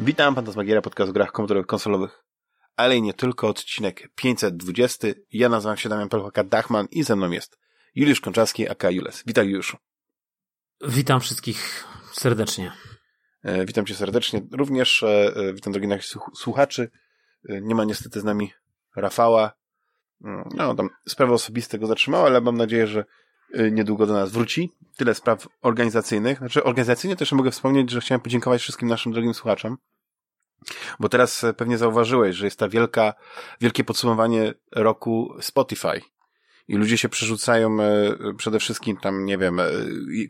Witam, Fantasmagiera, podcast o grach komputerowych, konsolowych, ale i nie tylko, odcinek 520. Ja nazywam się Damian, aka Dachman i ze mną jest Juliusz Kończowski, aka Jules. Witaj, Juliuszu. Witam wszystkich serdecznie. Witam cię serdecznie również. Witam drogi naszych słuchaczy. Nie ma niestety z nami Rafała. No, tam sprawy osobiste go zatrzymały, ale mam nadzieję, że niedługo do nas wróci. Tyle spraw organizacyjnych. Znaczy, organizacyjnie też mogę wspomnieć, że chciałem podziękować wszystkim naszym drogim słuchaczom, bo teraz pewnie zauważyłeś, że jest ta wielkie podsumowanie roku Spotify i ludzie się przerzucają przede wszystkim tam, nie wiem,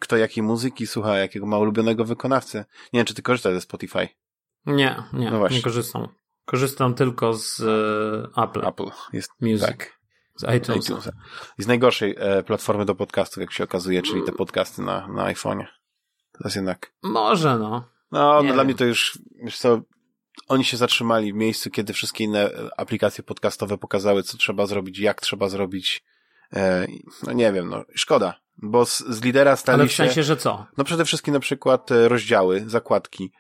kto jakiej muzyki słucha, jakiego ma ulubionego wykonawcy. Nie wiem, czy ty korzystasz ze Spotify? Nie, no nie korzystam. Korzystam tylko z Apple jest, Music. Tak. Z iTunes. I z najgorszej platformy do podcastów, jak się okazuje, czyli te podcasty na iPhone'ie. Teraz jednak... Może, no. No dla mnie to już, wiesz co, oni się zatrzymali w miejscu, kiedy wszystkie inne aplikacje podcastowe pokazały, co trzeba zrobić, jak trzeba zrobić. No nie wiem, no szkoda, bo z lidera stali się... Ale w sensie, że co? No przede wszystkim na przykład rozdziały, zakładki,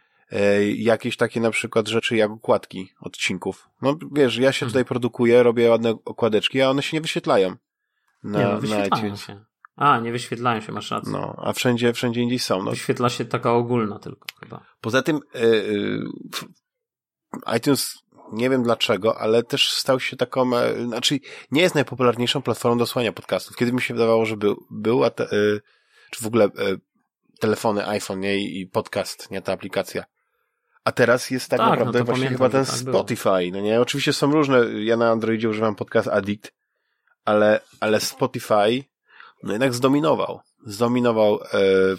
jakieś takie na przykład rzeczy jak okładki odcinków. No wiesz, ja się tutaj produkuję, robię ładne okładeczki, a one się nie wyświetlają. Nie wyświetlają się. A, nie wyświetlają się, masz rację. No, a wszędzie indziej są. No. Wyświetla się taka ogólna tylko chyba. Poza tym iTunes, nie wiem dlaczego, ale też stał się taką, znaczy nie jest najpopularniejszą platformą do słuchania podcastów. Kiedy mi się wydawało, że była, czy w ogóle telefony, iPhone nie, i podcast, nie ta aplikacja. A teraz jest tak naprawdę właśnie pamiętam, chyba ten tak Spotify. Było. No nie, oczywiście są różne. Ja na Androidzie używam Podcast Addict, ale Spotify no jednak zdominował. Zdominował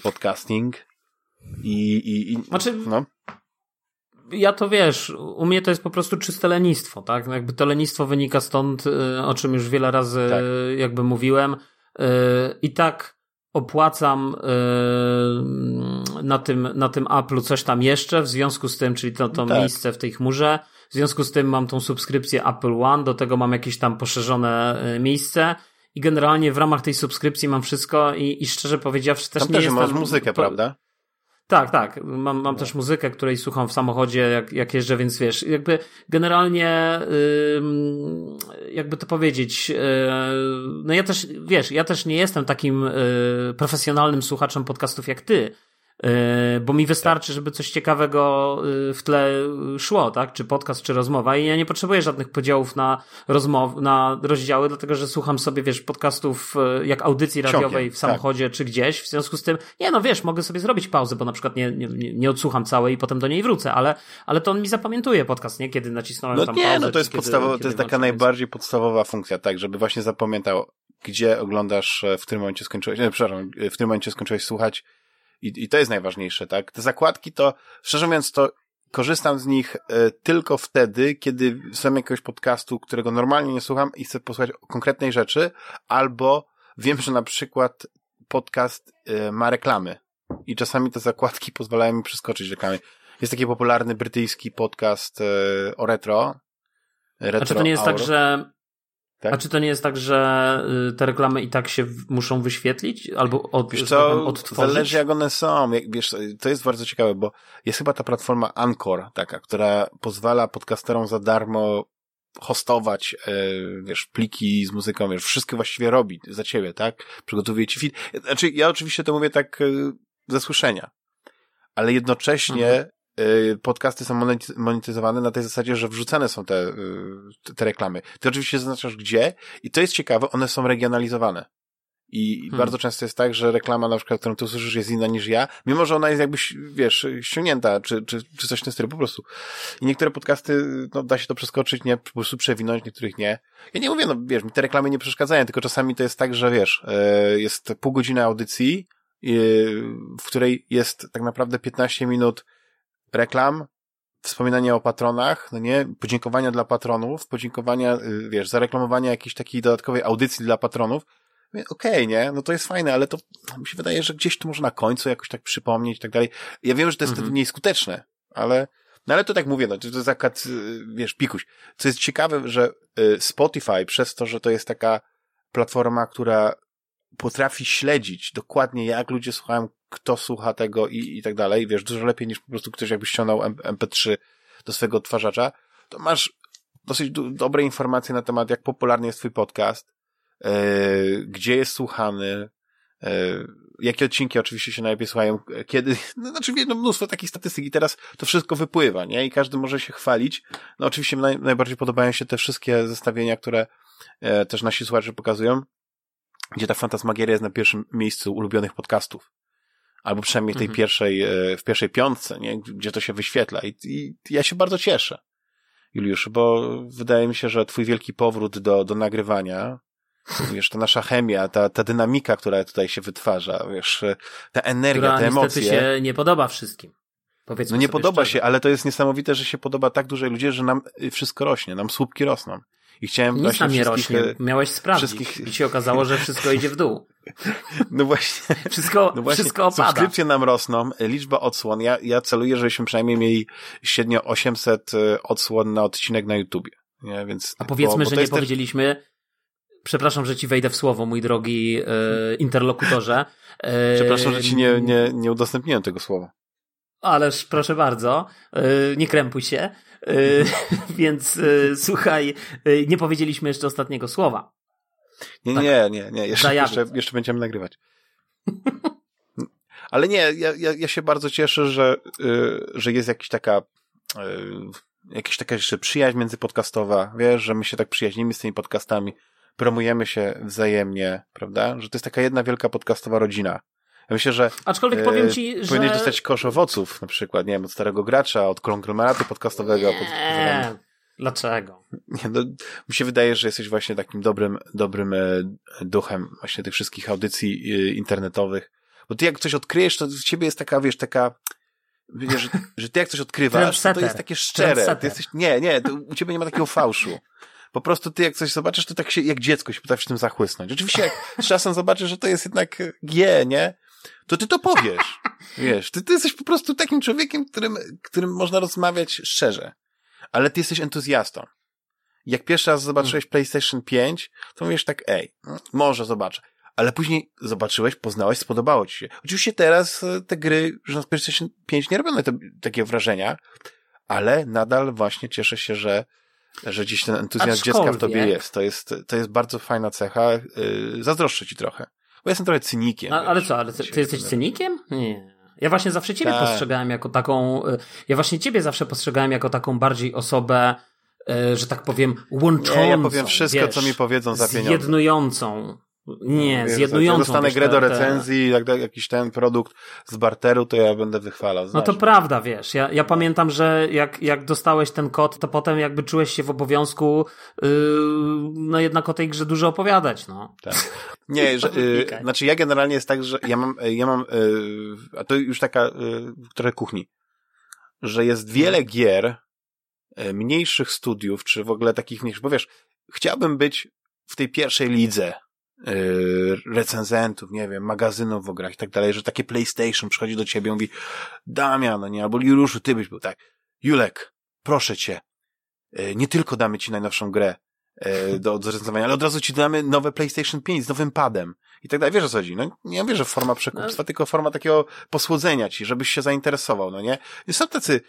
podcasting i znaczy, no. Ja to wiesz, u mnie to jest po prostu czyste lenistwo, tak? Jakby to lenistwo wynika stąd, o czym już wiele razy jakby mówiłem. I tak opłacam na tym Apple'u coś tam jeszcze, w związku z tym, czyli to miejsce w tej chmurze, w związku z tym mam tą subskrypcję Apple One, do tego mam jakieś tam poszerzone miejsce i generalnie w ramach tej subskrypcji mam wszystko i szczerze powiedziawszy też tam nie też jestem... Tam też masz muzykę, prawda? Tak, mam też muzykę, której słucham w samochodzie, jak jeżdżę, więc wiesz, jakby generalnie jakby to powiedzieć, no ja też, wiesz, nie jestem takim profesjonalnym słuchaczem podcastów jak ty, bo mi wystarczy, żeby coś ciekawego w tle szło, tak, czy podcast, czy rozmowa i ja nie potrzebuję żadnych podziałów na rozdziały, dlatego, że słucham sobie, wiesz, podcastów jak audycji radiowej w samochodzie, czy gdzieś, w związku z tym, mogę sobie zrobić pauzę, bo na przykład nie odsłucham całej i potem do niej wrócę, ale to on mi zapamiętuje podcast, nie, kiedy nacisnąłem tam pauzę. No to jest podstawowa, to jest taka najbardziej podstawowa funkcja, tak, żeby właśnie zapamiętał, gdzie oglądasz, w którym momencie skończyłeś słuchać. I to jest najważniejsze, tak? Te zakładki to, szczerze mówiąc, to korzystam z nich tylko wtedy, kiedy słucham jakiegoś podcastu, którego normalnie nie słucham i chcę posłuchać konkretnej rzeczy, albo wiem, że na przykład podcast ma reklamy i czasami te zakładki pozwalają mi przeskoczyć reklamy. Jest taki popularny brytyjski podcast o retro. A czy to nie jest tak, że... Tak? A czy to nie jest tak, że te reklamy i tak się muszą wyświetlić? Albo odtworzyć? Zależy jak one są. Wiesz, to jest bardzo ciekawe, bo jest chyba ta platforma Anchor, taka, która pozwala podcasterom za darmo hostować, wiesz, pliki z muzyką, wiesz, wszystko właściwie robi za ciebie, tak? Przygotowuje ci film. Znaczy, ja oczywiście to mówię tak ze słyszenia, ale jednocześnie podcasty są monetyzowane na tej zasadzie, że wrzucane są te reklamy. Ty oczywiście zaznaczasz gdzie i to jest ciekawe, one są regionalizowane. I bardzo często jest tak, że reklama na przykład, którą ty usłyszysz jest inna niż ja, mimo że ona jest jakby, wiesz, ściągnięta, czy coś w tym stylu po prostu. I niektóre podcasty, no da się to przeskoczyć, nie, po prostu przewinąć, niektórych nie. Ja nie mówię, no wiesz, mi te reklamy nie przeszkadzają, tylko czasami to jest tak, że wiesz, jest pół godziny audycji, w której jest tak naprawdę 15 minut reklam, wspominanie o patronach, no nie, podziękowania dla patronów, podziękowania, wiesz, zareklamowania jakiejś takiej dodatkowej audycji dla patronów. Okej, nie, no to jest fajne, ale to mi się wydaje, że gdzieś to może na końcu jakoś tak przypomnieć i tak dalej. Ja wiem, że to jest wtedy mniej skuteczne, ale to tak mówię, no to jest taka, wiesz, pikuś. Co jest ciekawe, że Spotify przez to, że to jest taka platforma, która potrafi śledzić dokładnie, jak ludzie słuchają, kto słucha tego i tak dalej, wiesz, dużo lepiej niż po prostu ktoś jakby ściągnął MP3 do swojego odtwarzacza, to masz dosyć dobre informacje na temat, jak popularny jest twój podcast, gdzie jest słuchany, jakie odcinki oczywiście się najlepiej słuchają, kiedy, no znaczy mnóstwo takich statystyk i teraz to wszystko wypływa, nie? I każdy może się chwalić. No oczywiście najbardziej podobają się te wszystkie zestawienia, które też nasi słuchacze pokazują, gdzie ta Fantasmagieria jest na pierwszym miejscu ulubionych podcastów. Albo przynajmniej w tej pierwszej piątce, nie? Gdzie to się wyświetla. I ja się bardzo cieszę, Juliusz, bo wydaje mi się, że twój wielki powrót do nagrywania, wiesz, ta nasza chemia, ta dynamika, która tutaj się wytwarza, wiesz, ta energia, która te emocje. Niestety się nie podoba wszystkim. Powiedzmy, no nie podoba szczerze się, ale to jest niesamowite, że się podoba tak dużej ludzie, że nam wszystko rośnie, nam słupki rosną. I chciałem nic właśnie nam nie rośnie, miałeś sprawdzić i się okazało, że wszystko idzie w dół. No właśnie. Wszystko opada. Subskrypcje nam rosną, liczba odsłon. Ja celuję, żebyśmy przynajmniej mieli średnio 800 odsłon na odcinek na YouTubie. Nie? Więc, a powiedzmy, bo że nie powiedzieliśmy, przepraszam, że ci wejdę w słowo, mój drogi interlokutorze. Przepraszam, że ci nie udostępniłem tego słowa. Ależ proszę bardzo, nie krępuj się, więc słuchaj, nie powiedzieliśmy jeszcze ostatniego słowa. Nie, jeszcze będziemy nagrywać. Ale nie, ja się bardzo cieszę, że jest jakaś taka jeszcze przyjaźń międzypodcastowa, wiesz, że my się tak przyjaźnimy z tymi podcastami, promujemy się wzajemnie, prawda, że to jest taka jedna wielka podcastowa rodzina. Ja myślę, że aczkolwiek powiem ci, powinieneś dostać kosz owoców, na przykład, nie wiem, od starego gracza, od konglomeratu podcastowego. Dlaczego? Nie, no, mi się wydaje, że jesteś właśnie takim dobrym duchem właśnie tych wszystkich audycji internetowych. Bo ty jak coś odkryjesz, to w ciebie jest taka, wiesz, że ty jak coś odkrywasz, to jest takie szczere. Ty jesteś, u ciebie nie ma takiego fałszu. Po prostu ty jak coś zobaczysz, to tak się jak dziecko się potrafisz tym zachłysnąć. Oczywiście jak z czasem zobaczysz, że to jest jednak G, nie? To ty to powiesz. Wiesz, ty jesteś po prostu takim człowiekiem, którym można rozmawiać szczerze. Ale ty jesteś entuzjastą. Jak pierwszy raz zobaczyłeś PlayStation 5, to mówisz tak, może zobaczę. Ale później zobaczyłeś, poznałeś, spodobało ci się. Oczywiście teraz te gry już na PlayStation 5 nie robią takie wrażenia, ale nadal właśnie cieszę się, że dziś ten entuzjazm dziecka w tobie jest. To jest bardzo fajna cecha. Zazdroszczę ci trochę. Bo ja jestem trochę cynikiem. Ale co, ale ty jesteś cynikiem? Nie. Ja właśnie zawsze ciebie postrzegałem jako taką, bardziej osobę, że tak powiem, łączącą. Nie, ja powiem wszystko, co mi powiedzą za pieniądze. Zjednującą. Nie, wiesz, zjednującą. Jak dostanę grę do recenzji, jakiś ten produkt z barteru, to ja będę wychwalał. Znaczy. No to prawda, wiesz. Ja pamiętam, że jak dostałeś ten kod, to potem jakby czułeś się w obowiązku jednak o tej grze dużo opowiadać, no. Tak. Nie, znaczy ja generalnie jest tak, że ja mam, a to już taka trochę kuchni, że jest wiele gier mniejszych studiów, czy w ogóle takich mniejszych, bo wiesz, chciałbym być w tej pierwszej lidze recenzentów, nie wiem, magazynów w grach i tak dalej, że takie PlayStation przychodzi do ciebie i mówi, Damian, no nie, albo Juruszu, ty byś był tak, Julek, proszę cię, nie tylko damy ci najnowszą grę do recenzowania, ale od razu ci damy nowe PlayStation 5 z nowym padem i tak dalej, wiesz o co chodzi, no nie wierzę w forma przekupstwa, tylko forma takiego posłodzenia ci, żebyś się zainteresował, no nie, i są tacy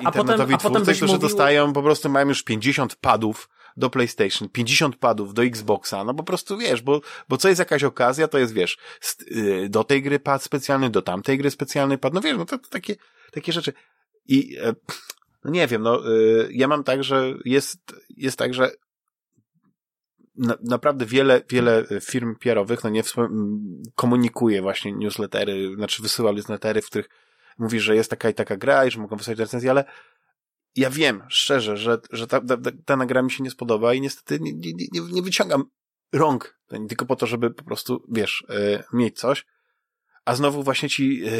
internetowi twórcy, którzy dostają, po prostu mają już 50 padów do PlayStation, 50 padów do Xboxa, no po prostu wiesz, bo co jest jakaś okazja, to jest wiesz, do tej gry pad specjalny, do tamtej gry specjalny pad, no wiesz, no to takie rzeczy. I no nie wiem, no ja mam tak, że jest tak, że naprawdę wiele firm PR-owych, no nie komunikuje właśnie newslettery, znaczy wysyła newslettery, w których mówi, że jest taka i taka gra i że mogą wysłać recenzję, ale ja wiem, szczerze, że ta nagra mi się nie spodoba i niestety nie wyciągam rąk tylko po to, żeby po prostu, wiesz, mieć coś. A znowu właśnie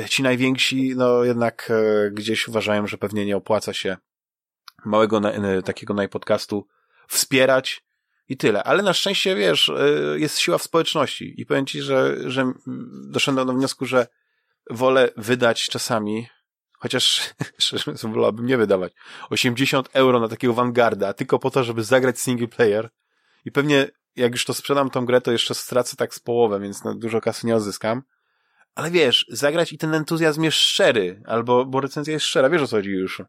ci najwięksi, no jednak gdzieś uważają, że pewnie nie opłaca się małego takiego najpodcastu wspierać i tyle. Ale na szczęście, wiesz, jest siła w społeczności i powiem ci, że doszedłem do wniosku, że wolę wydać czasami, chociaż szczerze mówiąc, wolałbym nie wydawać 80 euro na takiego Vanguarda, tylko po to, żeby zagrać single player i pewnie jak już to sprzedam tą grę, to jeszcze stracę tak z połowę, więc no, dużo kasy nie odzyskam. Ale wiesz, zagrać i ten entuzjazm jest szczery, albo, bo recenzja jest szczera, wiesz o co chodzi już.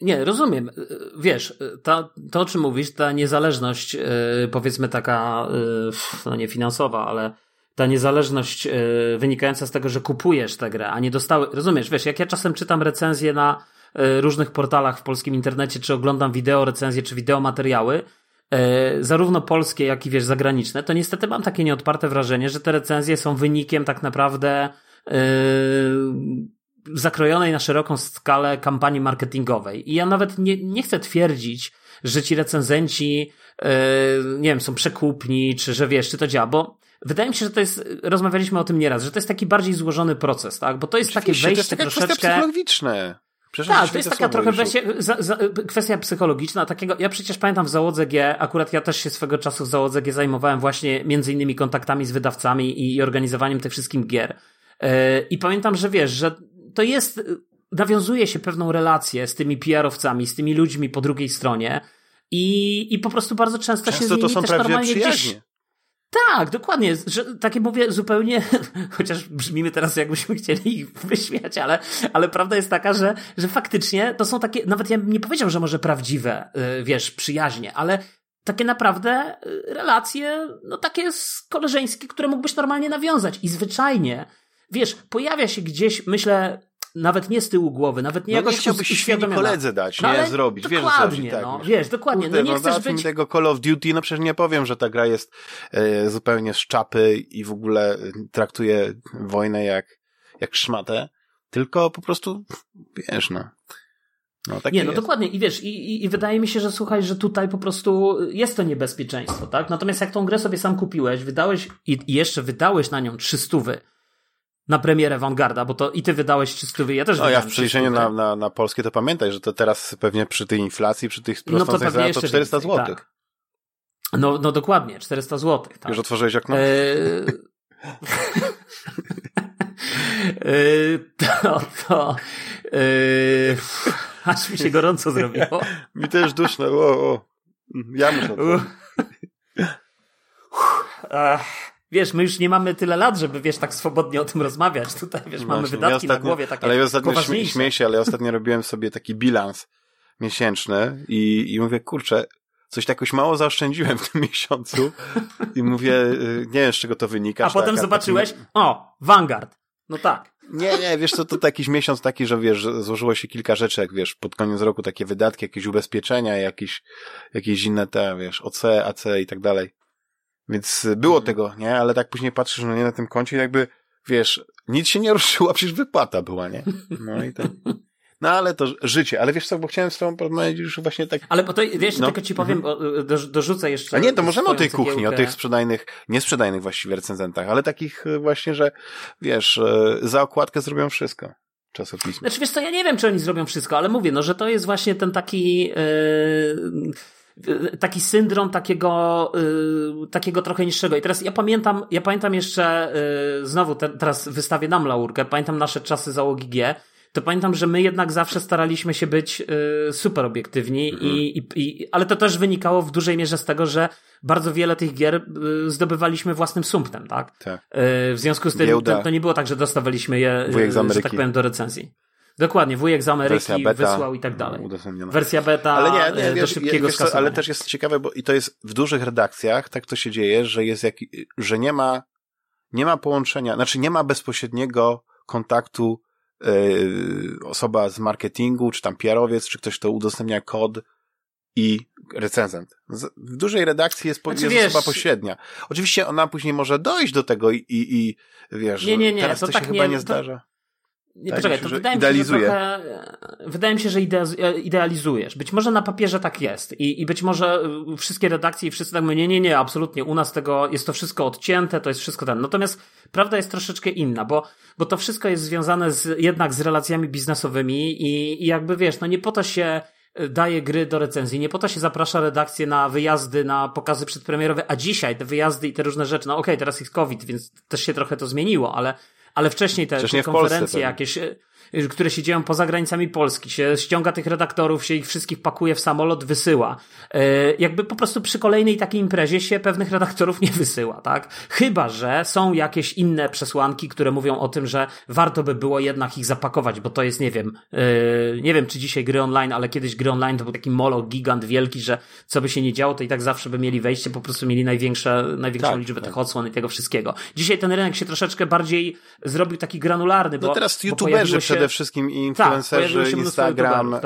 Nie, rozumiem. Wiesz, to o czym mówisz, ta niezależność, powiedzmy taka, no nie finansowa, ale ta niezależność wynikająca z tego, że kupujesz tę grę, a nie dostały... Rozumiesz, wiesz, jak ja czasem czytam recenzje na różnych portalach w polskim internecie, czy oglądam wideo recenzje, czy wideomateriały, zarówno polskie, jak i wiesz, zagraniczne, to niestety mam takie nieodparte wrażenie, że te recenzje są wynikiem tak naprawdę zakrojonej na szeroką skalę kampanii marketingowej. I ja nawet nie chcę twierdzić, że ci recenzenci nie wiem, są przekupni, czy że wiesz, czy to działa, bo wydaje mi się, że to jest, rozmawialiśmy o tym nieraz, że to jest taki bardziej złożony proces, tak? Bo to jest oczywiście, takie wejście to jest troszeczkę... psychologiczne. Tak, to jest taka trochę kwestia psychologiczna. Takiego, ja przecież pamiętam w załodze G, akurat ja też się swego czasu w załodze G zajmowałem właśnie między innymi kontaktami z wydawcami i organizowaniem tych wszystkich gier. I pamiętam, że wiesz, że to jest, nawiązuje się pewną relację z tymi PR-owcami, z tymi ludźmi po drugiej stronie i po prostu bardzo często się z nimi to są też normalnie przyjaźnie. Gdzieś... Tak, dokładnie, że takie mówię zupełnie, chociaż brzmimy teraz jakbyśmy chcieli ich wyśmiać, ale prawda jest taka, że faktycznie to są takie, nawet ja bym nie powiedział, że może prawdziwe, wiesz, przyjaźnie, ale takie naprawdę relacje, no takie koleżeńskie, które mógłbyś normalnie nawiązać i zwyczajnie, wiesz, pojawia się gdzieś, myślę, nawet nie z tyłu głowy, nawet nie no jakoś uświadomiona. Koledze dać, nie zrobić. Dokładnie, wiesz, tak, wiesz, dokładnie. Kurde, no nie chcesz być... tego Call of Duty, no przecież nie powiem, że ta gra jest zupełnie z czapy i w ogóle traktuje wojnę jak szmatę, tylko po prostu, wiesz, no tak nie, no jest. Dokładnie i wiesz, i wydaje mi się, że słuchaj, że tutaj po prostu jest to niebezpieczeństwo, tak? Natomiast jak tą grę sobie sam kupiłeś, wydałeś i jeszcze wydałeś na nią 300 na premierę Vanguarda, bo to i ty wydałeś 300, ja też wydałem. No ja w przeliczeniu na polskie to pamiętaj, że to teraz pewnie przy tej inflacji, przy tych rosnących no cenach to 400 więcej, zł. Tak. No dokładnie, 400 zł. Tak. Już otworzyłeś okno? Aż mi się gorąco zrobiło. Mi też duszno. O. Ja muszę Wiesz, my już nie mamy tyle lat, żeby, wiesz, tak swobodnie o tym rozmawiać. Tutaj, wiesz, mamy wydatki na głowie takie ale ja ostatnio śmieję się, ale ja ostatnio robiłem sobie taki bilans miesięczny i mówię, kurczę, coś tak już mało zaoszczędziłem w tym miesiącu i mówię, nie wiem, z czego to wynika. A potem zobaczyłeś, Vanguard. No tak. Nie, wiesz co, to jakiś miesiąc taki, że wiesz, złożyło się kilka rzeczy, jak wiesz, pod koniec roku takie wydatki, jakieś ubezpieczenia, jakieś inne te, wiesz, OC, AC i tak dalej. Więc było tego, nie? Ale tak później patrzysz, no nie na tym koncie jakby, wiesz, nic się nie ruszyło, a przecież wypłata była, nie? No i tak. No ale to życie. Ale wiesz co, bo chciałem z tobą porozmawiać już właśnie tak... Ale bo to, wiesz, tylko ci powiem, dorzucę jeszcze... A nie, to możemy o tej kuchni, o tych sprzedajnych, niesprzedajnych właściwie recenzentach, ale takich właśnie, że wiesz, za okładkę zrobią wszystko. Czasopismo. Znaczy wiesz co, ja nie wiem, czy oni zrobią wszystko, ale mówię, no że to jest właśnie ten taki... taki syndrom takiego trochę niższego. I teraz ja pamiętam jeszcze, znowu teraz wystawię nam laurkę, pamiętam nasze czasy załogi G, to pamiętam, że my jednak zawsze staraliśmy się być super obiektywni, ale to też wynikało w dużej mierze z tego, że bardzo wiele tych gier zdobywaliśmy własnym sumptem, tak? W związku z tym to nie było tak, że dostawaliśmy je, że tak powiem, do recenzji. Dokładnie, wujek z Ameryki beta, wysłał i tak dalej. Wersja beta ale nie, do szybkiego skasowania. Ale też jest ciekawe, bo i to jest w dużych redakcjach, tak to się dzieje, że jest że nie ma połączenia, znaczy nie ma bezpośredniego kontaktu osoba z marketingu, czy tam PR-owiec, czy ktoś, kto udostępnia kod i recenzent. W dużej redakcji jest osoba pośrednia. Oczywiście ona później może dojść do tego i wiesz, nie, teraz to się tak chyba nie zdarza. Nie, poczekaj, to wydaje mi się, że idealizujesz. Być może na papierze tak jest i być może wszystkie redakcje i wszyscy tak mówią, nie, absolutnie, u nas tego jest to wszystko odcięte, to jest wszystko ten. Natomiast prawda jest troszeczkę inna, bo to wszystko jest związane jednak z relacjami biznesowymi i jakby wiesz, no nie po to się daje gry do recenzji, nie po to się zaprasza redakcję na wyjazdy, na pokazy przedpremierowe, a dzisiaj te wyjazdy i te różne rzeczy, no okej, teraz jest COVID, więc też się trochę to zmieniło, ale ale wcześniej te konferencje jakieś, które się dzieją poza granicami Polski, się ściąga tych redaktorów, się ich wszystkich pakuje w samolot, wysyła. Jakby po prostu przy kolejnej takiej imprezie się pewnych redaktorów nie wysyła, tak? Chyba że są jakieś inne przesłanki, które mówią o tym, że warto by było jednak ich zapakować, bo to jest, nie wiem czy dzisiaj gry online, ale kiedyś gry online to był taki moloch, gigant wielki, że co by się nie działo, to i tak zawsze by mieli wejście, po prostu mieli największą liczbę tych odsłon i tego wszystkiego. Dzisiaj ten rynek się troszeczkę bardziej zrobił taki granularny, bo teraz youtuberzy przede wszystkim i influencerzy, Instagram,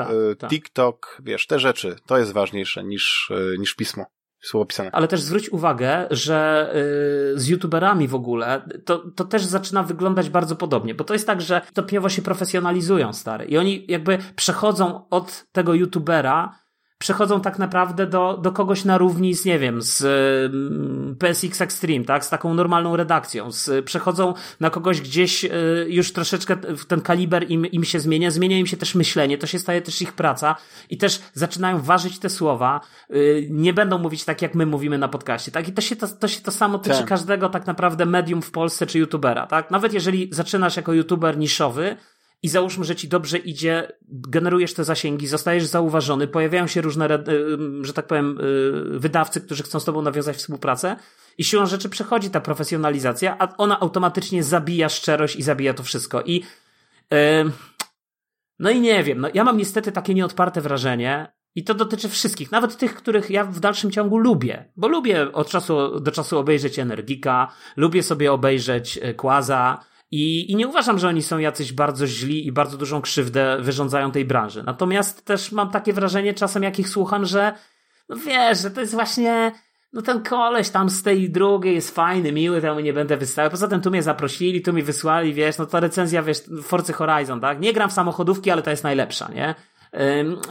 TikTok, wiesz, te rzeczy. To jest ważniejsze niż pismo. Słowo pisane. Ale też zwróć uwagę, że z youtuberami w ogóle to też zaczyna wyglądać bardzo podobnie, bo to jest tak, że stopniowo się profesjonalizują, stary. I oni jakby przechodzą od tego youtubera, przechodzą tak naprawdę do kogoś na równi z, z PSX Extreme, tak? Z taką normalną redakcją. Przechodzą na kogoś gdzieś już troszeczkę ten kaliber im się zmienia im się też myślenie, to się staje też ich praca i też zaczynają ważyć te słowa, nie będą mówić tak, jak my mówimy na podcaście, tak? I to się to samo tyczy każdego tak naprawdę medium w Polsce czy youtubera, tak? Nawet jeżeli zaczynasz jako youtuber niszowy, i załóżmy, że ci dobrze idzie, generujesz te zasięgi, zostajesz zauważony, pojawiają się różne, że tak powiem, wydawcy, którzy chcą z tobą nawiązać współpracę i siłą rzeczy przechodzi ta profesjonalizacja, a ona automatycznie zabija szczerość i zabija to wszystko. I no i nie wiem, no ja mam niestety takie nieodparte wrażenie i to dotyczy wszystkich, nawet tych, których ja w dalszym ciągu lubię, bo lubię od czasu do czasu obejrzeć Energika, lubię sobie obejrzeć Kłaza, I nie uważam, że oni są jacyś bardzo źli i bardzo dużą krzywdę wyrządzają tej branży. Natomiast też mam takie wrażenie czasem, jak ich słucham, że no wiesz, że to jest właśnie ten koleś tam z tej drugiej jest fajny, miły, temu nie będę wystawiał. Poza tym tu mnie zaprosili, tu mi wysłali, wiesz, ta recenzja, wiesz, Forcy Horizon, tak? Nie gram w samochodówki, ale ta jest najlepsza, nie?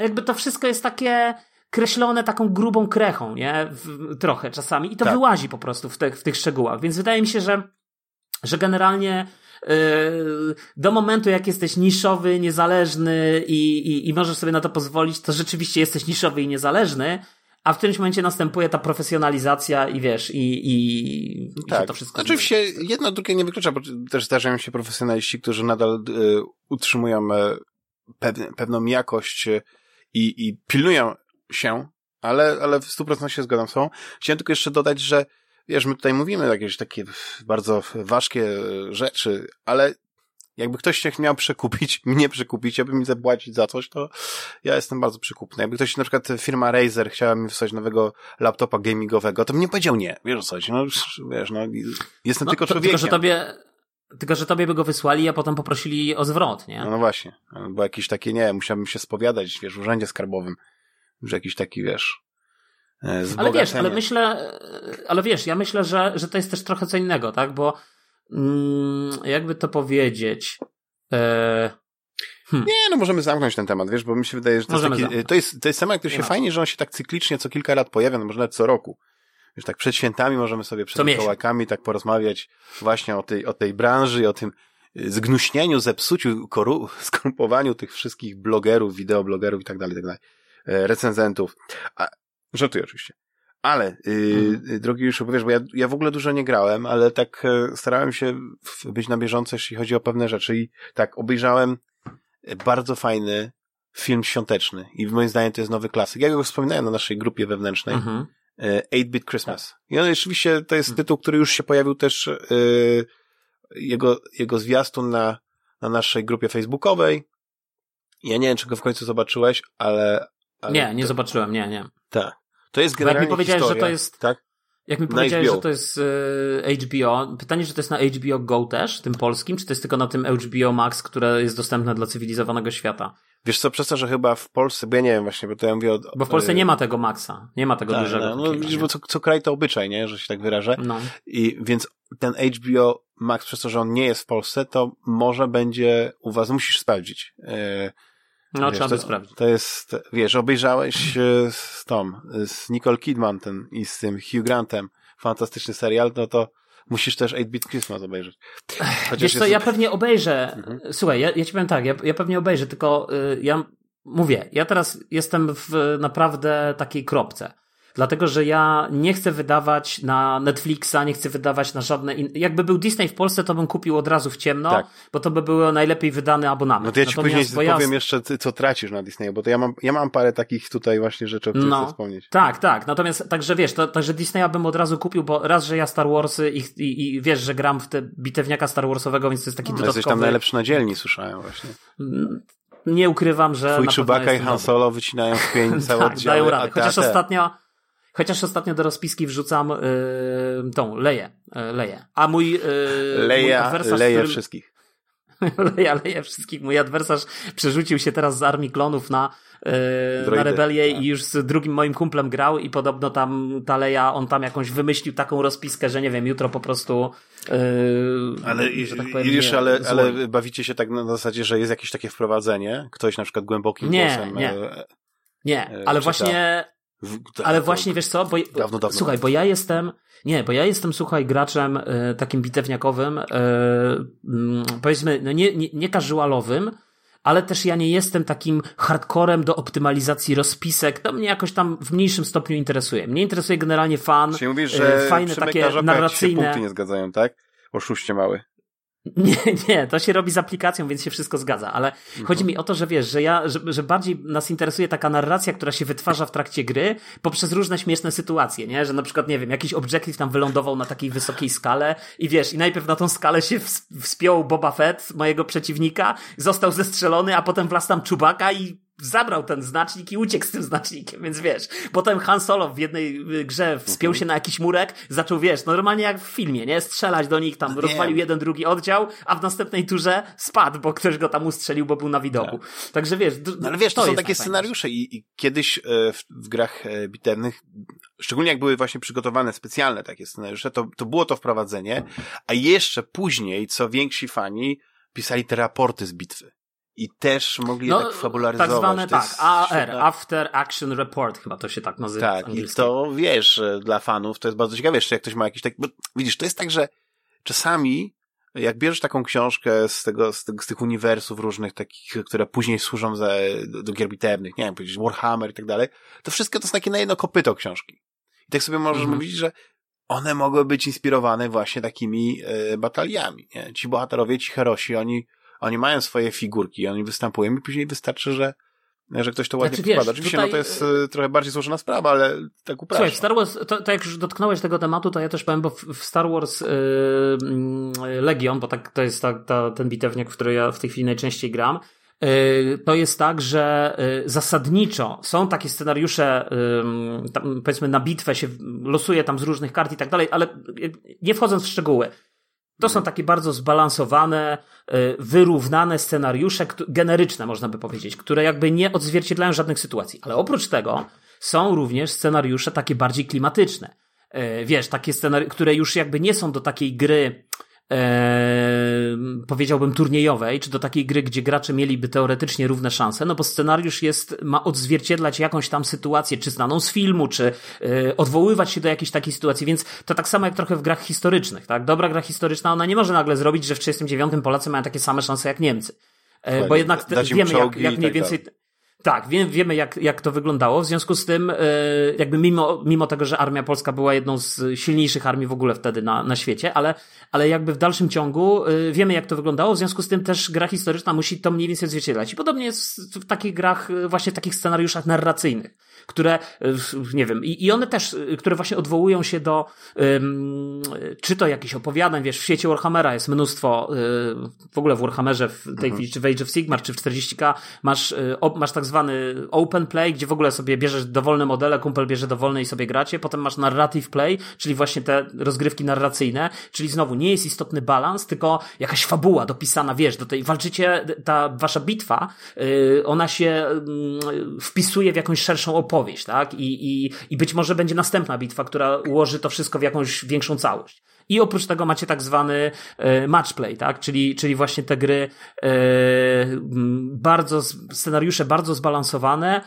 Jakby to wszystko jest takie kreślone taką grubą krechą, nie? Trochę czasami. I to wyłazi po prostu w tych szczegółach. Więc wydaje mi się, że generalnie do momentu, jak jesteś niszowy, niezależny i możesz sobie na to pozwolić, to rzeczywiście jesteś niszowy i niezależny, a w którymś momencie następuje ta profesjonalizacja i wiesz, i to wszystko. Oczywiście jedno drugie nie wyklucza, bo też zdarzają się profesjonaliści, którzy nadal utrzymują pewną jakość i pilnują się, ale w 100% się zgadzam z sobą. Chciałem tylko jeszcze dodać, że wiesz, my tutaj mówimy jakieś takie bardzo ważkie rzeczy, ale jakby ktoś się miał mnie przekupić, aby mi zapłacić za coś, to ja jestem bardzo przekupny. Jakby ktoś, na przykład firma Razer chciała mi wysłać nowego laptopa gamingowego, to bym nie powiedział nie, wiesz coś, jestem tylko człowiekiem. Tylko, że tobie by go wysłali, a potem poprosili o zwrot, nie? No właśnie, bo jakieś takie, musiałbym się spowiadać, w urzędzie skarbowym, że jakiś taki, ja myślę, że to jest też trochę co innego, tak? Bo jakby to powiedzieć. Możemy zamknąć ten temat, bo mi się wydaje, że to jest temat, który się fajnie, że on się tak cyklicznie co kilka lat pojawia, może nawet co roku. Wiesz, tak przed świętami możemy sobie przed Mikołajkami tak porozmawiać właśnie o tej branży i o tym zgnuśnieniu, zepsuciu, skorumpowaniu tych wszystkich blogerów, wideoblogerów i tak dalej, recenzentów. Żartuję oczywiście. Ale, drogi Juliuszu, powiesz, bo ja w ogóle dużo nie grałem, ale tak starałem się być na bieżąco, jeśli chodzi o pewne rzeczy i tak obejrzałem bardzo fajny film świąteczny i moim zdaniem to jest nowy klasyk. Ja go wspominałem na naszej grupie wewnętrznej. 8-Bit Christmas. Tak. I on rzeczywiście to jest tytuł, który już się pojawił też jego zwiastun na naszej grupie facebookowej. Ja nie wiem, czy go w końcu zobaczyłeś, ale nie zobaczyłem, nie. Tak. To jest generalnie jak mi powiedziałeś, historia, że to jest, tak? Jak mi powiedziałeś, że to jest HBO, pytanie, czy to jest na HBO Go też, tym polskim, czy to jest tylko na tym HBO Max, które jest dostępne dla cywilizowanego świata? Wiesz co, przez to, że chyba w Polsce, bo ja nie wiem właśnie, bo to ja mówię o... Bo w Polsce nie ma tego Maxa, nie ma tego dużego. Widzisz, bo co kraj to obyczaj, nie? Że się tak wyrażę. No. I więc ten HBO Max, przez to, że on nie jest w Polsce, to może będzie u was, musisz sprawdzić. Trzeba to sprawdzić. To jest, obejrzałeś z Nicole Kidman i z tym Hugh Grantem fantastyczny serial, no to musisz też 8-Bit Christmas obejrzeć. Ja pewnie obejrzę, słuchaj, ja ci powiem tak, ja pewnie obejrzę, tylko ja teraz jestem w naprawdę takiej kropce. Dlatego, że ja nie chcę wydawać na Netflixa, nie chcę wydawać na żadne inne. Jakby był Disney w Polsce, to bym kupił od razu w ciemno, tak, bo to by było najlepiej wydany abonament. No to ja ci później powiem jeszcze, co tracisz na Disneyu, bo to ja mam parę takich tutaj właśnie rzeczy, o których chcę wspomnieć. Tak. Natomiast, także wiesz, także Disneya bym od razu kupił, bo raz, że ja Star Warsy i wiesz, że gram w te bitewniaka Star Warsowego, więc to jest taki dodatkowy... Jesteś tam najlepszy na dzielni, słyszałem właśnie. Nie ukrywam, że... Twój Chewbacca i Han Solo wycinają w pień całe oddziały. Dają radę. Chociaż ostatnio do rozpiski wrzucam tą Leję. A mój adwersarz, wszystkich. Leja wszystkich. Mój adwersarz przerzucił się teraz z Armii Klonów na Rebelię i już z drugim moim kumplem grał i podobno tam ta Leja, on tam jakąś wymyślił taką rozpiskę, że nie wiem, jutro po prostu... Ale bawicie się tak na zasadzie, że jest jakieś takie wprowadzenie? Ktoś na przykład głębokim głosem... Ale właśnie wiesz co, dawno. Słuchaj, bo ja jestem... Nie, bo ja jestem, słuchaj, graczem takim bitewniakowym, powiedzmy, no nie casualowym, ale też ja nie jestem takim hardcorem do optymalizacji rozpisek. To mnie jakoś tam w mniejszym stopniu interesuje. Mnie interesuje generalnie fan. Czyli mówisz, że fajne takie narracyjne... punkty nie zgadzają, tak? Oszuście mały. Nie, to się robi z aplikacją, więc się wszystko zgadza, ale chodzi mi o to, że wiesz, że bardziej nas interesuje taka narracja, która się wytwarza w trakcie gry poprzez różne śmieszne sytuacje, nie? Że na przykład, nie wiem, jakiś objective tam wylądował na takiej wysokiej skale i wiesz, i najpierw na tą skalę się wspiął Boba Fett, mojego przeciwnika, został zestrzelony, a potem wlazł tam Chewbacca i zabrał ten znacznik i uciekł z tym znacznikiem, więc wiesz, potem Han Solo w jednej grze wspiął się na jakiś murek, zaczął, wiesz, normalnie jak w filmie, nie? Strzelać do nich, tam rozwalił jeden, drugi oddział, a w następnej turze spadł, bo ktoś go tam ustrzelił, bo był na widoku. Tak. Także wiesz... No ale wiesz, to są takie scenariusze i kiedyś w grach bitewnych, szczególnie jak były właśnie przygotowane specjalne takie scenariusze, to było to wprowadzenie, a jeszcze później, co więksi fani, pisali te raporty z bitwy. I też mogli je tak fabularyzować. Tak zwane, tak, AR, After Action Report, chyba to się tak nazywa. Tak, i to wiesz, dla fanów to jest bardzo ciekawe, jeszcze jak ktoś ma jakiś taki... Bo widzisz, to jest tak, że czasami jak bierzesz taką książkę z tych uniwersów różnych takich, które później służą do gier bitewnych, nie wiem, powiedzieć Warhammer i tak dalej, to wszystko to są takie na jedno kopyto książki. I tak sobie możesz mówić, że one mogły być inspirowane właśnie takimi bataliami. Nie? Ci bohaterowie, ci herosi, oni mają swoje figurki, oni występują i później wystarczy, że ktoś to ładnie podkłada. Oczywiście to jest trochę bardziej złożona sprawa, ale tak upraszczam. Słuchaj, Star Wars, to jak już dotknąłeś tego tematu, to ja też powiem, bo w Star Wars Legion, bo tak to jest ten bitewniak, w który ja w tej chwili najczęściej gram, to jest tak, że zasadniczo są takie scenariusze, tam powiedzmy na bitwę się losuje tam z różnych kart i tak dalej, ale nie wchodząc w szczegóły, to są takie bardzo zbalansowane, wyrównane scenariusze, generyczne można by powiedzieć, które jakby nie odzwierciedlają żadnych sytuacji. Ale oprócz tego są również scenariusze takie bardziej klimatyczne. Wiesz, takie scenariusze, które już jakby nie są do takiej gry, powiedziałbym turniejowej, czy do takiej gry, gdzie gracze mieliby teoretycznie równe szanse, no bo scenariusz ma odzwierciedlać jakąś tam sytuację, czy znaną z filmu, czy odwoływać się do jakiejś takiej sytuacji, więc to tak samo jak trochę w grach historycznych, tak? Dobra gra historyczna, ona nie może nagle zrobić, że w 1939 Polacy mają takie same szanse jak Niemcy. Bo jednak wiemy, jak mniej więcej... Tak, wiemy jak to wyglądało, w związku z tym jakby mimo tego, że Armia Polska była jedną z silniejszych armii w ogóle wtedy na świecie, ale jakby w dalszym ciągu wiemy jak to wyglądało, w związku z tym też gra historyczna musi to mniej więcej odzwierciedlać. I podobnie jest w takich grach, właśnie w takich scenariuszach narracyjnych, które, nie wiem, i one też, które właśnie odwołują się do czy to jakichś opowiadań, wiesz, w świecie Warhammera jest mnóstwo, w ogóle w Warhammerze w tej chwili, czy w Age of Sigmar, czy w 40K masz tak zwany open play, gdzie w ogóle sobie bierzesz dowolne modele, kumpel bierze dowolne i sobie gracie, potem masz narrative play, czyli właśnie te rozgrywki narracyjne, czyli znowu nie jest istotny balans, tylko jakaś fabuła dopisana, wiesz, do tej, walczycie, ta wasza bitwa, ona się wpisuje w jakąś szerszą opowieść, tak? I być może będzie następna bitwa, która ułoży to wszystko w jakąś większą całość. I oprócz tego macie tak zwany matchplay, tak? Czyli właśnie te gry scenariusze bardzo zbalansowane,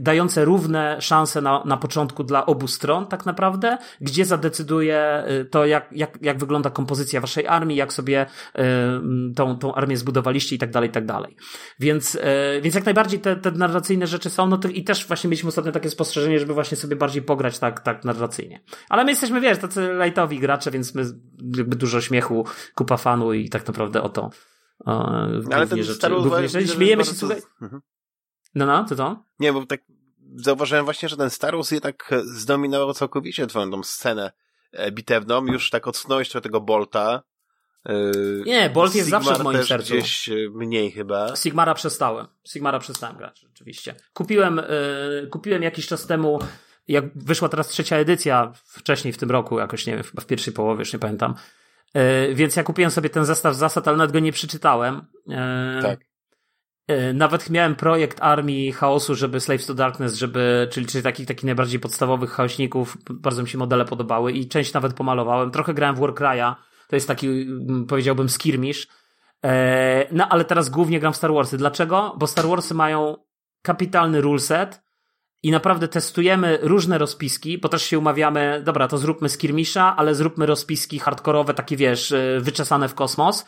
dające równe szanse na początku dla obu stron tak naprawdę, gdzie zadecyduje to, jak wygląda kompozycja waszej armii, jak sobie tą armię zbudowaliście i tak dalej. Więc jak najbardziej te narracyjne rzeczy są, i też właśnie mieliśmy ostatnio takie spostrzeżenie, żeby właśnie sobie bardziej pograć tak narracyjnie. Ale my jesteśmy, tacy lightowi gracze, więc my jakby dużo śmiechu, kupa fanu i tak naprawdę o to głównie rzeczy. Śmiejemy się, słuchaj. No, to? Nie, bo tak zauważyłem właśnie, że ten Star Wars jednak zdominował całkowicie tą scenę bitewną. Już tak odsunąłeś trochę tego Bolta. Nie, Bolt jest Sigmar zawsze w moim sercu. Gdzieś mniej chyba. Sigmara przestałem grać, oczywiście. Kupiłem jakiś czas temu, jak wyszła teraz trzecia edycja, wcześniej w tym roku, jakoś nie wiem, chyba w pierwszej połowie, już nie pamiętam. Więc ja kupiłem sobie ten zestaw zasad, ale nawet go nie przeczytałem. Tak. Nawet miałem projekt Armii Chaosu, żeby Slaves to Darkness, czyli takich najbardziej podstawowych chaosników. Bardzo mi się modele podobały i część nawet pomalowałem. Trochę grałem w Warcry'a. To jest taki, powiedziałbym, skirmisz. No, ale teraz głównie gram w Star Warsy. Dlaczego? Bo Star Warsy mają kapitalny ruleset i naprawdę testujemy różne rozpiski, bo też się umawiamy, dobra, to zróbmy skirmisza, ale zróbmy rozpiski hardkorowe, takie, wyczesane w kosmos.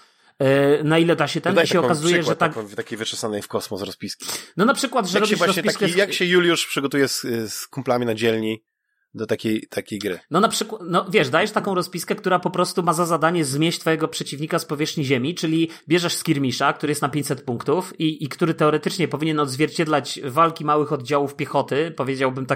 Na ile da się i się okazuje, przykład, że tak... Takiej wyczesanej w kosmos rozpiski. No na przykład, że robisz rozpiskę... Jak się Juliusz przygotuje z kumplami na dzielni do takiej gry. No na przykład, dajesz taką rozpiskę, która po prostu ma za zadanie zmieść twojego przeciwnika z powierzchni ziemi, czyli bierzesz skirmisza, który jest na 500 punktów i który teoretycznie powinien odzwierciedlać walki małych oddziałów piechoty, powiedziałbym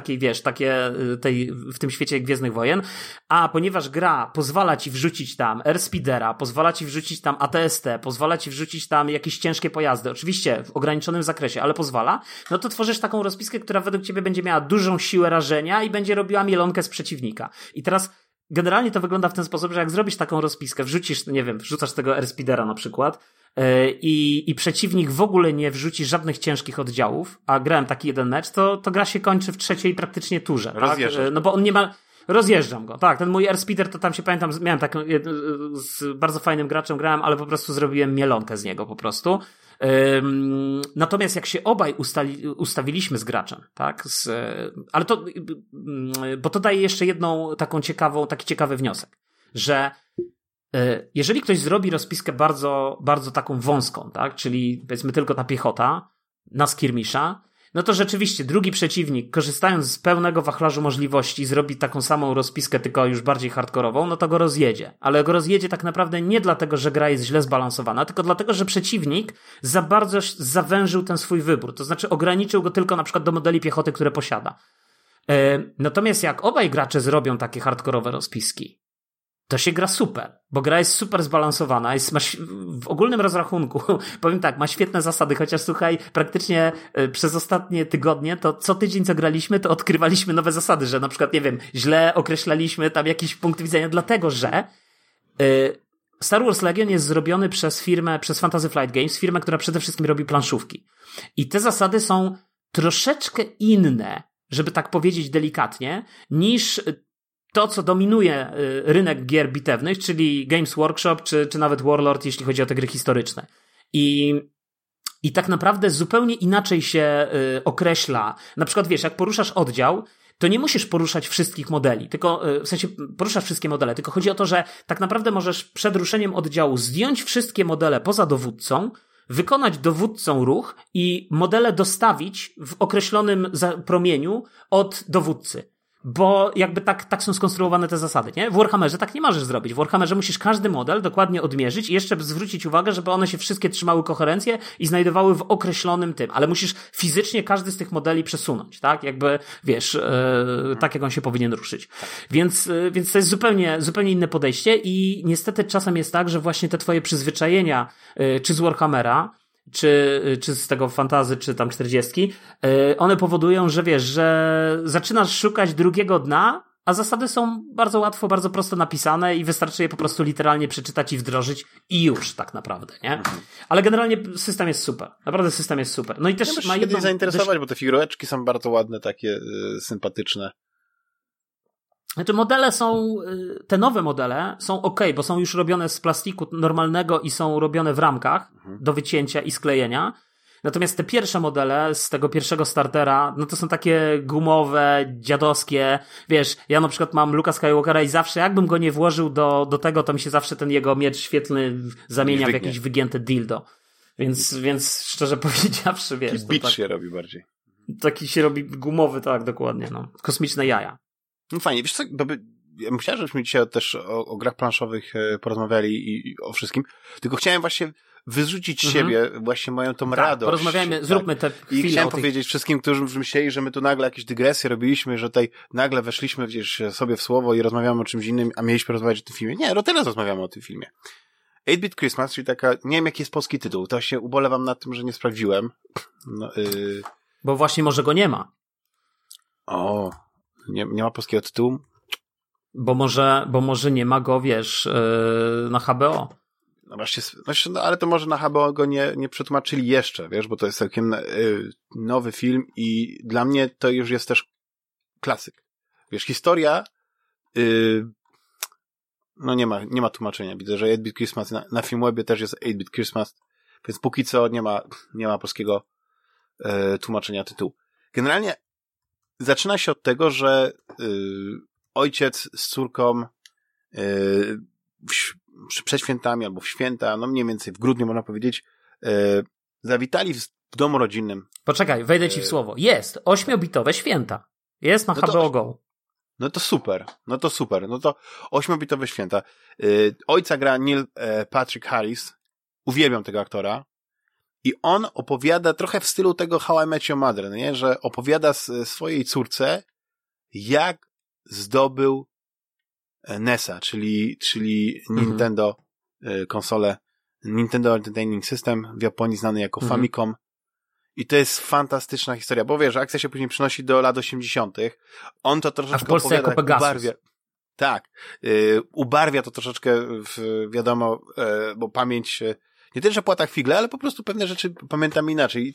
takiej, w tym świecie Gwiezdnych Wojen, a ponieważ gra pozwala ci wrzucić tam airspeedera, pozwala ci wrzucić tam ATST, pozwala ci wrzucić tam jakieś ciężkie pojazdy, oczywiście w ograniczonym zakresie, ale pozwala, no to tworzysz taką rozpiskę, która według ciebie będzie miała dużą siłę rażenia i będzie robiła mielonkę z przeciwnika. I teraz generalnie to wygląda w ten sposób, że jak zrobisz taką rozpiskę, wrzucasz tego airspeedera na przykład i przeciwnik w ogóle nie wrzuci żadnych ciężkich oddziałów, a grałem taki jeden mecz, to gra się kończy w trzeciej praktycznie turze. Tak? No bo on nie ma... Rozjeżdżam go, tak. Ten mój airspeeder to tam się pamiętam, miałem tak z bardzo fajnym graczem grałem, ale po prostu zrobiłem mielonkę z niego po prostu. Natomiast jak się obaj ustawiliśmy z graczem, tak? Ale to, bo to daje jeszcze jedną taki ciekawy wniosek, że jeżeli ktoś zrobi rozpiskę bardzo, bardzo taką wąską, tak? Czyli powiedzmy tylko ta piechota, na skirmisza, no to rzeczywiście drugi przeciwnik, korzystając z pełnego wachlarzu możliwości, zrobi taką samą rozpiskę, tylko już bardziej hardkorową, no to go rozjedzie. Ale go rozjedzie tak naprawdę nie dlatego, że gra jest źle zbalansowana, tylko dlatego, że przeciwnik za bardzo zawężył ten swój wybór. To znaczy ograniczył go tylko na przykład do modeli piechoty, które posiada. Natomiast jak obaj gracze zrobią takie hardkorowe rozpiski, to się gra super, bo gra jest super zbalansowana, w ogólnym rozrachunku, powiem tak, ma świetne zasady, chociaż słuchaj, praktycznie przez ostatnie tygodnie, to co tydzień co graliśmy, to odkrywaliśmy nowe zasady, że na przykład, źle określaliśmy tam jakiś punkt widzenia, dlatego że Star Wars Legion jest zrobiony przez Fantasy Flight Games, firmę, która przede wszystkim robi planszówki. I te zasady są troszeczkę inne, żeby tak powiedzieć delikatnie, niż to, co dominuje rynek gier bitewnych, czyli Games Workshop, czy nawet Warlord, jeśli chodzi o te gry historyczne. I tak naprawdę zupełnie inaczej się określa. Na przykład, jak poruszasz oddział, to nie musisz poruszać wszystkich modeli, tylko w sensie poruszasz wszystkie modele, tylko chodzi o to, że tak naprawdę możesz przed ruszeniem oddziału zdjąć wszystkie modele poza dowódcą, wykonać dowódcą ruch i modele dostawić w określonym promieniu od dowódcy. Bo jakby tak są skonstruowane te zasady, nie? W Warhammerze tak nie możesz zrobić. W Warhammerze musisz każdy model dokładnie odmierzyć i jeszcze zwrócić uwagę, żeby one się wszystkie trzymały koherencję i znajdowały w określonym tym. Ale musisz fizycznie każdy z tych modeli przesunąć, tak? Tak jak on się powinien ruszyć. Więc to jest zupełnie inne podejście i niestety czasem jest tak, że właśnie te twoje przyzwyczajenia, czy z Warhammera, czy z tego fantazy, czy tam 40, one powodują, że że zaczynasz szukać drugiego dna, a zasady są bardzo łatwo, bardzo prosto napisane i wystarczy je po prostu literalnie przeczytać i wdrożyć i już tak naprawdę, nie? Ale generalnie system jest super. Naprawdę system jest super. No i też ma się kiedyś zainteresować, bo te figureczki są bardzo ładne, takie sympatyczne. Znaczy modele są, te nowe modele są okej, bo są już robione z plastiku normalnego i są robione w ramkach do wycięcia i sklejenia. Natomiast te pierwsze modele z tego pierwszego startera, no to są takie gumowe, dziadowskie. Wiesz, ja na przykład mam Luka Skywalkera i zawsze jakbym go nie włożył do tego, to mi się zawsze ten jego miecz świetlny zamienia w jakiś wygięty dildo. Więc szczerze powiedziawszy, wiesz... Taki bicz się robi bardziej. Taki się robi gumowy, tak, dokładnie. No. Kosmiczne jaja. No fajnie, wiesz co, ja myślałem, żebyśmy dzisiaj też o grach planszowych porozmawiali i o wszystkim, tylko chciałem właśnie wyrzucić siebie, właśnie mają tą radość. Porozmawiajmy, tak. Zróbmy te chwile. I chciałem powiedzieć wszystkim, którzy myśleli, że my tu nagle jakieś dygresje robiliśmy, że tutaj nagle weszliśmy gdzieś sobie w słowo i rozmawiamy o czymś innym, a mieliśmy rozmawiać o tym filmie. Nie, no teraz rozmawiamy o tym filmie. 8-Bit Christmas, czyli taka, nie wiem jaki jest polski tytuł, to się ubolewam nad tym, że nie sprawdziłem. No, bo właśnie może go nie ma. O, nie ma polskiego tytułu? Bo może nie ma go, wiesz, na HBO. No właśnie, no ale to może na HBO go nie przetłumaczyli jeszcze, wiesz, bo to jest całkiem nowy film i dla mnie to już jest też klasyk. Wiesz, historia... No nie ma tłumaczenia. Widzę, że 8-Bit Christmas na Filmwebie też jest 8-Bit Christmas, więc póki co nie ma polskiego tłumaczenia tytułu. Generalnie zaczyna się od tego, że ojciec z córką przed świętami albo w święta, no mniej więcej w grudniu można powiedzieć, zawitali w domu rodzinnym. Poczekaj, wejdę ci w słowo. Jest 8-bitowe święta. Jest na HBO Go. No to super. No to 8-bitowe święta. Ojca gra Neil Patrick Harris. Uwielbiam tego aktora. I on opowiada trochę w stylu tego How I Met Your Mother, nie? Że opowiada swojej córce, jak zdobył NES-a, czyli Nintendo konsolę, Nintendo Entertainment System, w Japonii znany jako Famicom. I to jest fantastyczna historia, bo wiesz, akcja się później przenosi do lat 80. On to troszeczkę a w Polsce opowiada, jako Pegasus. Ubarwia to troszeczkę, wiadomo, bo pamięć nie tyle, że płata figle, ale po prostu pewne rzeczy pamiętam inaczej.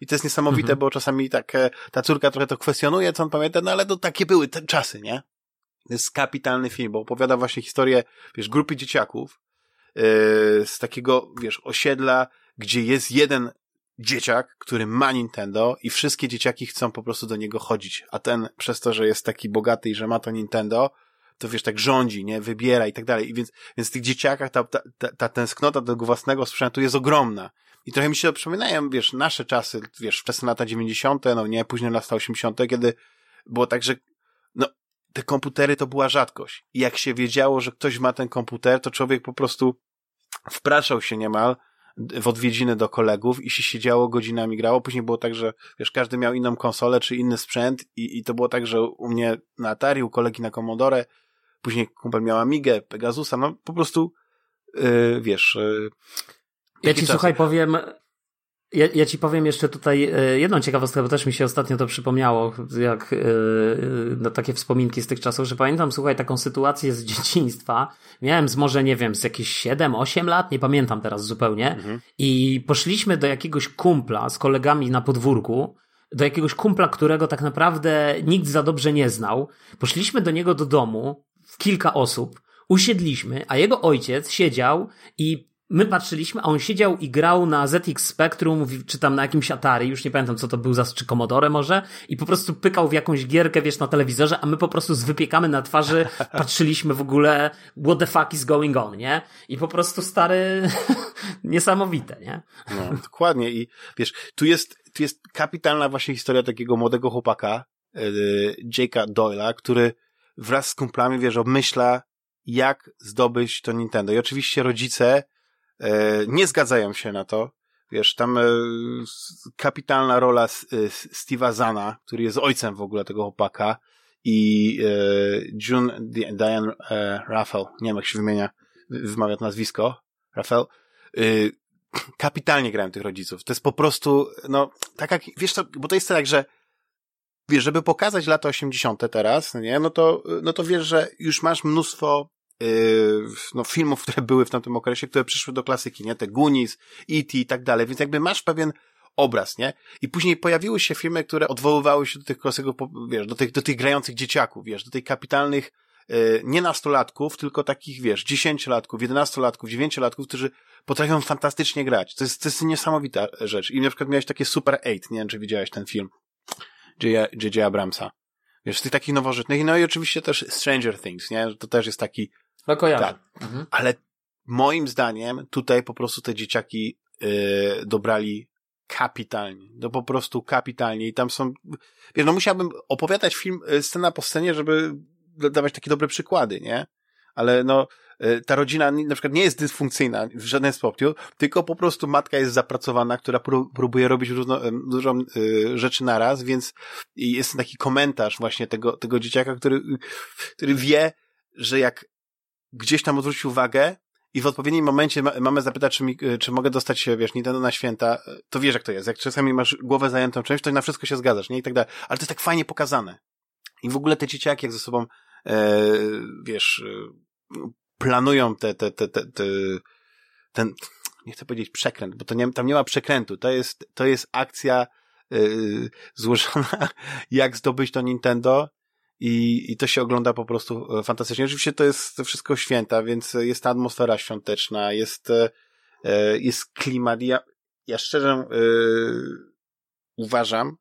I to jest niesamowite, bo czasami tak ta córka trochę to kwestionuje, co on pamięta, no ale to takie były te czasy, nie? To jest kapitalny film, bo opowiada właśnie historię, wiesz, grupy dzieciaków z takiego, wiesz, osiedla, gdzie jest jeden dzieciak, który ma Nintendo i wszystkie dzieciaki chcą po prostu do niego chodzić, a ten przez to, że jest taki bogaty i że ma to Nintendo, to wiesz, tak rządzi, nie, wybiera i tak dalej. I więc w tych dzieciakach ta tęsknota do własnego sprzętu jest ogromna. I trochę mi się przypominają, wiesz, nasze czasy, wiesz, wczesne lata 90., no nie, później lata 80., kiedy było tak, że no, te komputery to była rzadkość. I jak się wiedziało, że ktoś ma ten komputer, to człowiek po prostu wpraszał się niemal w odwiedziny do kolegów i się siedziało godzinami, grało. Później było tak, że wiesz, każdy miał inną konsolę czy inny sprzęt i to było tak, że u mnie na Atari, u kolegi na Commodore, później kumpel miał Amigę, Pegasusa, no po prostu wiesz... Ja ci czasy. Słuchaj, powiem... Ja ci powiem jeszcze tutaj jedną ciekawostkę, bo też mi się ostatnio to przypomniało, jak no, takie wspominki z tych czasów, że pamiętam, słuchaj, taką sytuację z dzieciństwa. Miałem z może, nie wiem, z jakieś 7-8 lat, nie pamiętam teraz zupełnie. I poszliśmy do jakiegoś kumpla z kolegami na podwórku, do jakiegoś kumpla, którego tak naprawdę nikt za dobrze nie znał. Poszliśmy do niego do domu, w kilka osób, usiedliśmy, a jego ojciec siedział i my patrzyliśmy, a on siedział i grał na ZX Spectrum, czy tam na jakimś Atari, już nie pamiętam co to był, czy Commodore może, i po prostu pykał w jakąś gierkę, wiesz, na telewizorze, a my po prostu z wypiekami na twarzy patrzyliśmy w ogóle, what the fuck is going on, nie? I po prostu stary, niesamowite, nie? No, dokładnie i wiesz, tu jest kapitalna właśnie historia takiego młodego chłopaka, Jake'a Doyle'a, który wraz z kumplami, wiesz, obmyśla, jak zdobyć to Nintendo. I oczywiście rodzice nie zgadzają się na to. Wiesz, tam kapitalna rola Steve'a Zana, który jest ojcem w ogóle tego chłopaka, i June Diane Rafał, nie wiem jak się wymawia to nazwisko, Rafał, kapitalnie grają tych rodziców. To jest po prostu, no, tak jak, wiesz co, bo to jest tak, że wiesz, żeby pokazać lata 80. teraz, nie, no to wiesz, że już masz mnóstwo no filmów, które były w tamtym okresie, które przyszły do klasyki, nie? Te Goonies, E.T. i tak dalej, więc jakby masz pewien obraz, nie? I później pojawiły się filmy, które odwoływały się do tych klasyków, wiesz, do tych grających dzieciaków, wiesz, do tych kapitalnych nie nastolatków, tylko takich, wiesz, 10-latków, 11-latków, 9-latków, którzy potrafią fantastycznie grać. To jest niesamowita rzecz. I na przykład miałeś takie Super 8, nie wiem, czy widziałeś ten film J.J. Abramsa. Wiesz, z tych takich nowożytnych. No i oczywiście też Stranger Things, nie? To też jest taki... No kojarzę. Tak. Mhm. Ale moim zdaniem tutaj po prostu te dzieciaki dobrali kapitalnie. No po prostu kapitalnie. I tam są... Wiesz, no musiałbym opowiadać film scena po scenie, żeby dawać takie dobre przykłady, nie? Ale no, ta rodzina na przykład nie jest dysfunkcyjna w żaden sposób, tylko po prostu matka jest zapracowana, która próbuje robić dużo rzeczy naraz, więc jest taki komentarz właśnie tego dzieciaka, który wie, że jak gdzieś tam odwróci uwagę i w odpowiednim momencie mamę zapyta, czy mogę dostać się, wiesz, Nintendo na święta, to wiesz, jak to jest. Jak czasami masz głowę zajętą czymś, to na wszystko się zgadzasz, nie? I tak dalej. Ale to jest tak fajnie pokazane. I w ogóle te dzieciaki, jak ze sobą wiesz, planują ten, nie chcę powiedzieć przekręt, bo to nie, tam nie ma przekrętu, to jest akcja złożona, jak zdobyć to Nintendo i to się ogląda po prostu fantastycznie. Oczywiście to jest wszystko święta, więc jest ta atmosfera świąteczna, jest klimat. Ja szczerze uważam,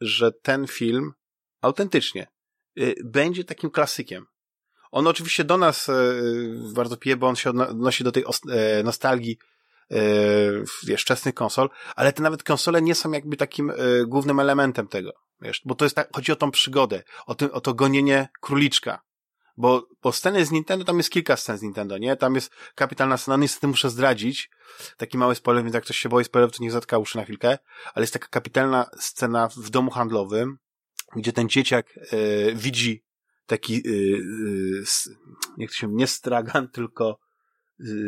że ten film autentycznie będzie takim klasykiem. On oczywiście do nas bardzo pije, bo on się odnosi do tej nostalgii, wiesz, wczesnych konsol, ale te nawet konsole nie są jakby takim głównym elementem tego, wiesz, bo to jest tak, chodzi o tą przygodę, o to gonienie króliczka, bo sceny z Nintendo, tam jest kilka scen z Nintendo, nie? Tam jest kapitalna scena, niestety muszę zdradzić, taki mały spoiler, więc jak ktoś się boi spoilerów, to niech zatka uszy na chwilkę, ale jest taka kapitalna scena w domu handlowym, gdzie ten dzieciak widzi taki, nie chcę się, nie stragan, tylko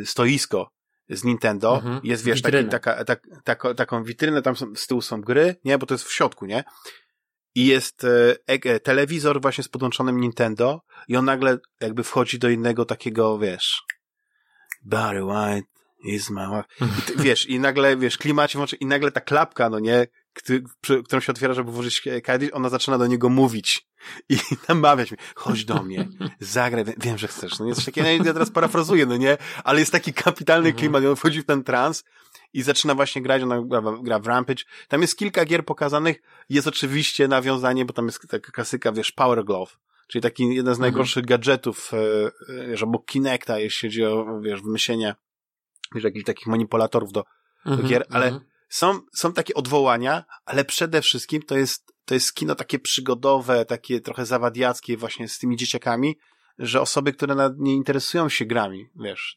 stoisko z Nintendo. Mhm. Jest, wiesz, taką witrynę, tam z tyłu są gry, nie, bo to jest w środku, nie? I jest telewizor właśnie z podłączonym Nintendo i on nagle jakby wchodzi do innego takiego, wiesz, Barry White is my wife. Wiesz, i nagle, wiesz, klimacie włączy i nagle ta klapka, no nie, którą się otwiera, żeby włożyć kartridż, ona zaczyna do niego mówić i namawiać mnie, chodź do mnie, zagraj, wiem, że chcesz, no nie, coś takiego, ja teraz parafrazuję, no nie, ale jest taki kapitalny klimat, on wchodzi w ten trans i zaczyna właśnie grać, ona gra w Rampage, tam jest kilka gier pokazanych, jest oczywiście nawiązanie, bo tam jest taka klasyka, wiesz, Power Glove, czyli taki jeden z najgorszych gadżetów, wiesz, obok Kinecta, jeśli chodzi o, wiesz, wymyślenie, wiesz, jakichś takich manipulatorów do gier, ale Są takie odwołania, ale przede wszystkim to jest kino takie przygodowe, takie trochę zawadiackie właśnie z tymi dzieciakami, że osoby, które nie interesują się grami, wiesz,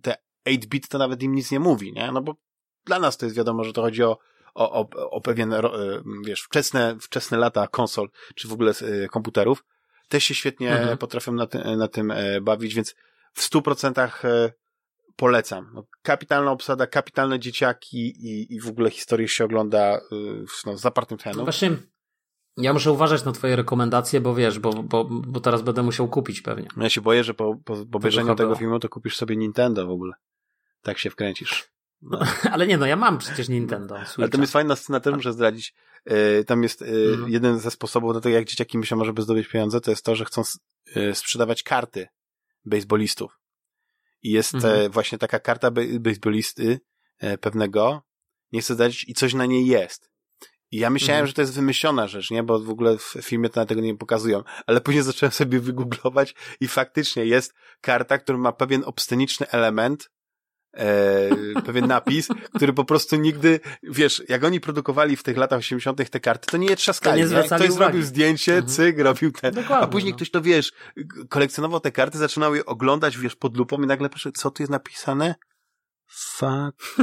te 8-bit to nawet im nic nie mówi, nie? No bo dla nas to jest wiadomo, że to chodzi o pewien, wiesz, wczesne lata konsol, czy w ogóle komputerów, też się świetnie potrafią na tym bawić, więc w 100% polecam. No, kapitalna obsada, kapitalne dzieciaki i w ogóle historię się ogląda z zapartym tlenem. No właśnie, ja muszę uważać na twoje rekomendacje, bo wiesz, bo teraz będę musiał kupić pewnie. Ja się boję, że po obejrzeniu tego filmu to kupisz sobie Nintendo w ogóle. Tak się wkręcisz. No. Ale nie, no ja mam przecież Nintendo. Switcha. Ale tam jest fajna scena, też muszę zdradzić. Tam jest jeden ze sposobów na to, jak dzieciaki myślą, żeby zdobyć pieniądze, to jest to, że chcą sprzedawać karty bejsbolistów. I jest właśnie taka karta bejsbolisty pewnego, nie chcę zdradzić, i coś na niej jest. I ja myślałem, że to jest wymyślona rzecz, nie, bo w ogóle w filmie to na tego nie pokazują, ale później zacząłem sobie wygooglować i faktycznie jest karta, która ma pewien obsceniczny element, pewien napis, który po prostu nigdy, wiesz, jak oni produkowali w tych latach 80. te karty, to nie je trzaskali. To nie zwracali uwagi. Ktoś zrobił zdjęcie, cyk, robił ten. Dokładnie, a później ktoś to, wiesz, kolekcjonował te karty, zaczynał je oglądać, wiesz, pod lupą i nagle patrzę, co tu jest napisane? Fuck.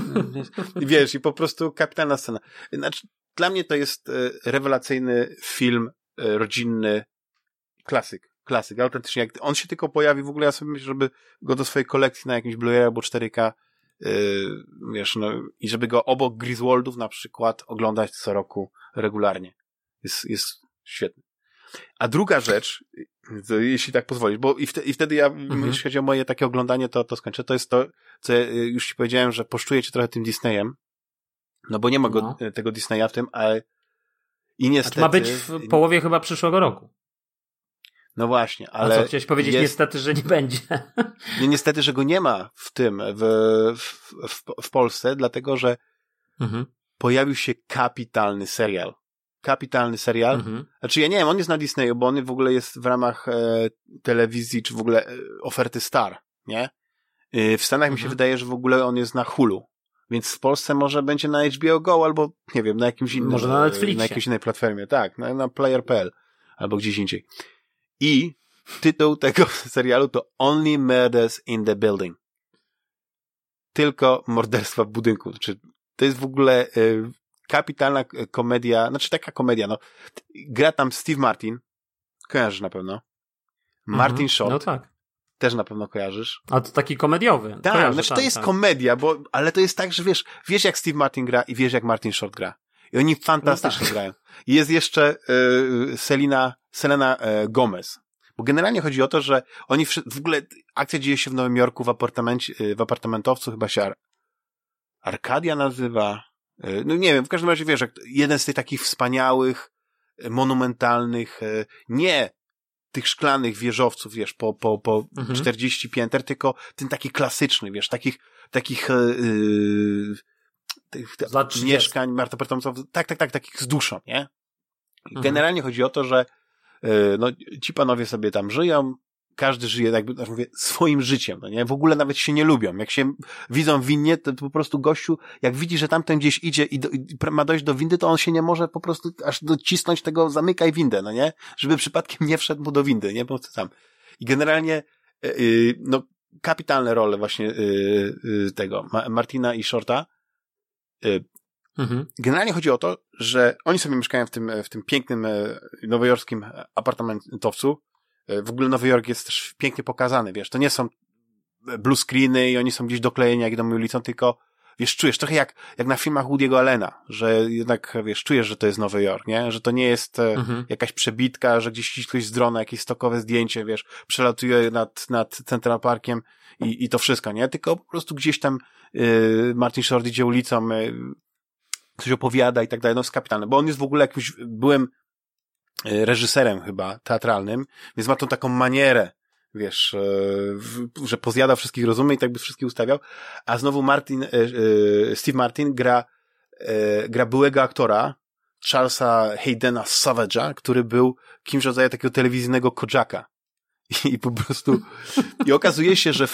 Wiesz, i po prostu kapitalna scena. Znaczy, dla mnie to jest rewelacyjny film rodzinny, klasyk, autentycznie. Jak on się tylko pojawi, w ogóle ja sobie myślę, żeby go do swojej kolekcji na jakimś Blu-ray albo 4K, wiesz, no, i żeby go obok Griswoldów na przykład oglądać co roku regularnie. Jest świetny. A druga rzecz, jeśli tak pozwolisz, bo i wtedy ja, jeśli chodzi o moje takie oglądanie, to skończę, to jest to, co już ci powiedziałem, że poszczuję cię trochę tym Disneyem, no bo nie ma tego Disneya w tym, ale i niestety... A to ma być w połowie chyba przyszłego roku. No właśnie, ale... A co, chciałeś powiedzieć niestety, że nie będzie. Nie, niestety, że go nie ma w tym, w Polsce, dlatego, że pojawił się kapitalny serial. Znaczy ja nie wiem, on jest na Disneyu, bo on w ogóle jest w ramach telewizji, czy w ogóle oferty Star, nie? W Stanach mi się wydaje, że w ogóle on jest na Hulu, więc w Polsce może będzie na HBO Go, albo nie wiem, na jakimś innym, może na Netflixie, na jakiejś innej platformie, tak, na player.pl, albo gdzieś indziej. I tytuł tego serialu to Only Murders in the Building. Tylko morderstwa w budynku. Znaczy, to jest w ogóle kapitalna komedia, znaczy taka komedia, no. Gra tam Steve Martin, kojarzysz na pewno. Martin Short. No tak. Też na pewno kojarzysz. A to taki komediowy. Tak, kojarzę, znaczy to jest komedia, bo, ale to jest tak, że wiesz jak Steve Martin gra i wiesz jak Martin Short gra. I oni fantastycznie grają. I jest jeszcze Selena Gomez. Bo generalnie chodzi o to, że oni w ogóle akcja dzieje się w Nowym Jorku w apartamentowcu, chyba się Arkadia nazywa. No nie wiem, w każdym razie wiesz, jeden z tych takich wspaniałych, monumentalnych, nie tych szklanych wieżowców, wiesz, po 40 pięter, tylko ten taki klasyczny, wiesz, takich mieszkań apartamentowców, tak, takich z duszą, nie? Generalnie chodzi o to, że no, ci panowie sobie tam żyją, każdy żyje, jak mówię, swoim życiem, no nie? W ogóle nawet się nie lubią. Jak się widzą w winnie, to po prostu gościu, jak widzi, że tamten gdzieś idzie i ma dojść do windy, to on się nie może po prostu aż docisnąć tego, zamykaj windę, no nie? Żeby przypadkiem nie wszedł mu do windy, nie? Bo co tam. I generalnie, no, kapitalne role właśnie tego Martina i Shorta. Generalnie chodzi o to, że oni sobie mieszkają w tym pięknym nowojorskim apartamentowcu. W ogóle Nowy Jork jest też pięknie pokazany, wiesz, to nie są blue screeny i oni są gdzieś doklejeni jak do mnie ulicą, tylko, wiesz, czujesz trochę jak na filmach Woody'ego Allena, że jednak, wiesz, czujesz, że to jest Nowy Jork, nie? Że to nie jest jakaś przebitka, że gdzieś ktoś z drona, jakieś stokowe zdjęcie, wiesz, przelatuje nad Central Parkiem i to wszystko, nie? Tylko po prostu gdzieś tam Martin Short idzie ulicą, coś opowiada i tak dalej, no jest kapitalne, bo on jest w ogóle jakimś byłym reżyserem chyba teatralnym, więc ma tą taką manierę, wiesz, że pozjada wszystkich rozumy i tak by wszystkich ustawiał, a znowu Steve Martin gra byłego aktora Charlesa Haydena Savage'a, który był kimś rodzaju takiego telewizyjnego Kojaka. I po prostu i okazuje się, że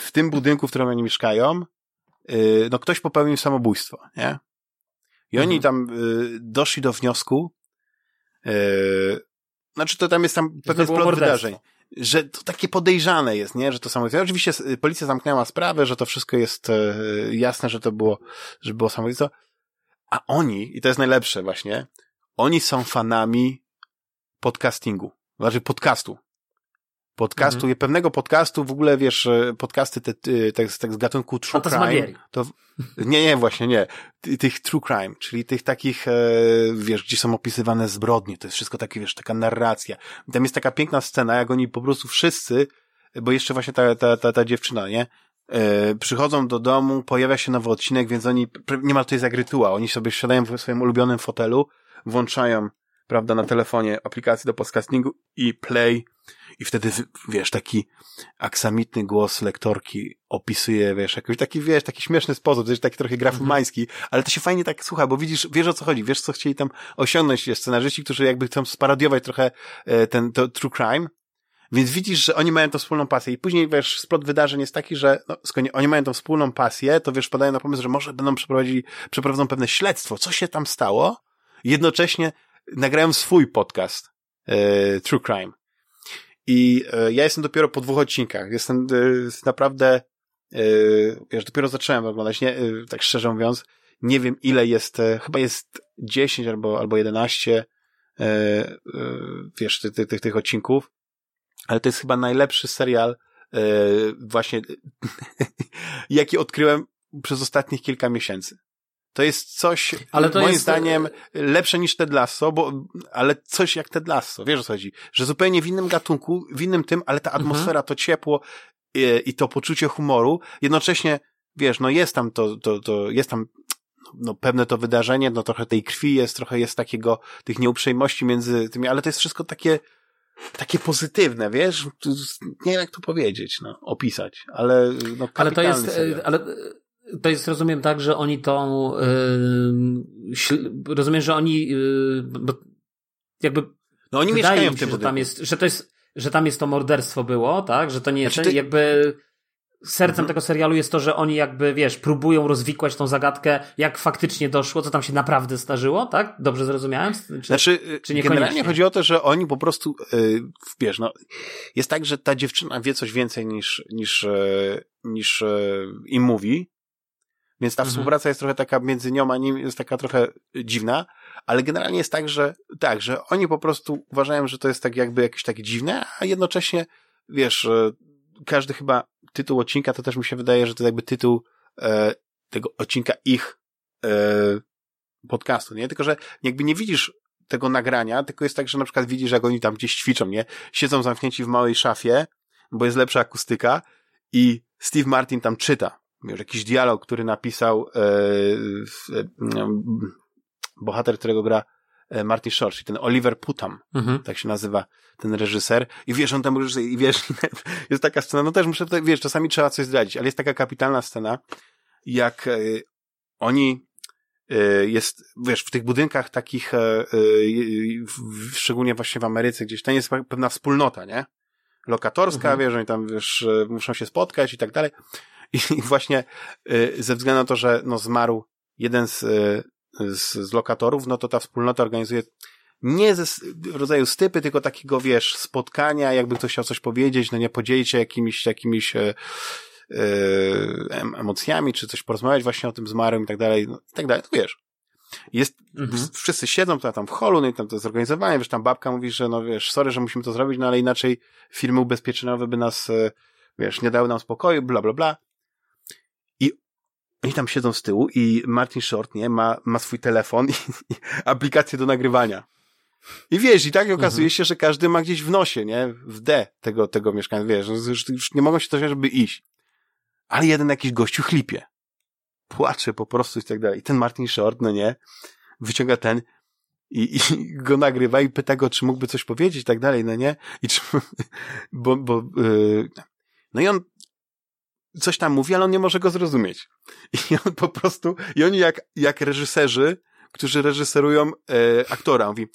w tym budynku, w którym oni mieszkają, no ktoś popełnił samobójstwo, nie? I oni tam doszli do wniosku, znaczy to tam jest tam pewien splot wydarzeń, że to takie podejrzane jest, nie, że to samobójstwo. Oczywiście policja zamknęła sprawę, że to wszystko jest jasne, że było samobójstwo, a oni, i to jest najlepsze właśnie, oni są fanami podcastingu, znaczy podcastu, pewnego podcastu, w ogóle wiesz, podcasty te z gatunku true crime, to nie, tych true crime, czyli tych takich, wiesz, gdzie są opisywane zbrodnie, to jest wszystko takie, wiesz, taka narracja. I tam jest taka piękna scena, jak oni po prostu wszyscy, bo jeszcze właśnie ta dziewczyna, nie, przychodzą do domu, pojawia się nowy odcinek, więc oni, niemal to jest jak rytuał, oni sobie siadają w swoim ulubionym fotelu, włączają, prawda, na telefonie aplikację do podcastingu i play. I wtedy, wiesz, taki aksamitny głos lektorki opisuje, wiesz, jakoś taki, wiesz, taki śmieszny sposób, wiesz, taki trochę grafomański, ale to się fajnie tak słucha, bo wiesz o co chodzi, wiesz co chcieli tam osiągnąć scenarzyści, którzy jakby chcą sparodiować trochę to true crime, więc widzisz, że oni mają tą wspólną pasję i później, wiesz, splot wydarzeń jest taki, że no, skoro oni mają tą wspólną pasję, to, wiesz, padają na pomysł, że może będą przeprowadzą pewne śledztwo, co się tam stało, jednocześnie nagrają swój podcast true crime. I ja jestem dopiero po 2 odcinkach. Jestem naprawdę, wiesz, dopiero zacząłem oglądać, nie, tak szczerze mówiąc, nie wiem ile jest, chyba jest 10 albo 11, wiesz, tych odcinków, ale to jest chyba najlepszy serial właśnie, jaki odkryłem przez ostatnich kilka miesięcy. To jest coś, ale to moim zdaniem, lepsze niż Ted Lasso, ale coś jak Ted Lasso, wiesz o co chodzi, że zupełnie w innym gatunku, w innym tym, ale ta atmosfera, to ciepło i to poczucie humoru, jednocześnie, wiesz, no jest tam to jest tam, no pewne to wydarzenie, no trochę tej krwi jest, trochę jest takiego, tych nieuprzejmości między tymi, ale to jest wszystko takie, takie pozytywne, wiesz? Nie wiem, jak to powiedzieć, no, opisać, ale no, kapitalny serial. Ale to jest, rozumiem tak, że oni tą rozumiem, że oni bo jakby no oni mieszkają w tym, że tam jest, że tam jest to morderstwo było, tak? Że to nie jest, znaczy ty... jakby sercem tego serialu jest to, że oni jakby, wiesz, próbują rozwikłać tą zagadkę, jak faktycznie doszło, co tam się naprawdę zdarzyło, tak? Dobrze zrozumiałem? Czy generalnie chodzi o to, że oni po prostu, wiesz, no, jest tak, że ta dziewczyna wie coś więcej niż im mówi, więc ta współpraca jest trochę taka między nią a nim, jest taka trochę dziwna, ale generalnie jest tak, że oni po prostu uważają, że to jest tak jakby jakieś takie dziwne, a jednocześnie, wiesz, każdy chyba tytuł odcinka, to też mi się wydaje, że to jakby tytuł tego odcinka ich podcastu, nie? Tylko, że jakby nie widzisz tego nagrania, tylko jest tak, że na przykład widzisz, jak oni tam gdzieś ćwiczą, nie? Siedzą zamknięci w małej szafie, bo jest lepsza akustyka i Steve Martin tam czyta. Miał jakiś dialog, który napisał bohater, którego gra Martin Short, czyli ten Oliver Putam, tak się nazywa ten reżyser. I wiesz, on tam reżyser, i wiesz, jest taka scena, no też muszę, wiesz, czasami trzeba coś zdradzić, ale jest taka kapitalna scena, jak oni jest, wiesz, w tych budynkach takich, szczególnie właśnie w Ameryce gdzieś, tam jest pewna wspólnota, nie? Lokatorska, wiesz, oni tam, wiesz, muszą się spotkać i tak dalej. I właśnie ze względu na to, że no zmarł jeden z lokatorów, no to ta wspólnota organizuje nie ze rodzaju stypy, tylko takiego, wiesz, spotkania, jakby ktoś chciał coś powiedzieć, no nie, podzielić się jakimiś emocjami, czy coś porozmawiać właśnie o tym zmarłym i tak dalej, no, i tak dalej, to wiesz. Jest, wszyscy siedzą tam w holu, no i tam to zorganizowanie, wiesz, tam babka mówi, że no wiesz, sorry, że musimy to zrobić, no ale inaczej firmy ubezpieczeniowe by nas, wiesz, nie dały nam spokoju, bla, bla, bla. Oni tam siedzą z tyłu i Martin Short, nie, ma swój telefon i aplikację do nagrywania. I wiesz, i tak okazuje się, że każdy ma gdzieś w nosie, nie, w D tego mieszkania, wiesz, już nie mogą się to wziąć, żeby iść. Ale jeden jakiś gościu chlipie. Płacze po prostu i tak dalej. I ten Martin Short, no nie, wyciąga ten i go nagrywa i pyta go, czy mógłby coś powiedzieć i tak dalej, no nie. I czy, no i on coś tam mówi, ale on nie może go zrozumieć. I on po prostu, i oni jak reżyserzy, którzy reżyserują aktora, mówi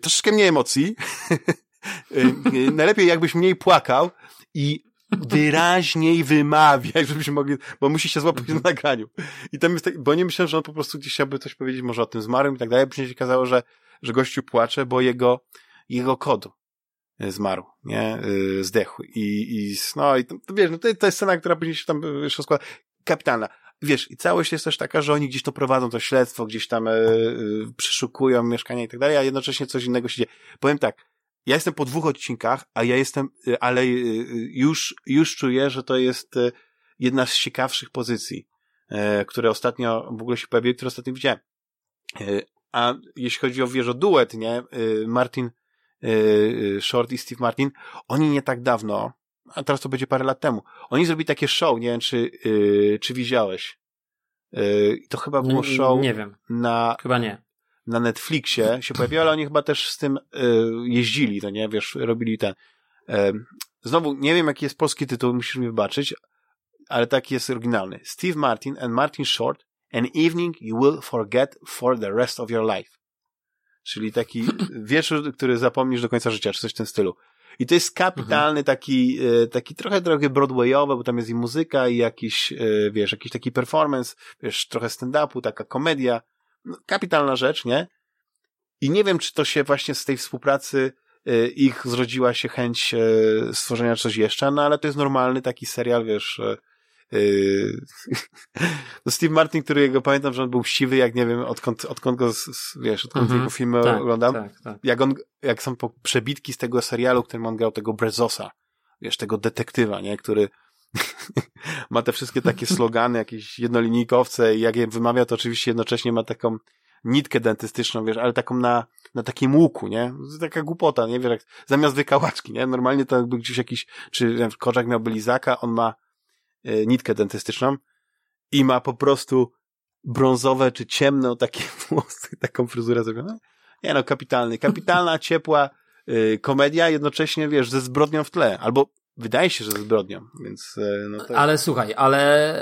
troszeczkę mniej emocji, najlepiej jakbyś mniej płakał i wyraźniej wymawiać, żebyśmy mogli, bo musi się złapać na nagraniu. I tam jest tak, bo nie myślałem, że on po prostu gdzieś chciałby coś powiedzieć może o tym zmarłym i tak dalej, później się okazało, że gościu płacze, bo jego kod zmarł, nie? Zdechł. I to, wiesz, no to jest scena, która później się tam rozkłada. Kapitalna. Wiesz, i całość jest też taka, że oni gdzieś to prowadzą, to śledztwo, gdzieś tam przeszukują mieszkania i tak dalej, a jednocześnie coś innego się dzieje. Powiem tak, ja jestem po 2 odcinkach, ale już czuję, że to jest jedna z ciekawszych pozycji, które ostatnio w ogóle się pojawiły, które ostatnio widziałem. A jeśli chodzi o, wiesz, o duet, nie? Martin Short i Steve Martin, oni nie tak dawno, a teraz to będzie parę lat temu, oni zrobili takie show, nie wiem czy widziałeś, to chyba było show, nie wiem. Chyba nie. Na Netflixie się pojawiło, ale oni chyba też z tym jeździli, to nie, wiesz, robili ten znowu nie wiem jaki jest polski tytuł, musisz mi wybaczyć, ale taki jest oryginalny: Steve Martin and Martin Short, an evening you will forget for the rest of your life. Czyli taki wieczór, który zapomnisz do końca życia, czy coś w tym stylu. I to jest kapitalny taki trochę broadwayowy, bo tam jest i muzyka, i jakiś, wiesz, jakiś taki performance, wiesz, trochę stand-upu, taka komedia. No, kapitalna rzecz, nie? I nie wiem, czy to się właśnie z tej współpracy ich zrodziła się chęć stworzenia coś jeszcze, no ale to jest normalny taki serial, wiesz... No Steve Martin, którego pamiętam, że on był siwy, jak nie wiem, odkąd go, wiesz, odkąd jego filmy oglądam, tak. Jak są przebitki z tego serialu, którym on grał tego Brezosa, wiesz, tego detektywa, nie, który ma te wszystkie takie slogany, jakieś jednolinijkowce i jak je wymawia, to oczywiście jednocześnie ma taką nitkę dentystyczną, wiesz, ale taką na takim łuku, nie? Taka głupota, nie? Wiesz, jak zamiast wykałaczki, nie? Normalnie to jakby gdzieś jakiś, czy Korzak miałby lizaka, on ma nitkę dentystyczną i ma po prostu brązowe czy ciemne takie włosy, taką fryzurę zrobioną. Nie no, kapitalna, ciepła komedia jednocześnie, wiesz, ze zbrodnią w tle, albo wydaje się, że ze zbrodnią, więc... No to... Ale słuchaj,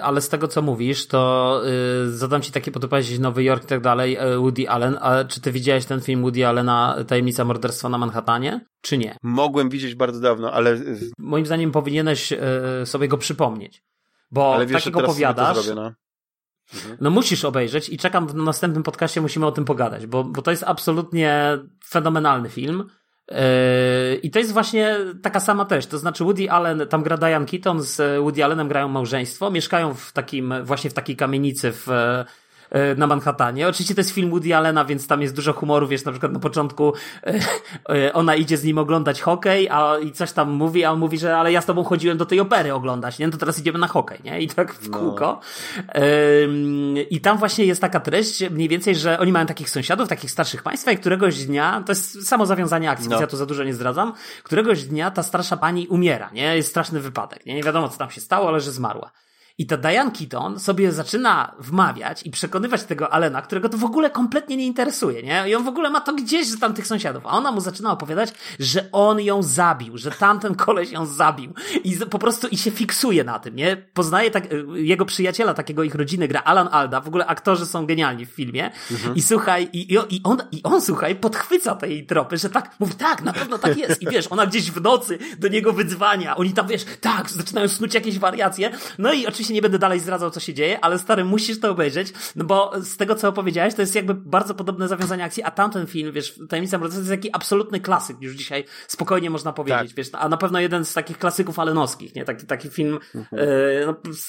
ale z tego, co mówisz, to zadam ci takie podpowiedzi, Nowy Jork i tak dalej, Woody Allen, a czy ty widziałeś ten film Woody Allena, Tajemnica morderstwa na Manhattanie, czy nie? Mogłem widzieć bardzo dawno, ale... Moim zdaniem powinieneś sobie go przypomnieć, bo ale wiesz, takiego powiadasz... No musisz obejrzeć i czekam, w następnym podcaście musimy o tym pogadać, bo to jest absolutnie fenomenalny film i to jest właśnie taka sama treść, to znaczy Woody Allen, tam gra Diane Keaton, z Woody Allenem grają małżeństwo, mieszkają w takim, właśnie w takiej kamienicy na Manhattanie. Oczywiście to jest film Woody Allena, więc tam jest dużo humoru, wiesz, na przykład na początku ona idzie z nim oglądać hokej i coś tam mówi, a on mówi, że ale ja z tobą chodziłem do tej opery oglądać, nie? No to teraz idziemy na hokej, nie? I tak w kółko. I tam właśnie jest taka treść mniej więcej, że oni mają takich sąsiadów, takich starszych państwa i któregoś dnia, to jest samo zawiązanie akcji, więc ja tu za dużo nie zdradzam, któregoś dnia ta starsza pani umiera, nie? Jest straszny wypadek, nie? Nie wiadomo, co tam się stało, ale że zmarła. I ta Diane Keaton sobie zaczyna wmawiać i przekonywać tego Allena, którego to w ogóle kompletnie nie interesuje, nie? I on w ogóle ma to gdzieś z tamtych sąsiadów. A ona mu zaczyna opowiadać, że on ją zabił, że tamten koleś ją zabił. I po prostu i się fiksuje na tym, nie? Poznaje tak, jego przyjaciela, takiego ich rodziny, gra Alan Alda. W ogóle aktorzy są genialni w filmie. Mhm. I słuchaj, i on, słuchaj, podchwyca tej tropy, że tak, mówi, tak, na pewno tak jest. I wiesz, ona gdzieś w nocy do niego wydzwania. Oni tam, wiesz, tak, zaczynają snuć jakieś wariacje. No i oczywiście nie będę dalej zdradzał, co się dzieje, ale stary, musisz to obejrzeć, no bo z tego, co opowiedziałeś, to jest jakby bardzo podobne zawiązanie akcji, a tamten film, wiesz, Tajemnica Morderstwa jest taki absolutny klasyk, już dzisiaj spokojnie można powiedzieć, tak. Wiesz, a na pewno jeden z takich klasyków alenowskich, nie? Taki film, no,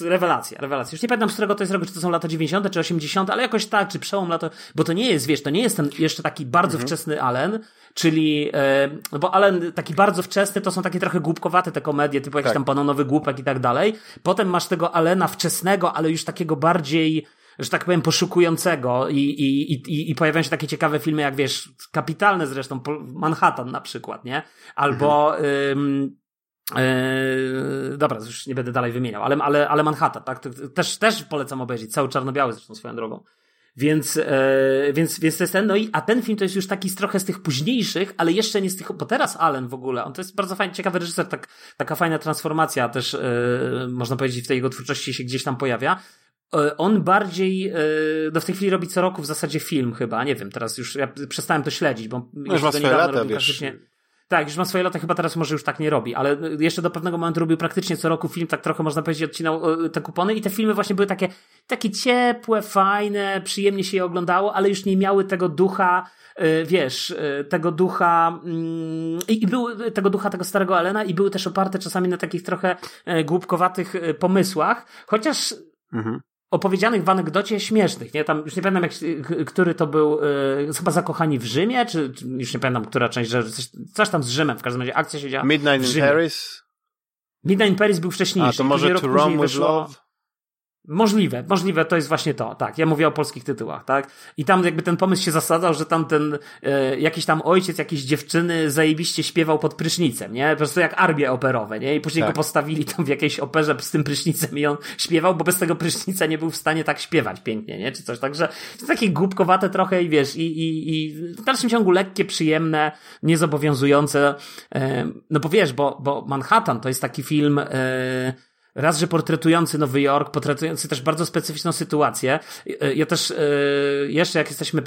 rewelacja. Już nie pamiętam, z którego to jest roku, czy to są lata 90, czy 80, ale jakoś tak, czy przełom lat, bo to nie jest, wiesz, to nie jest ten jeszcze taki bardzo wczesny Allen, czyli, no bo Allen taki bardzo wczesny, to są takie trochę głupkowate te komedie, typu jakiś tam Panonowy Głupek i tak dalej. Potem masz tego Allena wczesnego, ale już takiego bardziej, że tak powiem, poszukującego i pojawiają się takie ciekawe filmy jak, wiesz, kapitalne zresztą, Manhattan na przykład, nie? Albo dobra, już nie będę dalej wymieniał, ale Manhattan, tak? Też polecam obejrzeć, cały czarno-biały zresztą swoją drogą. Więc to jest ten, no i, a ten film to jest już taki trochę z tych późniejszych, ale jeszcze nie z tych, bo teraz Allen w ogóle, on to jest bardzo fajny, ciekawy reżyser, taka fajna transformacja też, można powiedzieć, w tej jego twórczości się gdzieś tam pojawia. On bardziej, no w tej chwili robi co roku w zasadzie film chyba, nie wiem, teraz już, ja przestałem to śledzić, bo już to niedawno robił praktycznie... Tak, już ma swoje lata, chyba teraz może już tak nie robi, ale jeszcze do pewnego momentu robił praktycznie co roku film, tak trochę można powiedzieć, odcinał te kupony i te filmy właśnie były takie ciepłe, fajne, przyjemnie się je oglądało, ale już nie miały tego ducha, wiesz, tego ducha i były tego ducha tego starego Allena i były też oparte czasami na takich trochę głupkowatych pomysłach, chociaż opowiedzianych w anegdocie śmiesznych, nie? Tam już nie pamiętam, który to był, chyba Zakochani w Rzymie, czy już nie pamiętam, która część, że coś tam z Rzymem, w każdym razie akcja się działa. Midnight in Paris? Midnight in Paris był wcześniejszy. A to może To Rome with Love? Możliwe, to jest właśnie to, tak. Ja mówię o polskich tytułach, tak. I tam jakby ten pomysł się zasadzał, że tam ten jakiś tam ojciec jakiejś dziewczyny zajebiście śpiewał pod prysznicem, nie? Po prostu jak armie operowe, nie? I później go postawili tam w jakiejś operze z tym prysznicem i on śpiewał, bo bez tego prysznica nie był w stanie tak śpiewać pięknie, nie? Czy coś. Także to takie głupkowate trochę i wiesz, i w dalszym ciągu lekkie, przyjemne, niezobowiązujące. No bo wiesz, bo Manhattan to jest taki film... Raz, że portretujący Nowy Jork, portretujący też bardzo specyficzną sytuację. Ja też, jeszcze jak jesteśmy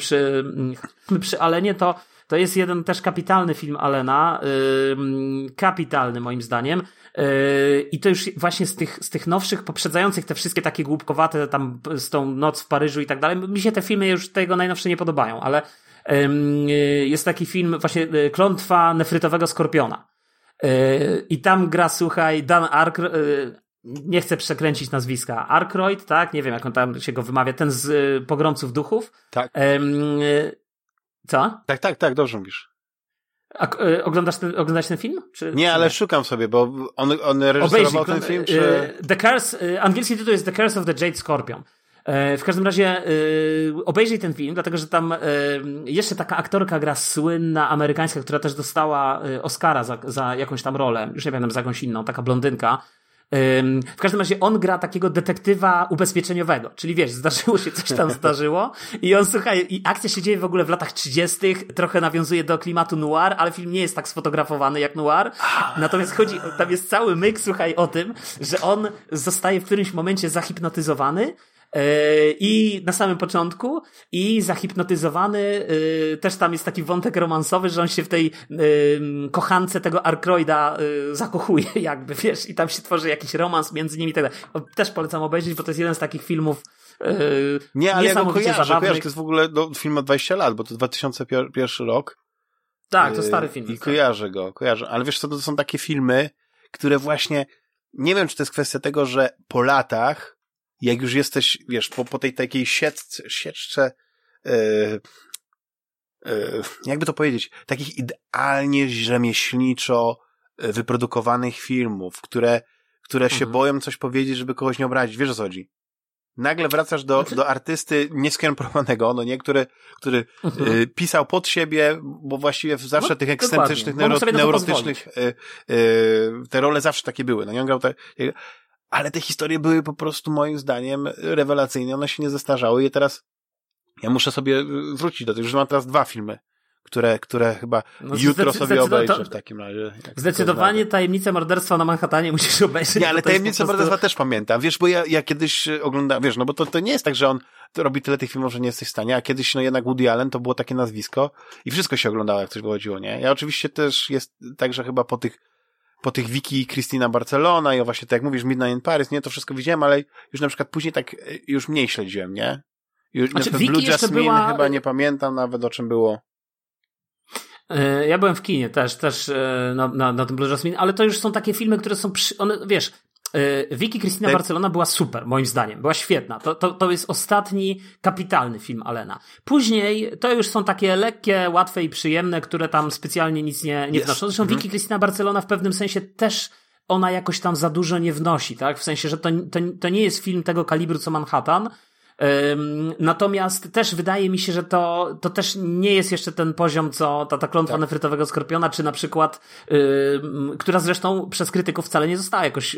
przy Allenie, to jest jeden też kapitalny film Allena, kapitalny moim zdaniem. I to już właśnie z tych nowszych, poprzedzających te wszystkie takie głupkowate tam z tą Noc w Paryżu i tak dalej. Mi się te filmy już tego najnowsze nie podobają, ale jest taki film właśnie Klątwa Nefrytowego Skorpiona. I tam gra, słuchaj, Dan Arkroyd, nie chcę przekręcić nazwiska, Arkroyd, tak? Nie wiem, jak on tam się go wymawia, ten z Pogromców Duchów. Tak. Co? Tak, dobrze mówisz. A oglądasz ten film? Nie, ale szukam sobie, bo on reżyserował ten film, czy... The Curse, angielski tytuł jest The Curse of the Jade Scorpion. W każdym razie obejrzyj ten film, dlatego że tam jeszcze taka aktorka gra słynna, amerykańska, która też dostała Oscara za jakąś tam rolę, już nie pamiętam, za jakąś inną, taka blondynka. W każdym razie on gra takiego detektywa ubezpieczeniowego, czyli wiesz, zdarzyło się, coś tam zdarzyło i on, słuchaj, i akcja się dzieje w ogóle w latach 30. trochę nawiązuje do klimatu noir, ale film nie jest tak sfotografowany jak noir, natomiast chodzi, tam jest cały myk, słuchaj, o tym, że on zostaje w którymś momencie zahipnotyzowany i na samym początku i zahipnotyzowany, też tam jest taki wątek romansowy, że on się w tej kochance tego Arkroida zakochuje jakby, wiesz, i tam się tworzy jakiś romans między nimi i tak dalej. Też polecam obejrzeć, bo to jest jeden z takich filmów nie, ale ja go kojarzę, to jest w ogóle film od 20 lat, bo to 2001 rok. Tak, to stary film. I kojarzę go, ale wiesz co, to są takie filmy, które właśnie, nie wiem, czy to jest kwestia tego, że po latach, jak już jesteś, wiesz, po tej takiej sieczce, jakby to powiedzieć, takich idealnie rzemieślniczo wyprodukowanych filmów, które się boją coś powiedzieć, żeby kogoś nie obrazić. Wiesz, o co chodzi? Nagle wracasz do artysty nieskrępowanego, no nie, który pisał pod siebie, bo właściwie zawsze tych ekscentrycznych, neurotycznych, te role zawsze takie były. No nie, on grał te... Ale te historie były po prostu moim zdaniem rewelacyjne, one się nie zestarzały i teraz ja muszę sobie wrócić do tego, już mam teraz dwa filmy, które chyba jutro sobie obejrzę w takim razie. Zdecydowanie Tajemnicę Morderstwa na Manhattanie musisz obejrzeć. Nie, ale Tajemnicę Morderstwa też pamiętam, wiesz, bo ja kiedyś oglądałem, wiesz, no bo to nie jest tak, że on robi tyle tych filmów, że nie jesteś w stanie, a kiedyś no jednak Woody Allen to było takie nazwisko i wszystko się oglądało, jak coś wychodziło, nie? Ja oczywiście też jest tak, że chyba po tych wiki Christina Barcelona i o właśnie tak jak mówisz Midnight in Paris, nie, to wszystko widziałem, ale już na przykład później tak już mniej śledziłem, nie? Już znaczy, na Blue Jasmine była... chyba nie pamiętam nawet o czym było. Ja byłem w kinie też na tym Blue Jasmine, ale to już są takie filmy, które są one, wiesz, Wiki Christina Barcelona była super, moim zdaniem. Była świetna. To jest ostatni kapitalny film Allena. Później to już są takie lekkie, łatwe i przyjemne, które tam specjalnie nic nie wnoszą. Zresztą Wiki Christina Barcelona w pewnym sensie też ona jakoś tam za dużo nie wnosi, tak? W sensie, że to nie jest film tego kalibru co Manhattan. Natomiast też wydaje mi się, że to też nie jest jeszcze ten poziom, co ta klątwa nefrytowego skorpiona, czy na przykład, która zresztą przez krytyków wcale nie została jakoś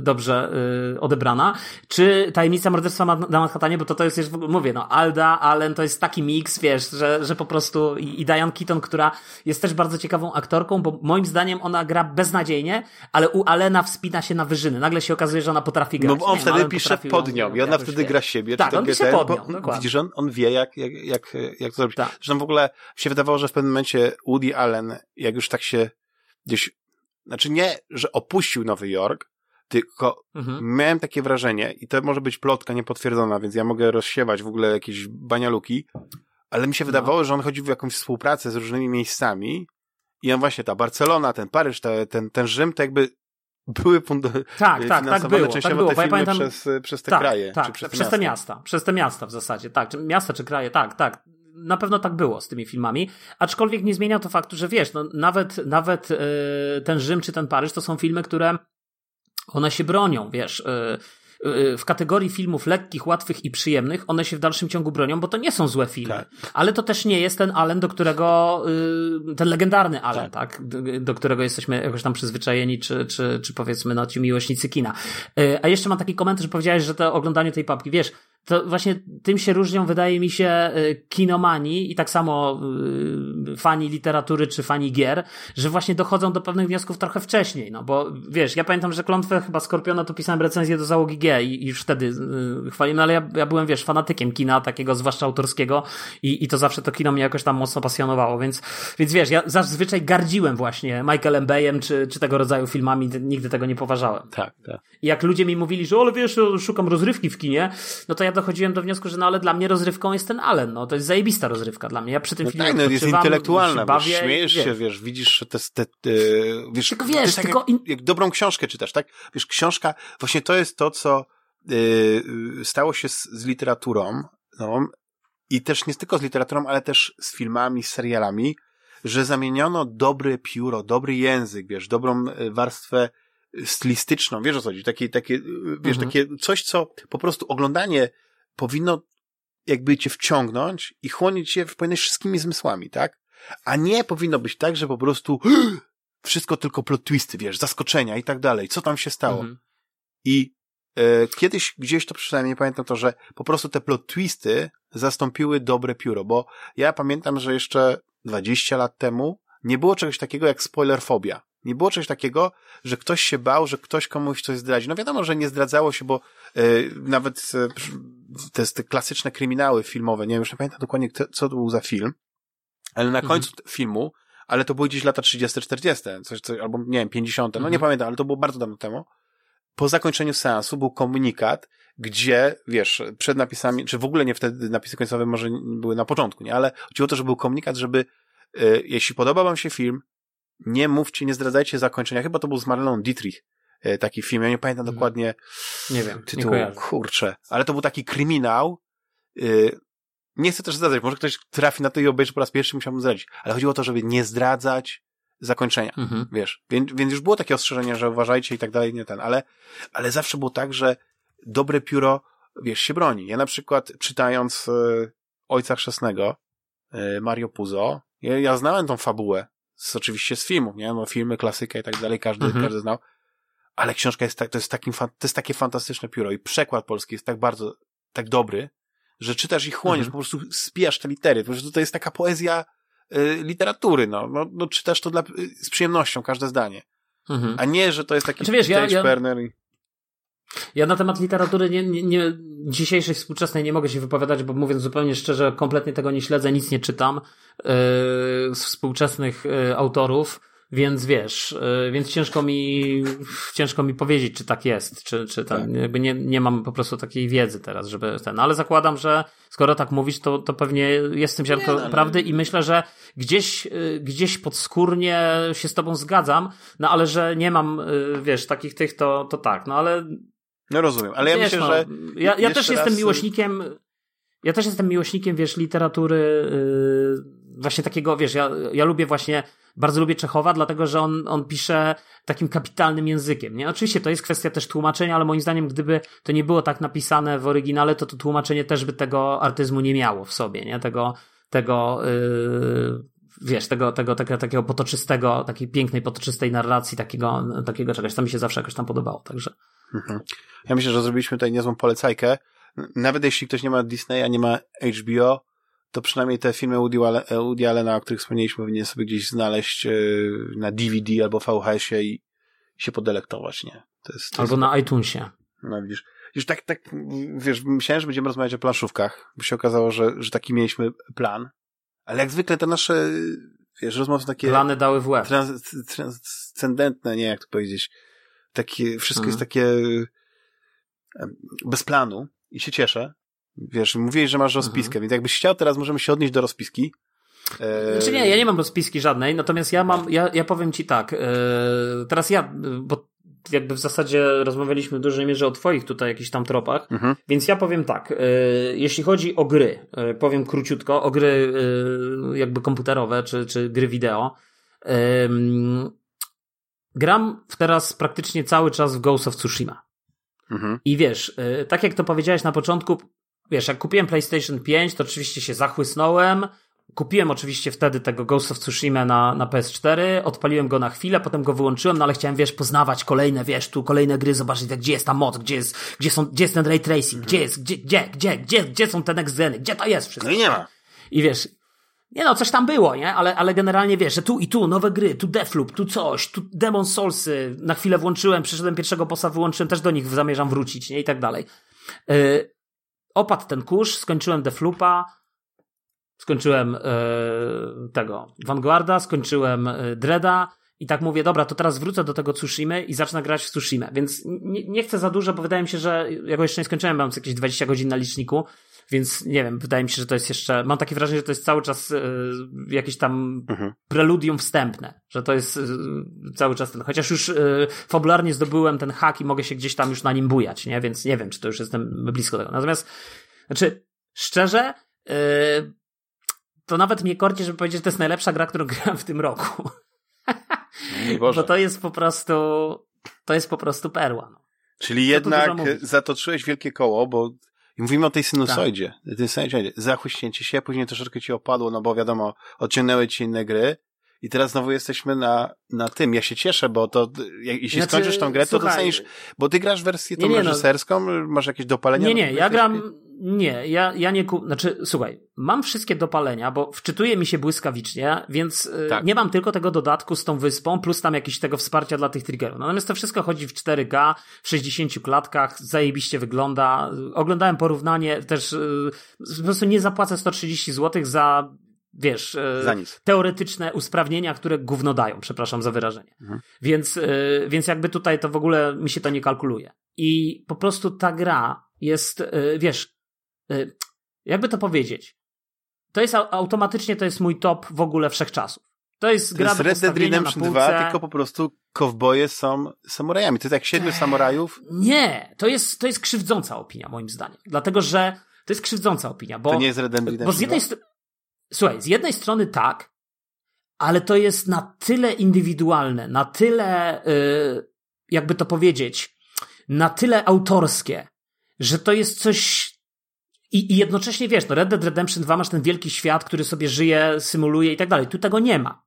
dobrze odebrana, czy Tajemnica Morderstwa na Manhattanie, bo to jest już, mówię, no Alda Allen to jest taki miks, wiesz, że po prostu i Diane Keaton, która jest też bardzo ciekawą aktorką, bo moim zdaniem ona gra beznadziejnie, ale u Allena wspina się na wyżyny. Nagle się okazuje, że ona potrafi grać. No bo on wtedy pisze pod nią i ona wtedy gra siebie. Tak, on się podniósł. Widzisz, on wie, jak to zrobić. Tak. Zresztą w ogóle się wydawało, że w pewnym momencie Woody Allen, jak już tak się gdzieś, znaczy nie, że opuścił Nowy Jork, tylko miałem takie wrażenie, i to może być plotka niepotwierdzona, więc ja mogę rozsiewać w ogóle jakieś banialuki, ale mi się wydawało, że on chodził w jakąś współpracę z różnymi miejscami i on właśnie, ta Barcelona, ten Paryż, ten Rzym, to jakby były finansowane częściowo te filmy przez te kraje. Tak, przez te miasta. Przez te miasta w zasadzie. Tak, czy miasta czy kraje, tak. Na pewno tak było z tymi filmami. Aczkolwiek nie zmienia to faktu, że wiesz, no, nawet ten Rzym czy ten Paryż to są filmy, które one się bronią, wiesz. W kategorii filmów lekkich, łatwych i przyjemnych, one się w dalszym ciągu bronią, bo to nie są złe filmy. Tak. Ale to też nie jest ten Allen, do którego ten legendarny Allen, tak? Do którego jesteśmy jakoś tam przyzwyczajeni, czy powiedzmy, no ci miłośnicy kina. A jeszcze mam taki komentarz, że powiedziałeś, że to oglądanie tej papki, wiesz, to właśnie tym się różnią, wydaje mi się, kinomani i tak samo fani literatury czy fani gier, że właśnie dochodzą do pewnych wniosków trochę wcześniej, no bo wiesz, ja pamiętam, że Klątwę chyba Skorpiona to pisałem recenzję do Załogi G i już wtedy chwaliłem, no ale ja byłem, wiesz, fanatykiem kina takiego, zwłaszcza autorskiego i to zawsze to kino mnie jakoś tam mocno pasjonowało, więc wiesz, ja zazwyczaj gardziłem właśnie Michaelem Bayem czy tego rodzaju filmami, nigdy tego nie poważałem. Tak. I jak ludzie mi mówili, że ale wiesz, szukam rozrywki w kinie, no to ja dochodziłem do wniosku, że no ale dla mnie rozrywką jest ten Allen, no to jest zajebista rozrywka dla mnie. Ja przy tym filmie tak, no, jest intelektualna, się bawię, śmiejesz się, wiesz, widzisz te wiesz, tylko wiesz, tak tylko jak dobrą książkę czytasz, tak? Wiesz, książka, właśnie to jest to, co stało się z literaturą, no, i też nie tylko z literaturą, ale też z filmami, z serialami, że zamieniono dobre pióro, dobry język, wiesz, dobrą warstwę stylistyczną, wiesz o co chodzi, takie wiesz, takie coś, co po prostu oglądanie powinno jakby cię wciągnąć i chłonić cię wszystkimi zmysłami, tak? A nie powinno być tak, że po prostu wszystko tylko plot twisty, wiesz, zaskoczenia i tak dalej, co tam się stało. I kiedyś gdzieś to przeczytałem, nie pamiętam to, że po prostu te plot twisty zastąpiły dobre pióro, bo ja pamiętam, że jeszcze 20 lat temu nie było czegoś takiego jak spoilerfobia. Nie było czegoś takiego, że ktoś się bał, że ktoś komuś coś zdradzi. No wiadomo, że nie zdradzało się, bo nawet te klasyczne kryminały filmowe, nie wiem, już nie pamiętam dokładnie, co to był za film, ale na końcu filmu, ale to były gdzieś lata 30, 40, coś, albo nie wiem, 50, no nie pamiętam, ale to było bardzo dawno temu. Po zakończeniu seansu był komunikat, gdzie, wiesz, przed napisami, czy w ogóle nie wtedy, napisy końcowe może były na początku, nie, ale chodziło o to, że był komunikat, żeby jeśli podoba wam się film, nie mówcie, nie zdradzajcie zakończenia. Chyba to był z Marlon Dietrich taki film. Ja nie pamiętam dokładnie nie wiem, tytułu. Nie kurczę. Ale to był taki kryminał. Nie chcę też zdradzać. Może ktoś trafi na to i obejrzy po raz pierwszy, musiałbym zdradzić. Ale chodziło o to, żeby nie zdradzać zakończenia. Wiesz. Więc już było takie ostrzeżenie, że uważajcie i tak dalej. Nie ten. Ale zawsze było tak, że dobre pióro, wiesz, się broni. Ja na przykład czytając Ojca Chrzestnego Mario Puzo, ja znałem tą fabułę oczywiście z filmów, nie? No filmy, klasyka i tak dalej, każdy znał. Ale książka jest tak, to jest takie fantastyczne pióro i przekład polski jest tak bardzo, tak dobry, że czytasz i chłoniesz, po prostu spijasz te litery. Po prostu to jest taka poezja literatury, no czytasz to z przyjemnością, każde zdanie. A nie, że to jest taki Perner i... Ja na temat literatury dzisiejszej, współczesnej nie mogę się wypowiadać, bo mówiąc zupełnie szczerze, kompletnie tego nie śledzę, nic nie czytam z współczesnych autorów, więc wiesz, więc ciężko mi powiedzieć, czy tak jest, czy ten, jakby nie mam po prostu takiej wiedzy teraz, żeby ten, ale zakładam, że skoro tak mówisz, to pewnie jest w tym ziarnko prawdy i myślę, że gdzieś podskórnie się z tobą zgadzam, no ale że nie mam, wiesz, takich tych, to tak, no ale... No rozumiem, ale ja myślę, że... Ja też jestem miłośnikiem, wiesz, literatury właśnie takiego, wiesz, ja lubię właśnie, bardzo lubię Czechowa, dlatego, że on pisze takim kapitalnym językiem, nie? Oczywiście to jest kwestia też tłumaczenia, ale moim zdaniem, gdyby to nie było tak napisane w oryginale, to tłumaczenie też by tego artyzmu nie miało w sobie, nie? Tego takiego potoczystego, takiej pięknej, potoczystej narracji, takiego czegoś. To mi się zawsze jakoś tam podobało, także. Ja myślę, że zrobiliśmy tutaj niezłą polecajkę. Nawet jeśli ktoś nie ma Disneya, nie ma HBO, to przynajmniej te filmy Woody Allena, o których wspomnieliśmy, powinien sobie gdzieś znaleźć na DVD albo VHS-ie i się podelektować, nie? Albo na iTunesie. No widzisz. Już tak, wiesz, myślałem, że będziemy rozmawiać o planszówkach, bo się okazało, że taki mieliśmy plan, ale jak zwykle te nasze, wiesz, rozmowy są takie... Plany dały w łeb. Transcendentne, nie jak to powiedzieć. Takie, wszystko jest takie bez planu i się cieszę. Wiesz, mówiłeś, że masz rozpiskę, więc jakbyś chciał, teraz możemy się odnieść do rozpiski. Znaczy nie, ja nie mam rozpiski żadnej, natomiast ja powiem ci tak, teraz bo jakby w zasadzie rozmawialiśmy w dużej mierze o twoich tutaj jakichś tam tropach, więc ja powiem tak, jeśli chodzi o gry, powiem króciutko, o gry jakby komputerowe, czy gry wideo, gram teraz praktycznie cały czas w Ghost of Tsushima. I wiesz, tak jak to powiedziałeś na początku, wiesz, jak kupiłem PlayStation 5, to oczywiście się zachłysnąłem, kupiłem oczywiście wtedy tego Ghost of Tsushima na PS4, odpaliłem go na chwilę, potem go wyłączyłem, no ale chciałem, wiesz, poznawać kolejne, wiesz, tu kolejne gry, zobaczyć, gdzie jest ta moc, gdzie jest ten ray tracing, gdzie są te next geny, gdzie to jest wszystko. No i nie ma. I wiesz, nie no, coś tam było, nie? Ale generalnie wiesz, że tu i tu nowe gry, tu Deathloop, tu coś, tu Demon Soulsy, na chwilę włączyłem, przeszedłem pierwszego bossa, wyłączyłem, też do nich zamierzam wrócić, nie? I tak dalej. Opadł ten kurz, skończyłem Deathloopa, skończyłem tego Vanguarda, skończyłem Dreada i tak mówię, dobra, to teraz wrócę do tego Tsushimy i zacznę grać w Tsushimę, więc nie chcę za dużo, bo wydaje mi się, że ja go jeszcze nie skończyłem, mam jakieś 20 godzin na liczniku, więc nie wiem, wydaje mi się, że to jest jeszcze, mam takie wrażenie, że to jest cały czas jakieś tam preludium wstępne, że to jest cały czas ten, chociaż już fabularnie zdobyłem ten hak i mogę się gdzieś tam już na nim bujać, nie? Więc nie wiem, czy to już jestem blisko tego. Natomiast, znaczy, szczerze, to nawet mnie korci, żeby powiedzieć, że to jest najlepsza gra, którą grałem w tym roku. Bo to jest po prostu perła. No. Czyli jednak zatoczyłeś wielkie koło, bo i mówimy o tej sinusoidzie. Tak. Zachłyśnięcie się, później troszeczkę ci opadło, no bo wiadomo, odciągnęły ci inne gry I teraz znowu jesteśmy na tym. Ja się cieszę, bo to jeśli skończysz tą grę, to docenisz, bo ty grasz wersję tą reżyserską, masz jakieś dopalenia? Słuchaj, mam wszystkie dopalenia, bo wczytuje mi się błyskawicznie, więc nie mam tylko tego dodatku z tą wyspą, plus tam jakiegoś tego wsparcia dla tych triggerów. Natomiast to wszystko chodzi w 4K, w 60 klatkach, zajebiście wygląda. Oglądałem porównanie też, po prostu nie zapłacę 130 zł za teoretyczne usprawnienia, które gówno dają, przepraszam za wyrażenie. Mhm. Więc jakby tutaj to w ogóle mi się to nie kalkuluje. I po prostu ta gra jest, jakby to powiedzieć, to jest automatycznie, to jest mój top w ogóle wszechczasów. To jest gra do postawienia na półce. Red Dead Redemption 2, tylko po prostu kowboje są samurajami. To jest jak 7 samurajów? Nie, to jest krzywdząca opinia moim zdaniem. Dlatego, że to jest krzywdząca opinia, bo... To nie jest Red Dead Redemption 2? Słuchaj, z jednej strony tak, ale to jest na tyle indywidualne, na tyle, jakby to powiedzieć, na tyle autorskie, że to jest coś... I jednocześnie, wiesz, no Red Dead Redemption 2 masz ten wielki świat, który sobie żyje, symuluje i tak dalej. Tu tego nie ma.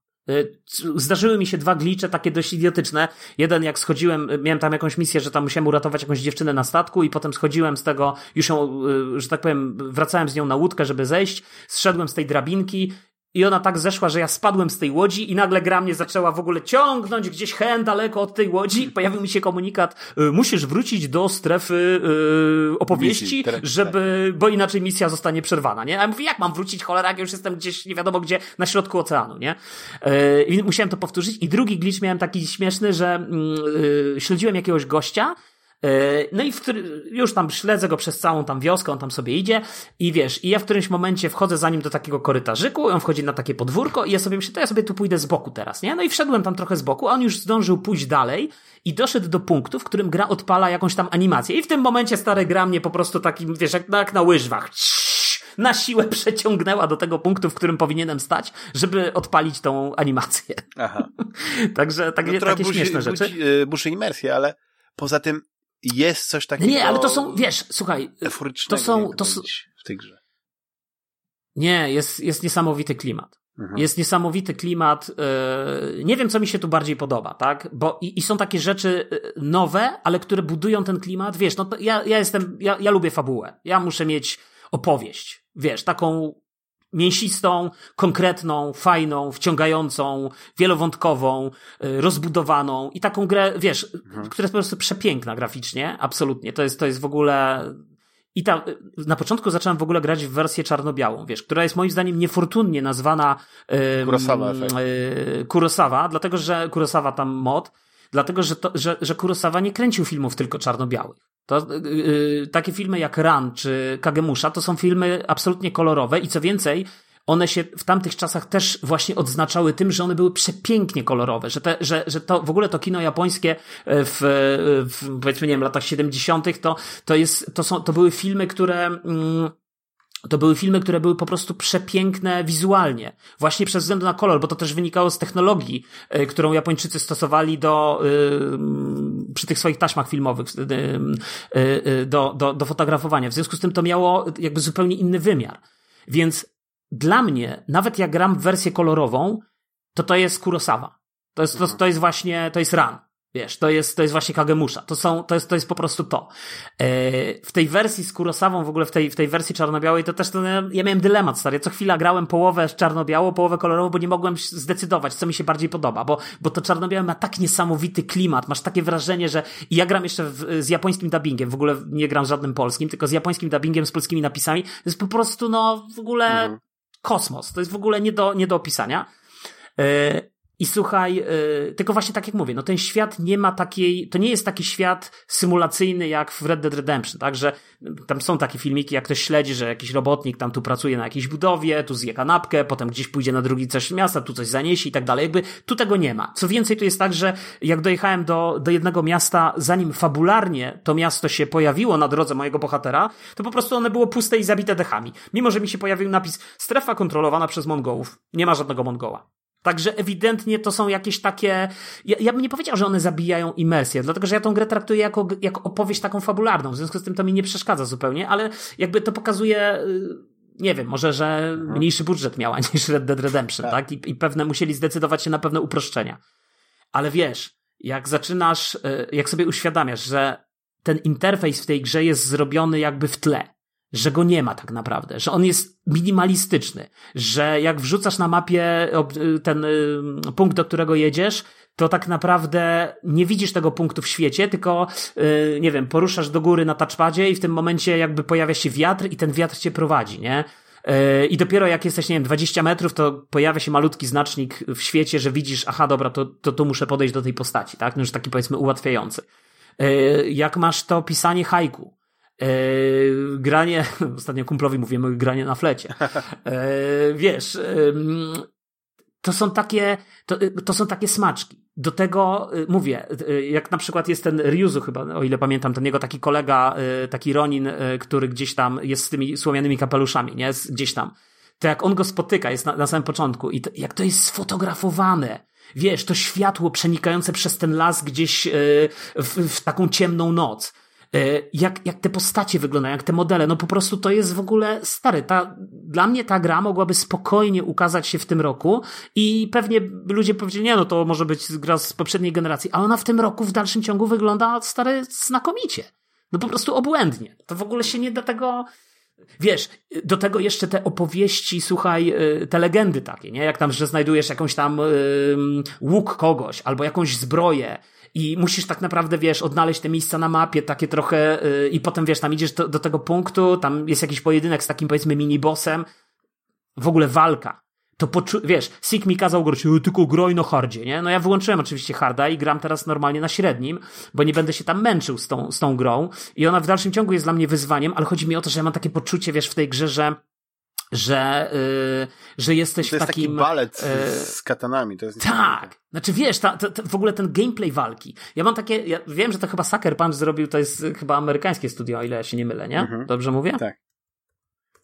Zdarzyły mi się dwa glitche takie dość idiotyczne. Jeden, jak schodziłem, miałem tam jakąś misję, że tam musiałem uratować jakąś dziewczynę na statku i potem schodziłem z tego, już ją, że tak powiem, wracałem z nią na łódkę, żeby zejść, zszedłem z tej drabinki i ona tak zeszła, że ja spadłem z tej łodzi i nagle gra mnie zaczęła w ogóle ciągnąć gdzieś hen daleko od tej łodzi. Pojawił mi się komunikat, musisz wrócić do strefy opowieści, żeby, bo inaczej misja zostanie przerwana, nie? A ja mówię, jak mam wrócić, cholera, jak już jestem gdzieś, nie wiadomo gdzie, na środku oceanu, nie? I musiałem to powtórzyć. I drugi glitch miałem taki śmieszny, że śledziłem jakiegoś gościa, no i już tam śledzę go przez całą tam wioskę, on tam sobie idzie i wiesz, i ja w którymś momencie wchodzę za nim do takiego korytarzyku, on wchodzi na takie podwórko i ja sobie myślę, to ja sobie tu pójdę z boku teraz, nie? No i wszedłem tam trochę z boku, a on już zdążył pójść dalej i doszedł do punktu, w którym gra odpala jakąś tam animację i w tym momencie stary gra mnie po prostu takim, wiesz, jak na łyżwach na siłę przeciągnęła do tego punktu, w którym powinienem stać, żeby odpalić tą animację. Aha. Także takie śmieszne rzeczy. Burzy imersję, ale poza tym jest coś takiego. Nie, ale to są, wiesz, słuchaj, w tej grze. Nie, jest niesamowity klimat. Mhm. Jest niesamowity klimat. Nie wiem, co mi się tu bardziej podoba, tak? Bo i są takie rzeczy nowe, ale które budują ten klimat. Wiesz, no ja lubię fabułę. Ja muszę mieć opowieść. Wiesz, taką mięsistą, konkretną, fajną, wciągającą, wielowątkową, rozbudowaną i taką grę, wiesz, która jest po prostu przepiękna graficznie, absolutnie. To jest w ogóle... na początku zacząłem w ogóle grać w wersję czarno-białą, wiesz, która jest moim zdaniem niefortunnie nazwana Kurosawa, dlatego że Kurosawa tam mod, dlatego że Kurosawa nie kręcił filmów tylko czarno-białych. To takie filmy jak Ran czy Kagemusha to są filmy absolutnie kolorowe i co więcej, one się w tamtych czasach też właśnie odznaczały tym, że one były przepięknie kolorowe, że to w ogóle to kino japońskie w powiedzmy, nie wiem, latach 70. To były filmy, które były po prostu przepiękne wizualnie. Właśnie przez względu na kolor, bo to też wynikało z technologii, którą Japończycy stosowali przy tych swoich taśmach filmowych, do fotografowania. W związku z tym to miało jakby zupełnie inny wymiar. Więc dla mnie, nawet jak gram w wersję kolorową, to jest Kurosawa. To jest właśnie, to jest Ran. Wiesz, to jest właśnie Kagemusha. To jest po prostu to. W tej wersji z Kurosawą, w ogóle w tej wersji czarno-białej, to też ja miałem dylemat, stary. Co chwila grałem połowę czarno-białą, połowę kolorową, bo nie mogłem zdecydować, co mi się bardziej podoba, bo to czarno-białe ma tak niesamowity klimat, masz takie wrażenie, że ja gram jeszcze z japońskim dubbingiem, w ogóle nie gram żadnym polskim, tylko z japońskim dubbingiem, z polskimi napisami. To jest po prostu, w ogóle kosmos. To jest w ogóle nie do opisania. I słuchaj, tylko właśnie tak jak mówię, ten świat nie ma to nie jest taki świat symulacyjny jak w Red Dead Redemption, tak, że tam są takie filmiki, jak ktoś śledzi, że jakiś robotnik tam tu pracuje na jakiejś budowie, tu zje kanapkę, potem gdzieś pójdzie na drugi coś miasta, tu coś zaniesie i tak dalej, jakby tu tego nie ma. Co więcej, tu jest tak, że jak dojechałem do jednego miasta, zanim fabularnie to miasto się pojawiło na drodze mojego bohatera, to po prostu ono było puste i zabite dechami. Mimo, że mi się pojawił napis, strefa kontrolowana przez Mongołów. Nie ma żadnego Mongoła. Także ewidentnie to są jakieś takie... Ja bym nie powiedział, że one zabijają imersję, dlatego że ja tą grę traktuję jako opowieść taką fabularną, w związku z tym to mi nie przeszkadza zupełnie, ale jakby to pokazuje... nie wiem, może, że mniejszy budżet miała niż Red Dead Redemption, tak? I pewne musieli zdecydować się na pewne uproszczenia. Ale wiesz, jak zaczynasz, jak sobie uświadamiasz, że ten interfejs w tej grze jest zrobiony jakby w tle, że go nie ma tak naprawdę, że on jest minimalistyczny, że jak wrzucasz na mapie ten punkt, do którego jedziesz, to tak naprawdę nie widzisz tego punktu w świecie, tylko nie wiem, poruszasz do góry na touchpadzie i w tym momencie jakby pojawia się wiatr i ten wiatr cię prowadzi, nie? I dopiero jak jesteś, nie wiem, 20 metrów, to pojawia się malutki znacznik w świecie, że widzisz, aha, dobra, to tu muszę podejść do tej postaci, tak? No już taki, powiedzmy, ułatwiający. Jak masz to pisanie haiku, granie, ostatnio kumplowi mówiłem, granie na flecie. Wiesz, to są takie smaczki. Do tego mówię, jak na przykład jest ten Ryuzu chyba, o ile pamiętam, ten jego taki kolega, taki Ronin, który gdzieś tam jest z tymi słomianymi kapeluszami, nie? Gdzieś tam. To jak on go spotyka, jest na samym początku i to, jak to jest sfotografowane. Wiesz, to światło przenikające przez ten las gdzieś w taką ciemną noc. Jak te postacie wyglądają, jak te modele, no po prostu to jest w ogóle stary. Dla mnie ta gra mogłaby spokojnie ukazać się w tym roku i pewnie ludzie powiedzieli, nie no, to może być gra z poprzedniej generacji, a ona w tym roku w dalszym ciągu wygląda, stary, znakomicie. No po prostu obłędnie. To w ogóle się nie da tego... Wiesz, do tego jeszcze te opowieści, słuchaj, te legendy takie, nie? Jak tam, że znajdujesz jakąś tam łuk kogoś albo jakąś zbroję i musisz tak naprawdę, wiesz, odnaleźć te miejsca na mapie takie trochę i potem, wiesz, tam idziesz do tego punktu, tam jest jakiś pojedynek z takim, powiedzmy, minibossem. W ogóle walka. To wiesz, Sik mi kazał grać, tylko groj na hardzie, nie? No ja wyłączyłem oczywiście harda i gram teraz normalnie na średnim, bo nie będę się tam męczył z tą grą i ona w dalszym ciągu jest dla mnie wyzwaniem, ale chodzi mi o to, że ja mam takie poczucie, wiesz, w tej grze, że jesteś w takim... To jest taki balet z katanami. To jest tak! Znaczy wiesz, w ogóle ten gameplay walki. Ja mam takie... Ja wiem, że to chyba Sucker Punch zrobił, to jest chyba amerykańskie studio, o ile ja się nie mylę, nie? Mhm. Dobrze mówię? Tak.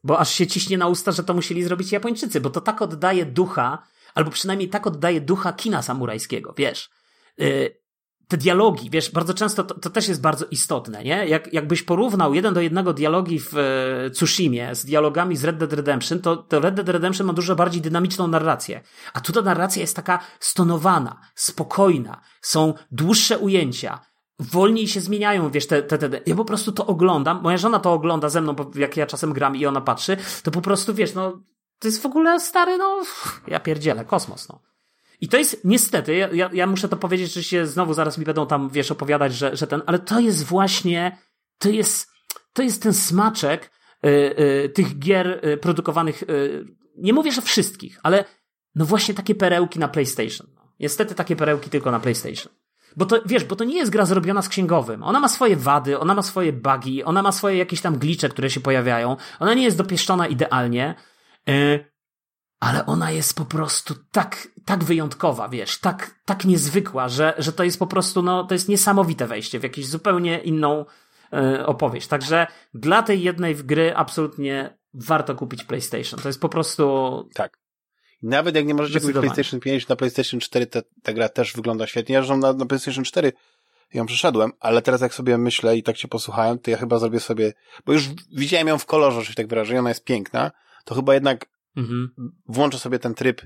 Bo aż się ciśnie na usta, że to musieli zrobić Japończycy, bo to tak oddaje ducha, albo przynajmniej tak oddaje ducha kina samurajskiego, wiesz. Te dialogi, wiesz, bardzo często to też jest bardzo istotne, nie? Jakbyś porównał 1:1 dialogi w Tsushimie z dialogami z Red Dead Redemption, to Red Dead Redemption ma dużo bardziej dynamiczną narrację. A tu ta narracja jest taka stonowana, spokojna, są dłuższe ujęcia, wolniej się zmieniają, wiesz, te. Ja po prostu to oglądam, moja żona to ogląda ze mną, bo jak ja czasem gram i ona patrzy, to po prostu, wiesz, no, to jest w ogóle stary, no, ja pierdzielę, kosmos, no. I to jest, niestety, ja muszę to powiedzieć, że się znowu zaraz mi będą tam, wiesz, opowiadać, że ten, ale to jest właśnie, to jest ten smaczek tych gier produkowanych, nie mówię, że wszystkich, ale no właśnie takie perełki na PlayStation. No. Niestety takie perełki tylko na PlayStation. Bo to, wiesz, bo to nie jest gra zrobiona z księgowym. Ona ma swoje wady, ona ma swoje bugi, ona ma swoje jakieś tam glicze, które się pojawiają. Ona nie jest dopieszczona idealnie, ale ona jest po prostu tak wyjątkowa, wiesz, tak niezwykła, że to jest po prostu, no, to jest niesamowite wejście w jakąś zupełnie inną opowieść. Także dla tej jednej gry absolutnie warto kupić PlayStation. To jest po prostu... Tak. Nawet jak nie możecie kupić PlayStation 5, na PlayStation 4 ta gra też wygląda świetnie. Ja już na PlayStation 4 ją przeszedłem, ale teraz jak sobie myślę i tak cię posłuchałem, to ja chyba zrobię sobie, bo już widziałem ją w kolorze, że się tak wyrażę, ona jest piękna, to chyba jednak włączę sobie ten tryb,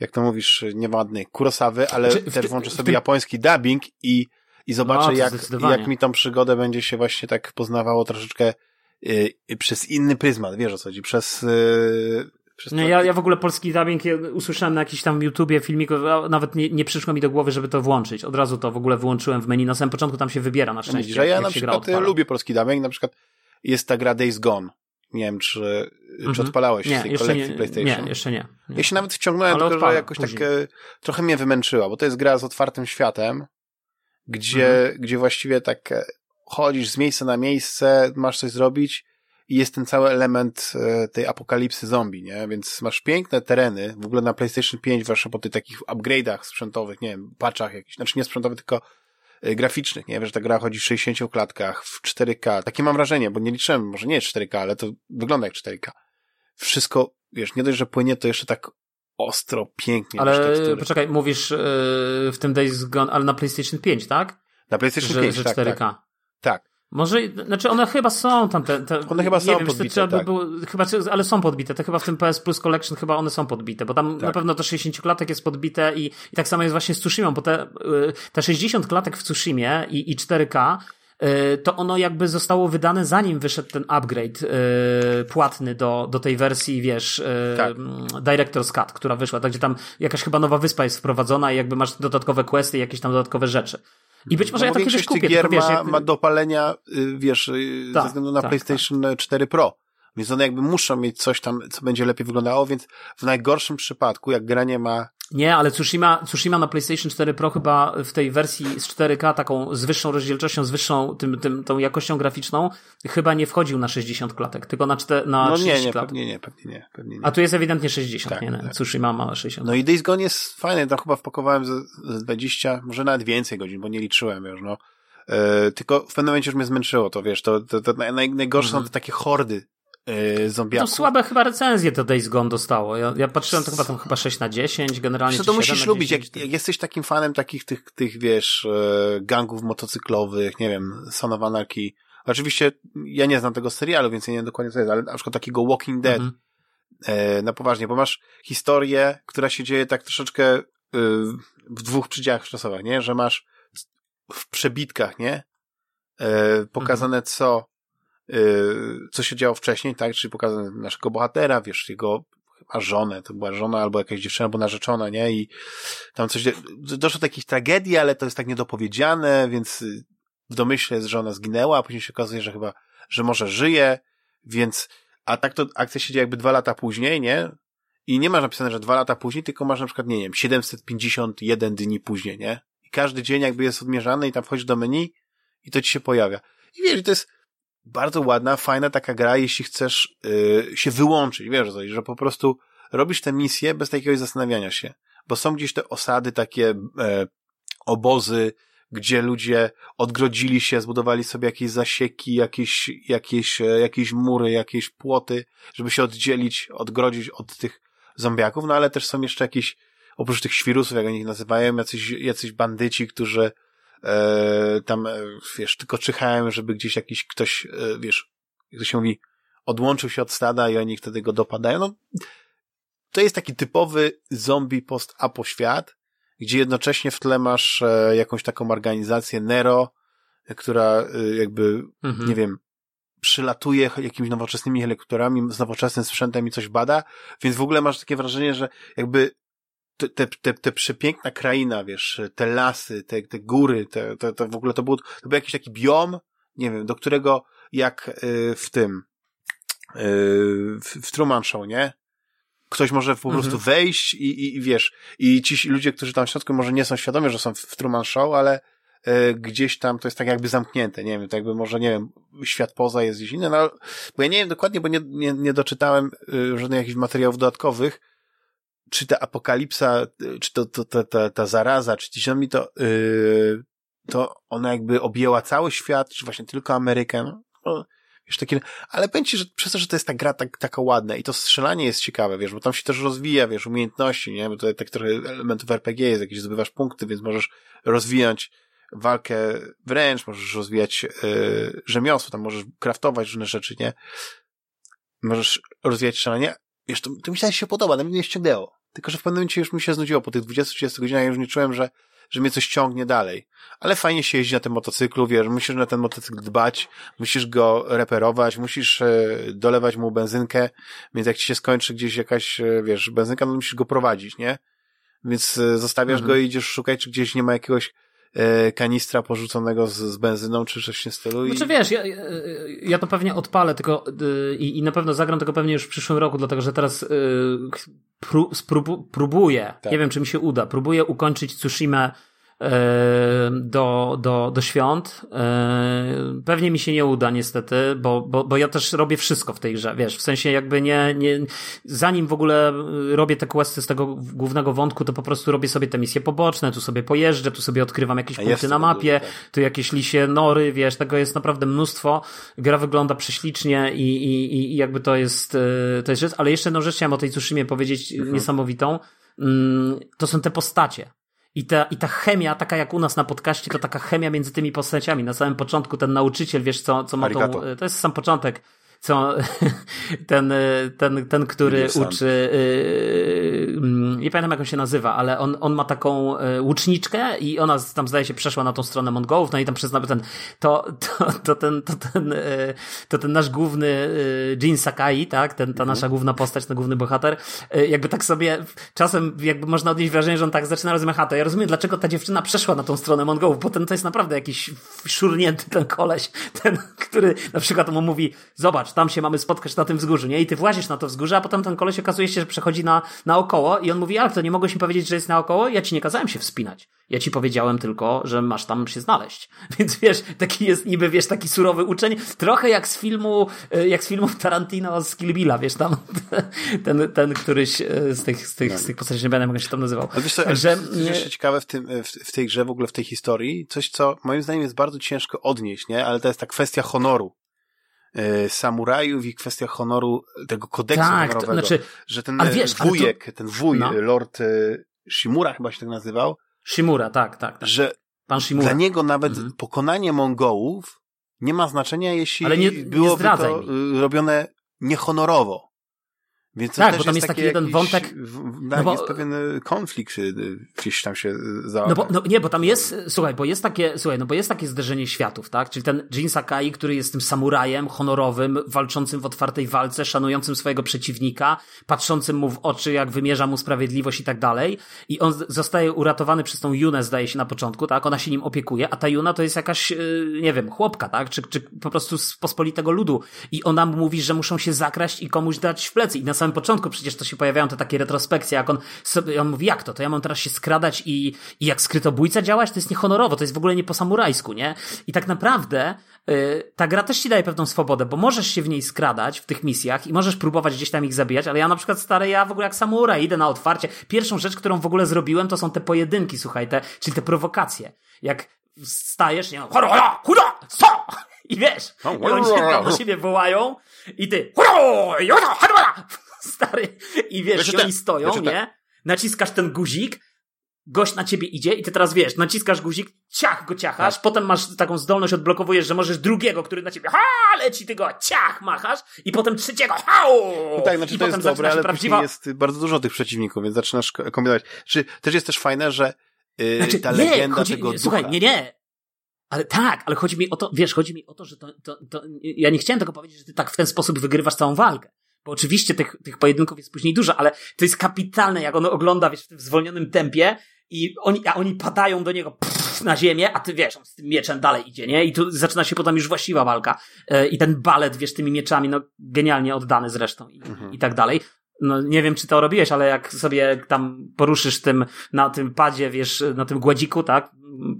jak to mówisz, nieładny, Kurosawy, ale też włączę sobie japoński dubbing i zobaczę, jak mi tą przygodę będzie się właśnie tak poznawało troszeczkę przez inny pryzmat, wiesz o co chodzi, Nie, ja w ogóle polski dubbing usłyszałem na jakiś tam YouTubie filmiku, nawet nie przyszło mi do głowy, żeby to włączyć. Od razu to w ogóle włączyłem w menu. Na samym początku tam się wybiera na szczęście. Widzisz, ja na przykład lubię polski dubbing. Na przykład jest ta gra Days Gone. Nie wiem, czy odpalałeś z tej kolekcji PlayStation. Nie, jeszcze nie. Ja się nawet wciągnąłem, ale tylko że jakoś później. Tak trochę mnie wymęczyła, bo to jest gra z otwartym światem, gdzie właściwie tak chodzisz z miejsca na miejsce, masz coś zrobić. I jest ten cały element tej apokalipsy zombie, nie? Więc masz piękne tereny, w ogóle na PlayStation 5 właśnie po tych takich upgrade'ach sprzętowych, nie wiem, patchach jakichś, znaczy nie sprzętowych, tylko graficznych, nie? Wiesz, ta gra chodzi w 60 klatkach, w 4K. Takie mam wrażenie, bo nie liczyłem, może nie jest 4K, ale to wygląda jak 4K. Wszystko, wiesz, nie dość, że płynie, to jeszcze tak ostro, pięknie. Ale poczekaj, mówisz w tym Days Gone, ale na PlayStation 5, tak? Na PlayStation 5, że 4K. Tak. Może, znaczy one chyba są tam te one chyba są wiem, podbite, czy, tak. Ale są podbite, te chyba w tym PS Plus Collection chyba one są podbite, bo tam tak. Na pewno te 60 klatek jest podbite i tak samo jest właśnie z Tsushimą, bo te 60 klatek w Tsushimie i 4K to ono jakby zostało wydane zanim wyszedł ten upgrade płatny do tej wersji, wiesz, tak. Director's Cut, która wyszła, tak, gdzie tam jakaś chyba nowa wyspa jest wprowadzona i jakby masz dodatkowe questy i jakieś tam dodatkowe rzeczy. I być może no, ja takie rzeczy kupię. Gier wiesz, ma do palenia, wiesz, tak, ze względu na tak, PlayStation tak. 4 Pro. Więc one jakby muszą mieć coś tam, co będzie lepiej wyglądało, więc w najgorszym przypadku, jak gra nie ma... Nie, ale Tsushima na PlayStation 4 Pro chyba w tej wersji z 4K, taką z wyższą rozdzielczością, z wyższą tą jakością graficzną, chyba nie wchodził na 60 klatek, tylko na 30 klatek. No pewnie nie. A tu jest ewidentnie 60, tak, nie. Tak. Tsushima ma 60. No i Days Gone jest fajny, tam chyba wpakowałem z 20, może nawet więcej godzin, bo nie liczyłem już, no. Tylko w pewnym momencie już mnie zmęczyło to, wiesz, najgorsze są te takie hordy. To słabe chyba recenzje to Days Gone dostało. Ja patrzyłem, to chyba 6/10, generalnie. Co to musisz lubić, jak jesteś takim fanem takich tych wiesz, gangów motocyklowych, nie wiem, Son of Anarchy. Oczywiście ja nie znam tego serialu, więc ja nie wiem dokładnie co jest, ale na przykład takiego Walking Dead na poważnie, bo masz historię, która się dzieje tak troszeczkę w dwóch przedziałach czasowych, nie? Że masz w przebitkach, nie? Pokazane co się działo wcześniej, tak? Czyli pokazane naszego bohatera, wiesz, jego chyba żonę, to była żona albo jakaś dziewczyna, albo narzeczona, nie? I tam coś, doszło do jakiejś tragedii, ale to jest tak niedopowiedziane, więc w domyśle jest, że ona zginęła, a później się okazuje, że chyba, że może żyje, więc, a tak to akcja się dzieje jakby 2 lata później, nie? I nie masz napisane, że 2 lata później, tylko masz na przykład, nie wiem, 751 dni później, nie? I każdy dzień jakby jest odmierzany i tam wchodzisz do menu i to ci się pojawia. I wiesz, to jest bardzo ładna, fajna taka gra, jeśli chcesz się wyłączyć, wiesz coś, że po prostu robisz te misje bez jakiegoś zastanawiania się, bo są gdzieś te osady, takie obozy, gdzie ludzie odgrodzili się, zbudowali sobie jakieś zasieki, jakieś mury, jakieś płoty, żeby się oddzielić, odgrodzić od tych zombiaków, no ale też są jeszcze jakieś, oprócz tych świrusów, jak oni ich nazywają, jacyś bandyci, którzy tam, wiesz, tylko czyhałem, żeby gdzieś jakiś ktoś, wiesz, jak to się mówi, odłączył się od stada i oni wtedy go dopadają. No, to jest taki typowy zombie post-apo świat, gdzie jednocześnie w tle masz jakąś taką organizację Nero, która jakby, nie wiem, przylatuje jakimiś nowoczesnymi helikopterami, z nowoczesnym sprzętem i coś bada, więc w ogóle masz takie wrażenie, że jakby te przepiękna kraina, wiesz, te lasy, te góry, te w ogóle to był jakiś taki biom, nie wiem, do którego jak w tym w Truman Show, nie? Ktoś może po prostu wejść i wiesz, i ci ludzie, którzy tam w środku może nie są świadomi, że są w Truman Show, ale gdzieś tam to jest tak jakby zamknięte, nie wiem, tak jakby może, nie wiem, świat poza jest gdzieś inny, no, bo ja nie wiem dokładnie, bo nie doczytałem żadnych jakichś materiałów dodatkowych, czy ta apokalipsa, czy ta zaraza, czy ci to ona jakby objęła cały świat, czy właśnie tylko Amerykę, no, wiesz, takie, ale powiem ci, że przez to, że to jest ta gra taka ładna i to strzelanie jest ciekawe, wiesz, bo tam się też rozwija, wiesz, umiejętności, nie, bo tutaj tak trochę elementów RPG jest, jakieś zdobywasz punkty, więc możesz rozwijać walkę wręcz, możesz rozwijać rzemiosło, tam możesz craftować różne rzeczy, nie, możesz rozwijać strzelanie. Wiesz, to mi się podoba, na mnie nie ściągnęło. Tylko, że w pewnym momencie już mi się znudziło. Po tych 20-30 godzinach ja już nie czułem, że mnie coś ciągnie dalej. Ale fajnie się jeździ na tym motocyklu, wiesz, musisz na ten motocykl dbać, musisz go reperować, musisz dolewać mu benzynkę, więc jak ci się skończy gdzieś jakaś, wiesz, benzynka, no musisz go prowadzić, nie? Więc zostawiasz go i idziesz szukać, czy gdzieś nie ma jakiegoś kanistra porzuconego z benzyną, czy coś w tym stylu. Znaczy wiesz, ja to pewnie odpalę tylko i na pewno zagram tego pewnie już w przyszłym roku, dlatego że teraz próbuję, tak. Nie wiem czy mi się uda, próbuję ukończyć Tsushimę do świąt. Pewnie mi się nie uda niestety, bo ja też robię wszystko w tej grze, wiesz, w sensie jakby nie zanim w ogóle robię te questy z tego głównego wątku, to po prostu robię sobie te misje poboczne, tu sobie pojeżdżę, tu sobie odkrywam jakieś punkty na mapie, tak. Tu jakieś lisie nory, wiesz, tego jest naprawdę mnóstwo, gra wygląda prześlicznie i jakby to jest rzecz, ale jeszcze jedną rzecz chciałem o tej Tsushimie powiedzieć niesamowitą, to są te postacie. I ta chemia, taka jak u nas na podcaście, to taka chemia między tymi postaciami. Na samym początku ten nauczyciel, wiesz co ma tą... To jest sam początek. Co ten który uczy... nie pamiętam, jak on się nazywa, ale on ma taką łuczniczkę i ona tam, zdaje się, przeszła na tą stronę Mongołów, no i tam przez ten... To ten nasz główny Jin Sakai, tak? Ta nasza główna postać, ten główny bohater. Jakby tak sobie... Czasem jakby można odnieść wrażenie, że on tak zaczyna rozumieć, ja rozumiem, dlaczego ta dziewczyna przeszła na tą stronę Mongołów, bo ten to jest naprawdę jakiś szurnięty ten koleś, ten, który na przykład mu mówi, zobacz, tam się mamy spotkać na tym wzgórzu, nie? I ty włazisz na to wzgórze, a potem ten koleś okazuje się, że przechodzi naokoło i on mówi, ale to nie mogłeś mi powiedzieć, że jest naokoło? Ja ci nie kazałem się wspinać. Ja ci powiedziałem tylko, że masz tam się znaleźć. Więc wiesz, taki jest niby, wiesz, taki surowy uczeń, trochę jak z filmów Tarantino z Kill Billa, wiesz, tam ten któryś z tych postaci, nie będę, jak się tam nazywał. Jeszcze ciekawe w tej grze, w ogóle w tej historii, coś, co moim zdaniem jest bardzo ciężko odnieść, nie? Ale to jest ta kwestia honoru samurajów i kwestia honoru tego kodeksu honorowego, że ten wuj, Lord Shimura chyba się tak nazywał. Shimura, tak. Że pan Shimura. Dla niego nawet pokonanie Mongołów nie ma znaczenia, jeśli byłoby to robione niehonorowo. Więc to też bo tam jest taki jeden wątek. Jest pewien konflikt, gdzieś tam się załamał. Bo jest takie zderzenie światów, tak? Czyli ten Jin Sakai, który jest tym samurajem honorowym, walczącym w otwartej walce, szanującym swojego przeciwnika, patrzącym mu w oczy, jak wymierza mu sprawiedliwość i tak dalej. I on zostaje uratowany przez tą Yunę, zdaje się, na początku, tak? Ona się nim opiekuje, a ta Yuna to jest jakaś, nie wiem, chłopka, tak? Czy po prostu z pospolitego ludu. I ona mówi, że muszą się zakraść i komuś dać w plecy. I na samym początku przecież to się pojawiają te takie retrospekcje, jak on mówi, jak to ja mam teraz się skradać i jak skrytobójca działać? To jest niehonorowo, to jest w ogóle nie po samurajsku, nie? I tak naprawdę ta gra też ci daje pewną swobodę, bo możesz się w niej skradać w tych misjach i możesz próbować gdzieś tam ich zabijać, ale ja na przykład w ogóle jak samuraj idę na otwarcie. Pierwszą rzecz, którą w ogóle zrobiłem, to są te pojedynki, słuchaj, czyli te prowokacje. Jak stajesz, nie? I wiesz, i oni się tam do siebie wołają i ty stary, i wiesz, i oni stoją, nie? Naciskasz ten guzik, gość na ciebie idzie i ty teraz wiesz, naciskasz guzik, ciachasz, tak. Potem masz taką zdolność, odblokowujesz, że możesz drugiego, który na ciebie leci, ty go machasz i potem trzeciego no tak, znaczy i to potem jest dobre, ale prawdziwa... jest bardzo dużo tych przeciwników, więc zaczynasz kombinować. Też jest też fajne, że ta legenda tego ducha... Słuchaj, nie. Ale chodzi mi o to, że to ja nie chciałem tylko powiedzieć, że ty tak w ten sposób wygrywasz całą walkę. Bo oczywiście tych pojedynków jest później dużo, ale to jest kapitalne, jak on ogląda, wiesz, w tym zwolnionym tempie i oni padają do niego na ziemię, a ty wiesz, on z tym mieczem dalej idzie, nie? I tu zaczyna się potem już właściwa walka. I ten balet, wiesz, tymi mieczami, no genialnie oddany zresztą i tak dalej. No nie wiem, czy to robiłeś, ale jak sobie tam poruszysz tym na tym padzie, wiesz, na tym gładziku, tak?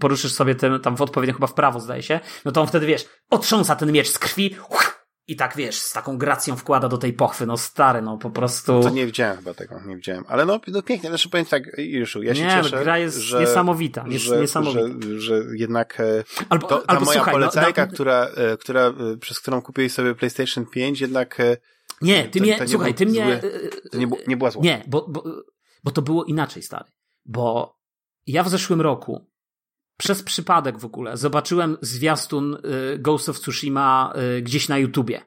Poruszysz sobie tym tam w odpowiednio chyba w prawo, zdaje się, no to on wtedy, wiesz, otrząsa ten miecz z krwi i tak, wiesz, z taką gracją wkłada do tej pochwy, no stary, no po prostu... To nie widziałem chyba tego, ale no pięknie, znaczy powiem tak, Juszu, ja się cieszę, gra jest niesamowita. Że jednak moja polecajka, która przez którą kupiłeś sobie PlayStation 5, jednak... Nie była zła. Nie, bo to było inaczej, stary. Bo ja w zeszłym roku przez przypadek w ogóle zobaczyłem zwiastun Ghost of Tsushima gdzieś na YouTubie.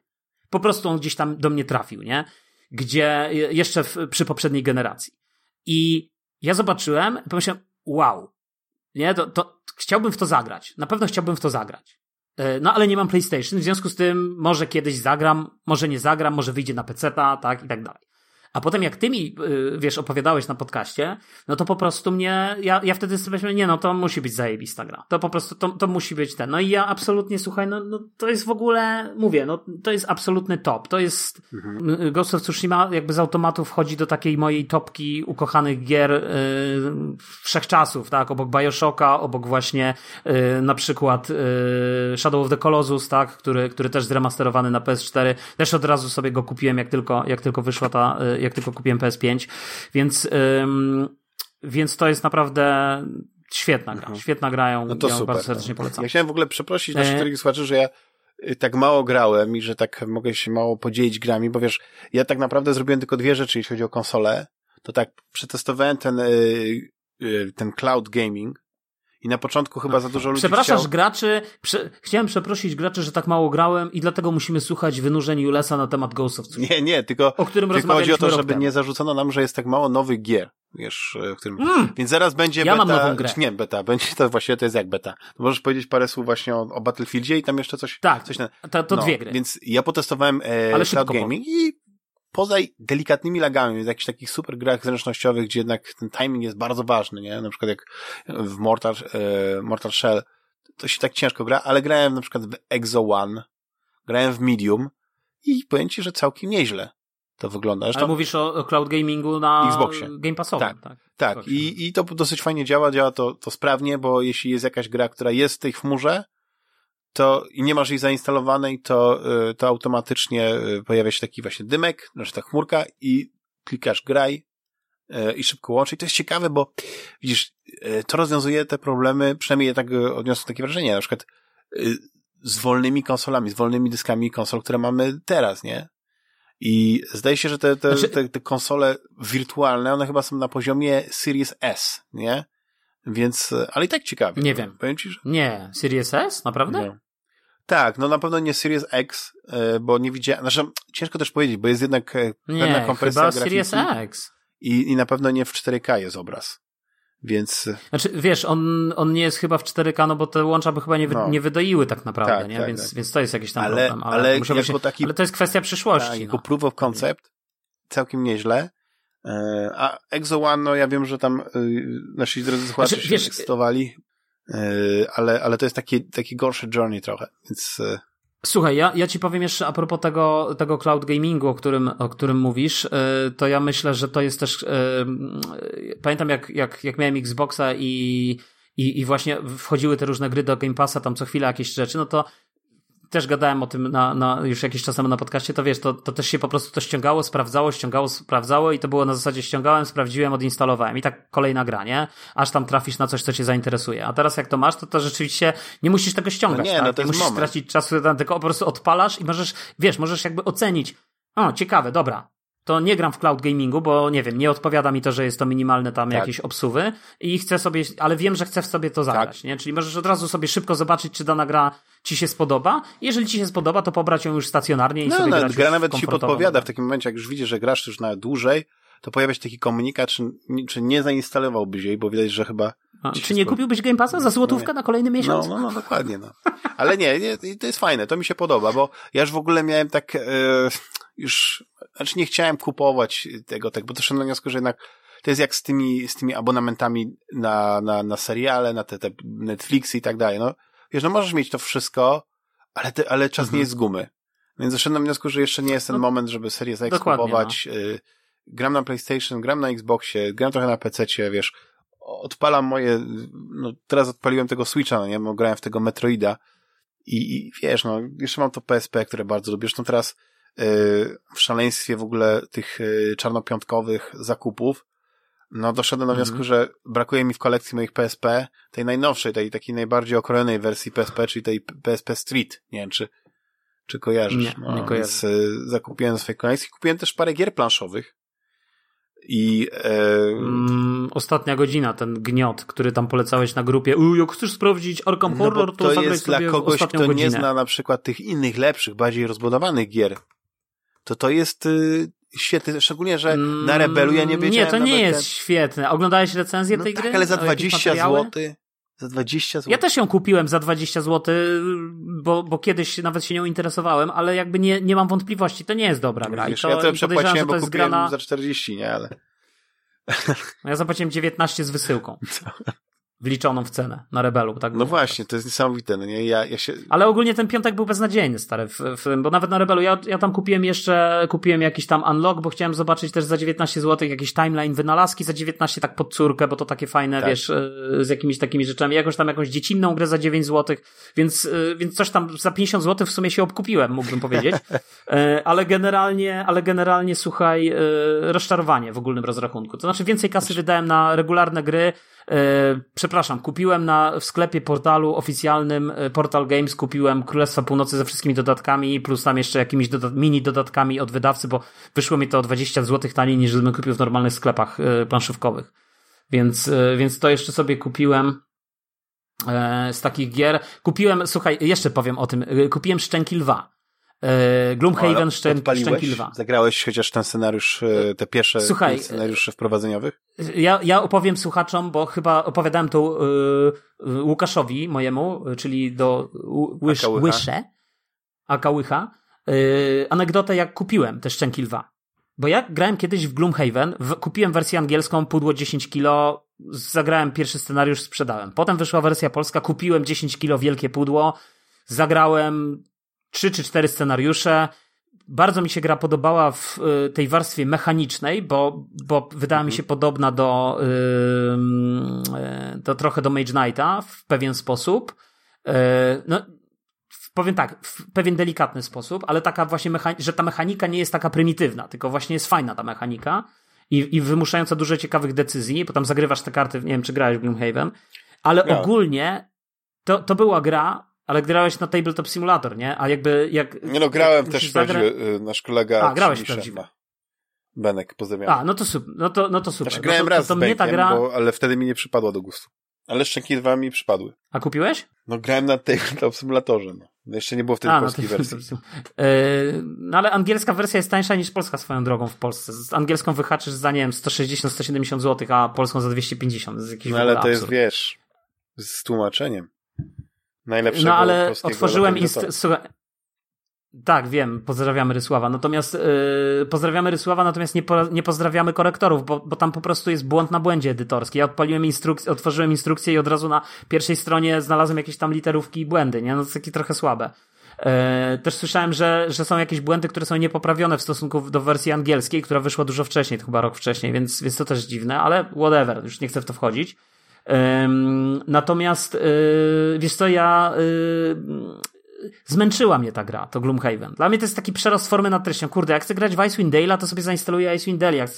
Po prostu on gdzieś tam do mnie trafił, nie? Gdzie jeszcze przy poprzedniej generacji. I ja zobaczyłem, pomyślałem, wow. Nie, to chciałbym w to zagrać. Na pewno chciałbym w to zagrać. No ale nie mam PlayStation, w związku z tym może kiedyś zagram, może nie zagram, może wyjdzie na peceta, tak i tak dalej. A potem jak ty mi, wiesz, opowiadałeś na podcaście, no to po prostu mnie, ja wtedy sobie myślałem, nie no, to musi być zajebista gra. To po prostu, to musi być ten. No i ja absolutnie, słuchaj, no to jest w ogóle, mówię, no to jest absolutny top. To jest, Ghost of Tsushima jakby z automatu wchodzi do takiej mojej topki ukochanych gier wszechczasów, tak? Obok Bioshocka, obok właśnie na przykład Shadow of the Colossus, tak? Który też zremasterowany na PS4. Też od razu sobie go kupiłem, jak tylko wyszła ta... jak tylko kupiłem PS5, więc to jest naprawdę świetna gra. Świetna gra, ją super, bardzo serdecznie polecam. Ja chciałem w ogóle przeprosić naszych drogich słuchaczy, że ja tak mało grałem i że tak mogę się mało podzielić grami, bo wiesz, ja tak naprawdę zrobiłem tylko dwie rzeczy, jeśli chodzi o konsolę. To tak przetestowałem ten ten cloud gaming i na początku chyba za dużo ludzi chciałem przeprosić graczy, że tak mało grałem i dlatego musimy słuchać wynurzeń Julesa na temat Ghost of Tsushima. Nie, tylko o którym rozmawialiśmy chodzi o to, żeby nie zarzucono nam, że jest tak mało nowych gier. Wiesz, w którym... Więc zaraz będzie beta. Mam nową grę. Nie, beta. Będzie to właściwie to jest jak beta. Możesz powiedzieć parę słów właśnie o Battlefieldzie i tam jeszcze coś. Tak, coś na... to dwie gry. Więc ja potestowałem cloud gaming i poza delikatnymi lagami, w jakichś takich super grach zręcznościowych, gdzie jednak ten timing jest bardzo ważny, nie? Na przykład jak w Mortal Shell, to się tak ciężko gra, ale grałem na przykład w Exo One, grałem w Medium i powiem ci, że całkiem nieźle to wygląda. Zresztą... Ale mówisz o cloud gamingu na Xboxie. Game Passowym. Tak. I to dosyć fajnie działa to sprawnie, bo jeśli jest jakaś gra, która jest w tej chmurze, to i nie masz jej zainstalowanej, to automatycznie pojawia się taki właśnie dymek, znaczy ta chmurka i klikasz graj i szybko łączy. I to jest ciekawe, bo widzisz, to rozwiązuje te problemy, przynajmniej ja tak odniosłem takie wrażenie, na przykład z wolnymi konsolami, z wolnymi dyskami konsol, które mamy teraz, nie? I zdaje się, że te konsole wirtualne, one chyba są na poziomie Series S, nie? Więc, ale i tak ciekawie. Nie wiem. Powiem ci, że... Nie, Series S? Naprawdę? No. Tak, no na pewno nie Series X, bo nie widziałem, znaczy ciężko też powiedzieć, bo jest jednak pewna kompresja grafiki. Nie, chyba Series X. I na pewno nie w 4K jest obraz. Więc... Znaczy, wiesz, on nie jest chyba w 4K, no bo te łącza by chyba nie wydoiły tak naprawdę, tak, nie? Tak, więc to jest jakiś tam problem. Ale to jest kwestia przyszłości. Tak, jako proof of concept całkiem nieźle. A Exo One, no ja wiem, że tam nasi drodzy słuchacze się ekscytowali, ale to jest taki gorszy journey trochę, więc... Słuchaj, ja ci powiem jeszcze a propos tego cloud gamingu, o którym mówisz, to ja myślę, że to jest też... Pamiętam jak miałem Xboxa i właśnie wchodziły te różne gry do Game Passa, tam co chwila jakieś rzeczy, no to też gadałem o tym już jakiś czas temu na podcaście, to wiesz, to też się po prostu to ściągało, sprawdzało i to było na zasadzie ściągałem, sprawdziłem, odinstalowałem i tak kolejna gra, nie? Aż tam trafisz na coś, co cię zainteresuje. A teraz jak to masz, to rzeczywiście nie musisz tego ściągać, no nie, tak? No to nie musisz stracić czasu, tylko po prostu odpalasz i możesz jakby ocenić, ciekawe, dobra. To nie gram w cloud gamingu, bo nie wiem, nie odpowiada mi to, że jest to minimalne tam jakieś obsuwy i chcę sobie, ale wiem, że chcę w sobie to zagrać, nie? Czyli możesz od razu sobie szybko zobaczyć, czy dana gra ci się spodoba. Jeżeli ci się spodoba, to pobrać ją już stacjonarnie i sobie grać. Gra nawet ci podpowiada w takim momencie, jak już widzisz, że grasz już na dłużej, to pojawia się taki komunikat, czy nie zainstalowałbyś jej, bo widać, że chyba... Czy nie kupiłbyś Game Passa za złotówkę na kolejny miesiąc? No, dokładnie, no. Ale nie, to jest fajne, to mi się podoba, bo ja już w ogóle miałem tak... nie chciałem kupować tego, tak, bo też na wniosku, że jednak to jest jak z tymi abonamentami na seriale, na te Netflixy i tak dalej, no. Wiesz, no możesz mieć to wszystko, ale czas nie jest z gumy. Więc doszedłem na wniosku, że jeszcze nie jest ten moment, żeby Series X kupować. No. Gram na PlayStation, gram na Xboxie, gram trochę na PC-cie, wiesz. Odpalam moje, no teraz odpaliłem tego Switcha, no nie, bo grałem w tego Metroida i wiesz, no jeszcze mam to PSP, które bardzo lubię. Zresztą teraz w szaleństwie w ogóle tych czarnopiątkowych zakupów, no doszedłem do wniosku, że brakuje mi w kolekcji moich PSP tej najnowszej, tej takiej najbardziej okrojonej wersji PSP, czyli tej PSP Street. Nie wiem, czy kojarzysz? Nie kojarzę. Więc zakupiłem swojej kolekcji. Kupiłem też parę gier planszowych i... Ostatnia godzina, ten gniot, który tam polecałeś na grupie. Jak chcesz sprawdzić Arkham Horror, no to zagraj sobie dla kogoś, kto godzinę. Nie zna na przykład tych innych, lepszych, bardziej rozbudowanych gier. To jest świetne, szczególnie, że na Rebelu ja nie wiedziałem. Nie, to nie jest świetne. Oglądałeś recenzję tej gry? Tak, ale za 20 zł. Za 20 zł. Ja też ją kupiłem za 20 zł, bo kiedyś nawet się nią interesowałem, ale jakby nie mam wątpliwości, to nie jest dobra gra. Wiesz, ja to przepłaciłem, bo kupiłem za 40, nie? Ale... Ja zapłaciłem 19 z wysyłką. Wliczoną w cenę na Rebelu. Tak no właśnie, to jest niesamowite. No nie? Ja się... Ale ogólnie ten piątek był beznadziejny, stary, bo nawet na Rebelu, ja tam kupiłem jakiś tam unlock, bo chciałem zobaczyć też za 19 zł jakiś timeline wynalazki za 19 tak pod córkę, bo to takie fajne, tak. Wiesz, z jakimiś takimi rzeczami. Jakąś dziecinną grę za 9 zł, więc coś tam za 50 zł w sumie się obkupiłem, mógłbym powiedzieć. Ale generalnie, słuchaj, rozczarowanie w ogólnym rozrachunku. To znaczy więcej kasy wydałem na regularne gry, przepraszam, kupiłem w sklepie portalu oficjalnym Portal Games, kupiłem Królestwa Północy ze wszystkimi dodatkami plus tam jeszcze jakimiś mini dodatkami od wydawcy, bo wyszło mi to o 20 zł taniej niż gdybym kupił w normalnych sklepach planszówkowych. Więc to jeszcze sobie kupiłem z takich gier. Kupiłem, słuchaj, jeszcze powiem o tym, kupiłem Szczęki Lwa. Gloomhaven, Szczęki Lwa. Zagrałeś chociaż ten scenariusz, te pierwsze słuchaj, scenariusze wprowadzeniowych? Ja opowiem słuchaczom, bo chyba opowiadałem to Łukaszowi mojemu, czyli do Łysze, aka Łycha, anegdotę jak kupiłem te Szczęki Lwa. Bo ja grałem kiedyś w Gloomhaven, kupiłem wersję angielską, pudło 10 kilo, zagrałem pierwszy scenariusz, sprzedałem. Potem wyszła wersja polska, kupiłem 10 kilo wielkie pudło, zagrałem 3 czy 4 scenariusze. Bardzo mi się gra podobała w tej warstwie mechanicznej, bo wydała mi się podobna do trochę do Mage Knighta w pewien sposób. No, powiem tak, w pewien delikatny sposób, ale taka właśnie, że ta mechanika nie jest taka prymitywna, tylko właśnie jest fajna ta mechanika i wymuszająca dużo ciekawych decyzji, bo tam zagrywasz te karty, nie wiem, czy grałeś w Gloomhaven, ale ogólnie to była gra, ale grałeś na Tabletop Simulator, nie? A jakby... Nie no, grałem też prawdziwy, nasz kolega... A, grałeś prawdziwy. Benek, pozdrawiam. A, no to super. Znaczy, grałem raz z Benkiem, ale wtedy mi nie przypadła do gustu. Ale Szczęki 2 mi przypadły. A kupiłeś? No grałem na Tabletop Simulatorze, no. Jeszcze nie było wtedy polskiej wersji. No ale angielska wersja jest tańsza niż polska swoją drogą w Polsce. Z angielską wyhaczysz za, nie wiem, 160-170 zł, a polską za 250. No ale to jest, wiesz, z tłumaczeniem. Najlepszego polskiego. Otworzyłem tak, wiem, pozdrawiamy Rysława. Natomiast pozdrawiamy Rysława, natomiast nie pozdrawiamy korektorów, bo tam po prostu jest błąd na błędzie edytorski. Ja otworzyłem instrukcję i od razu na pierwszej stronie znalazłem jakieś tam literówki i błędy, nie? No to jest takie trochę słabe. Też słyszałem, że są jakieś błędy, które są niepoprawione w stosunku do wersji angielskiej, która wyszła dużo wcześniej, chyba rok wcześniej, więc to też dziwne, ale whatever, już nie chcę w to wchodzić. Natomiast wiesz co, zmęczyła mnie ta gra, to Gloomhaven. Dla mnie to jest taki przerost formy nad treścią. Kurde, jak chcę grać w Icewind Dale'a, to sobie zainstaluję Icewind Dale. Jak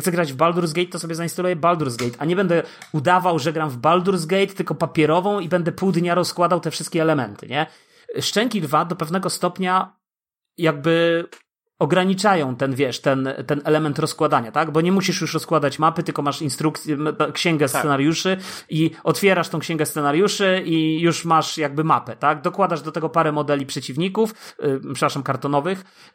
chcę grać w Baldur's Gate, to sobie zainstaluję Baldur's Gate. A nie będę udawał, że gram w Baldur's Gate, tylko papierową i będę pół dnia rozkładał te wszystkie elementy, nie? Szczęki Lwa do pewnego stopnia jakby ograniczają ten, wiesz, ten element rozkładania, tak? Bo nie musisz już rozkładać mapy, tylko masz instrukcję, księgę scenariuszy i otwierasz tą księgę scenariuszy i już masz jakby mapę, tak? Dokładasz do tego parę modeli przeciwników, kartonowych,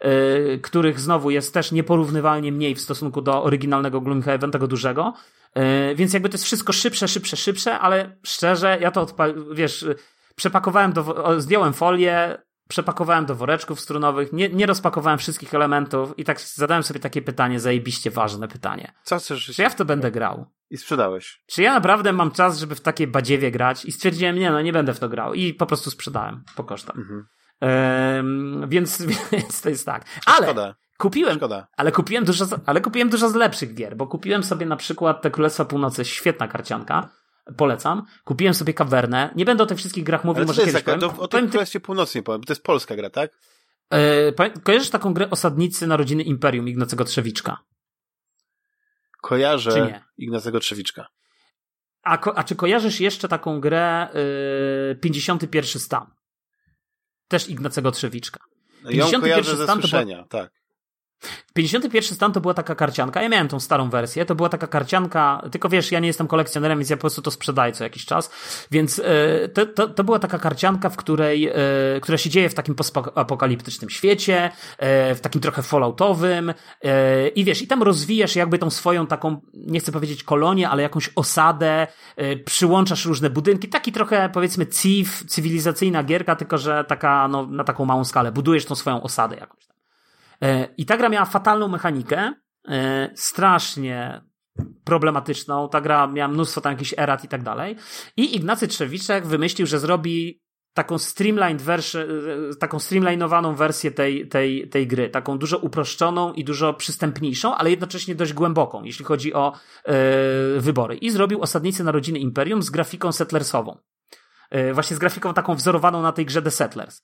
których znowu jest też nieporównywalnie mniej w stosunku do oryginalnego Gloomhaven, tego dużego, więc jakby to jest wszystko szybsze, ale szczerze, ja to przepakowałem, zdjąłem folię, przepakowałem do woreczków strunowych, nie rozpakowałem wszystkich elementów i tak zadałem sobie takie pytanie, zajebiście ważne pytanie. Co chcesz? Czy ja w to będę grał? I sprzedałeś. Czy ja naprawdę mam czas, żeby w takie badziewie grać? I stwierdziłem, nie będę w to grał. I po prostu sprzedałem po kosztach. Mhm. Więc to jest tak. Ale szkoda. Kupiłem dużo z lepszych gier, bo kupiłem sobie na przykład te Królestwa Północy, świetna karcianka. Polecam. Kupiłem sobie Kawernę. Nie będę o tych wszystkich grach mówił, może kiedyś powiem. O tym Królestwie Północnym powiem, to jest polska gra, tak? Kojarzysz taką grę Osadnicy Narodziny Imperium Ignacego Trzewiczka? Kojarzę. Czy nie? Ignacego Trzewiczka. A czy kojarzysz jeszcze taką grę 51 Stan? Też Ignacego Trzewiczka. Ja ją kojarzę ze słyszenia, tak. 51 Stan to była taka karcianka, ja miałem tą starą wersję, to była taka karcianka, tylko wiesz, ja nie jestem kolekcjonerem, więc ja po prostu to sprzedaję co jakiś czas, więc to była taka karcianka, w której która się dzieje w takim postapokaliptycznym świecie, w takim trochę falloutowym i wiesz, i tam rozwijasz jakby tą swoją taką, nie chcę powiedzieć kolonię, ale jakąś osadę, przyłączasz różne budynki, taki trochę powiedzmy cywilizacyjna gierka, tylko że taka, no, na taką małą skalę, budujesz tą swoją osadę jakąś. I ta gra miała fatalną mechanikę, strasznie problematyczną, ta gra miała mnóstwo tam jakichś erat i tak dalej i Ignacy Trzewiczek wymyślił, że zrobi taką streamlinowaną wersję tej gry, taką dużo uproszczoną i dużo przystępniejszą, ale jednocześnie dość głęboką, jeśli chodzi o wybory i zrobił Osadnicy Narodziny Imperium z grafiką settlersową, właśnie z grafiką taką wzorowaną na tej grze The Settlers.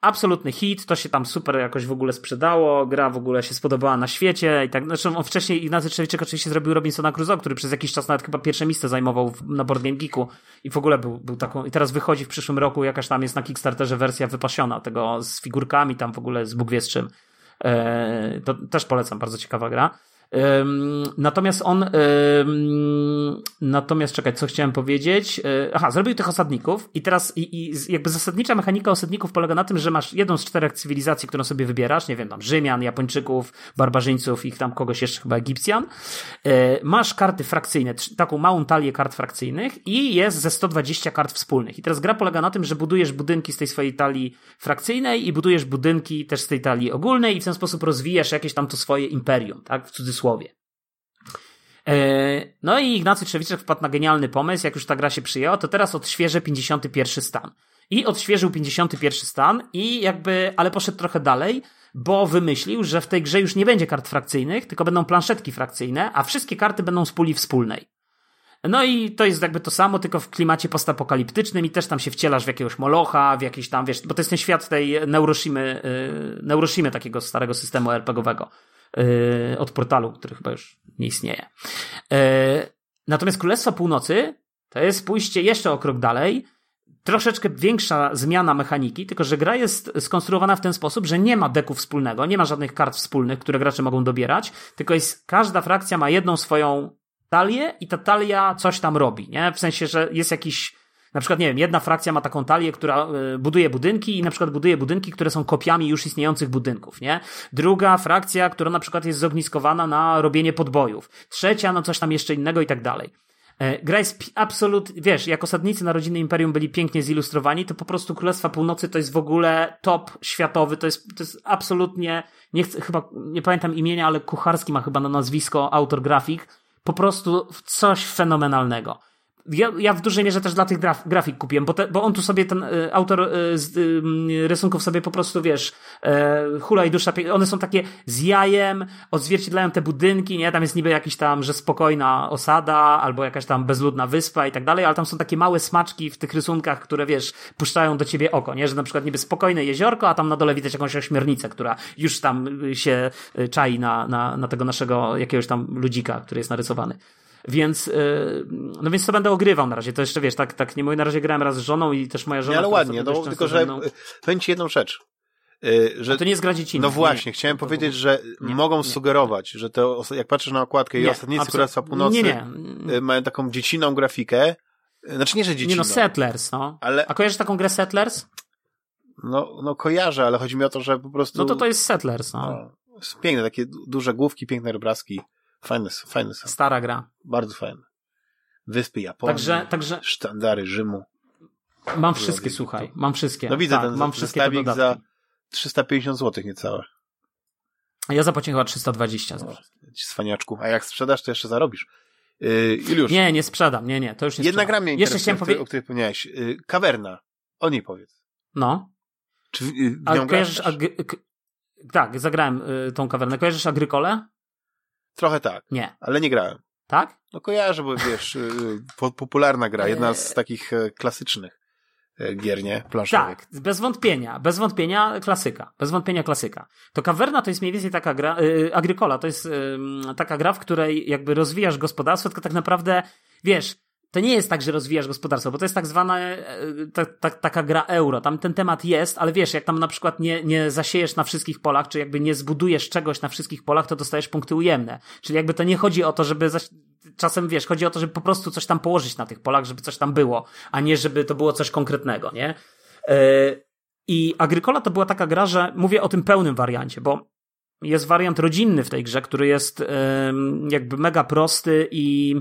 Absolutny hit, to się tam super jakoś w ogóle sprzedało, gra w ogóle się spodobała na świecie i tak, zresztą on wcześniej Ignacy Trzewiczek oczywiście zrobił Robinsona Crusoe, który przez jakiś czas nawet chyba pierwsze miejsce zajmował na Board Game Geeku i w ogóle był taką, i teraz wychodzi w przyszłym roku jakaś tam jest na Kickstarterze wersja wypasiona tego z figurkami tam w ogóle z Bóg wie z czym. To też polecam, bardzo ciekawa gra. Natomiast on, natomiast czekać, co chciałem powiedzieć. Aha, zrobił tych osadników i teraz jakby zasadnicza mechanika osadników polega na tym, że masz jedną z czterech cywilizacji, którą sobie wybierasz, nie wiem, tam Rzymian, Japończyków, barbarzyńców, ich tam kogoś jeszcze, chyba Egipcjan. Masz karty frakcyjne, taką małą talię kart frakcyjnych i jest ze 120 kart wspólnych. I teraz gra polega na tym, że budujesz budynki z tej swojej talii frakcyjnej i budujesz budynki też z tej talii ogólnej i w ten sposób rozwijasz jakieś tam to swoje imperium, tak, w cudzysłowie. No i Ignacy Trzewiczek wpadł na genialny pomysł, jak już ta gra się przyjęła, to teraz odświeżę 51 stan. I odświeżył 51 stan i jakby, ale poszedł trochę dalej, bo wymyślił, że w tej grze już nie będzie kart frakcyjnych, tylko będą planszetki frakcyjne, a wszystkie karty będą z puli wspólnej. No i to jest jakby to samo, tylko w klimacie postapokaliptycznym i też tam się wcielasz w jakiegoś molocha, w jakiś tam, wiesz, bo to jest ten świat tej Neuroshimy takiego starego systemu RPG-owego od portalu, który chyba już nie istnieje. Natomiast Królestwo Północy to jest pójście jeszcze o krok dalej, troszeczkę większa zmiana mechaniki, tylko że gra jest skonstruowana w ten sposób, że nie ma deku wspólnego, nie ma żadnych kart wspólnych, które gracze mogą dobierać, tylko jest, każda frakcja ma jedną swoją talię i ta talia coś tam robi, nie? W sensie, że jest jakiś, na przykład, nie wiem, jedna frakcja ma taką talię, która buduje budynki i na przykład buduje budynki, które są kopiami już istniejących budynków, nie? Druga frakcja, która na przykład jest zogniskowana na robienie podbojów. Trzecia, no coś tam jeszcze innego i tak dalej. Gra jest absolutnie, wiesz, jak osadnicy Narodziny Imperium byli pięknie zilustrowani, to po prostu Królestwa Północy to jest w ogóle top światowy, to jest absolutnie, nie chcę, chyba, nie pamiętam imienia, ale Kucharski ma chyba na nazwisko, autor grafik, po prostu coś fenomenalnego. Ja w dużej mierze też dla tych grafik kupiłem, bo on tu sobie, ten autor rysunków sobie po prostu, wiesz, hula i dusza, one są takie z jajem, odzwierciedlają te budynki, nie? Tam jest niby jakiś tam, że spokojna osada, albo jakaś tam bezludna wyspa i tak dalej, ale tam są takie małe smaczki w tych rysunkach, które, wiesz, puszczają do ciebie oko, nie? Że na przykład niby spokojne jeziorko, a tam na dole widać jakąś ośmiornicę, która już tam się czai na tego naszego jakiegoś tam ludzika, który jest narysowany. Więc, no więc to będę ogrywał na razie. To jeszcze, wiesz, tak nie mówię, na razie grałem raz z żoną i też moja żona... Nie, ale ładnie, no tylko, że powiem ci jedną rzecz. Że to nie jest gra dziecinna. No właśnie, chciałem powiedzieć, że mogą sugerować, że to, jak patrzysz na okładkę i osadnicy Królestwa Północy mają taką dziecinną grafikę. Znaczy nie, że dziecinną. Nie, no Settlers, no. Ale... A kojarzysz taką grę Settlers? No kojarzę, ale chodzi mi o to, że po prostu... No to jest Settlers, no. Piękne, takie duże główki, piękne obrazki. Fajne są. Stara gra. Bardzo fajne. Wyspy Japonii, także sztandary Rzymu. Mam wszystkie, słuchaj. Mam wszystkie. No widzę, tak, ten mam zestawik za 350 zł niecałe. Ja zapłaciłem chyba 320 zł. Cwaniaczku. A jak sprzedasz, to jeszcze zarobisz. Juliusz. Nie sprzedam. Nie, to już nie sprzedam. Jedna gra mnie interesuje, o której wspomniałeś. Kawerna. O niej powiedz. No. Czy w nią grasz? Tak, zagrałem tą Kawernę. Kojarzysz Agrykolę? Trochę tak, nie. Ale nie grałem. Tak? No kojarzę, bo wiesz, popularna gra, jedna z takich klasycznych gier, nie? Planszowych. Tak, bez wątpienia klasyka. Bez wątpienia klasyka. To Kawerna to jest mniej więcej taka gra, Agrykola to jest taka gra, w której jakby rozwijasz gospodarstwo, tylko tak naprawdę, wiesz, to nie jest tak, że rozwijasz gospodarstwo, bo to jest tak zwana taka gra euro. Tam ten temat jest, ale wiesz, jak tam na przykład nie zasiejesz na wszystkich polach, czy jakby nie zbudujesz czegoś na wszystkich polach, to dostajesz punkty ujemne. Czyli jakby to nie chodzi o to, żeby czasem, wiesz, chodzi o to, żeby po prostu coś tam położyć na tych polach, żeby coś tam było, a nie żeby to było coś konkretnego, nie? I Agrykola to była taka gra, że mówię o tym pełnym wariancie, bo jest wariant rodzinny w tej grze, który jest jakby mega prosty i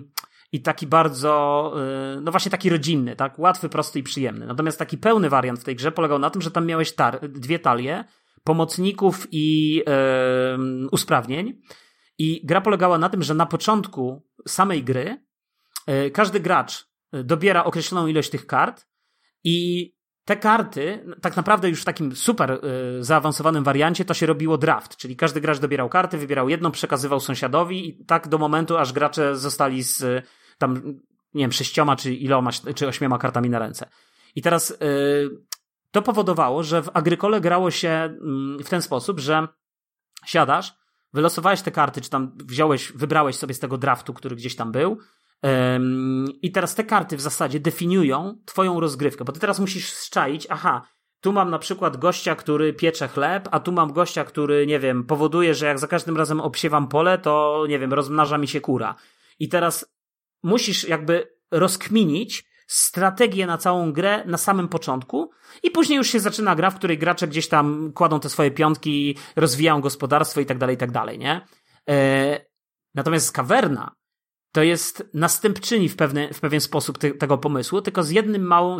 taki bardzo, no właśnie taki rodzinny, tak? Łatwy, prosty i przyjemny. Natomiast taki pełny wariant w tej grze polegał na tym, że tam miałeś dwie talie, pomocników i usprawnień. I gra polegała na tym, że na początku samej gry każdy gracz dobiera określoną ilość tych kart i te karty, tak naprawdę już w takim super zaawansowanym wariancie to się robiło draft, czyli każdy gracz dobierał karty, wybierał jedną, przekazywał sąsiadowi i tak do momentu, aż gracze zostali z tam, nie wiem, 6 czy iloma, czy 8 kartami na ręce. I teraz to powodowało, że w Agrykole grało się w ten sposób, że siadasz, wylosowałeś te karty, czy tam wybrałeś sobie z tego draftu, który gdzieś tam był, i teraz te karty w zasadzie definiują twoją rozgrywkę, bo ty teraz musisz szczaić, aha, tu mam na przykład gościa, który piecze chleb, a tu mam gościa, który, nie wiem, powoduje, że jak za każdym razem obsiewam pole, to, nie wiem, rozmnaża mi się kura. I teraz musisz jakby rozkminić strategię na całą grę na samym początku i później już się zaczyna gra, w której gracze gdzieś tam kładą te swoje piątki, rozwijają gospodarstwo i tak dalej, nie? Natomiast kawerna to jest następczyni w pewien sposób tego pomysłu, tylko z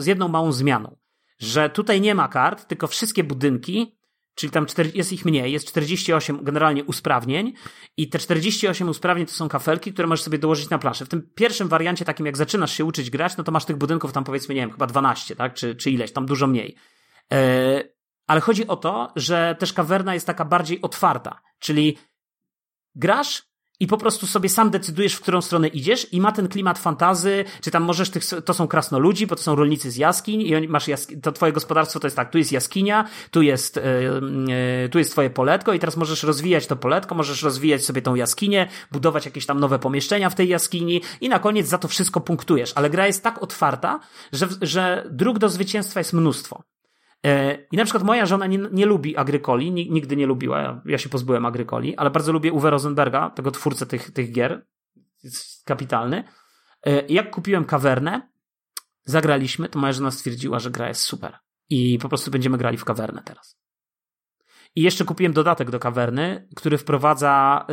jedną małą zmianą, że tutaj nie ma kart, tylko wszystkie budynki, czyli tam jest ich mniej, jest 48 generalnie usprawnień i te 48 usprawnień to są kafelki, które możesz sobie dołożyć na planszę. W tym pierwszym wariancie takim, jak zaczynasz się uczyć grać, no to masz tych budynków tam powiedzmy, nie wiem, chyba 12, tak? Czy ileś, tam dużo mniej. Ale chodzi o to, że też kawerna jest taka bardziej otwarta, czyli grasz i po prostu sobie sam decydujesz, w którą stronę idziesz i ma ten klimat fantazy, czy tam możesz to są krasnoludzi, bo to są rolnicy z jaskiń i oni to twoje gospodarstwo to jest tak, tu jest jaskinia, tu jest twoje poletko i teraz możesz rozwijać to poletko, możesz rozwijać sobie tą jaskinię, budować jakieś tam nowe pomieszczenia w tej jaskini i na koniec za to wszystko punktujesz, ale gra jest tak otwarta, że dróg do zwycięstwa jest mnóstwo. I na przykład moja żona nie lubi Agrykoli, nigdy nie lubiła, ja się pozbyłem Agrykoli, ale bardzo lubię Uwe Rosenberga, tego twórcę tych gier, jest kapitalny. Jak kupiłem Kawernę, zagraliśmy, to moja żona stwierdziła, że gra jest super i po prostu będziemy grali w Kawernę teraz. I jeszcze kupiłem dodatek do Kawerny, który wprowadza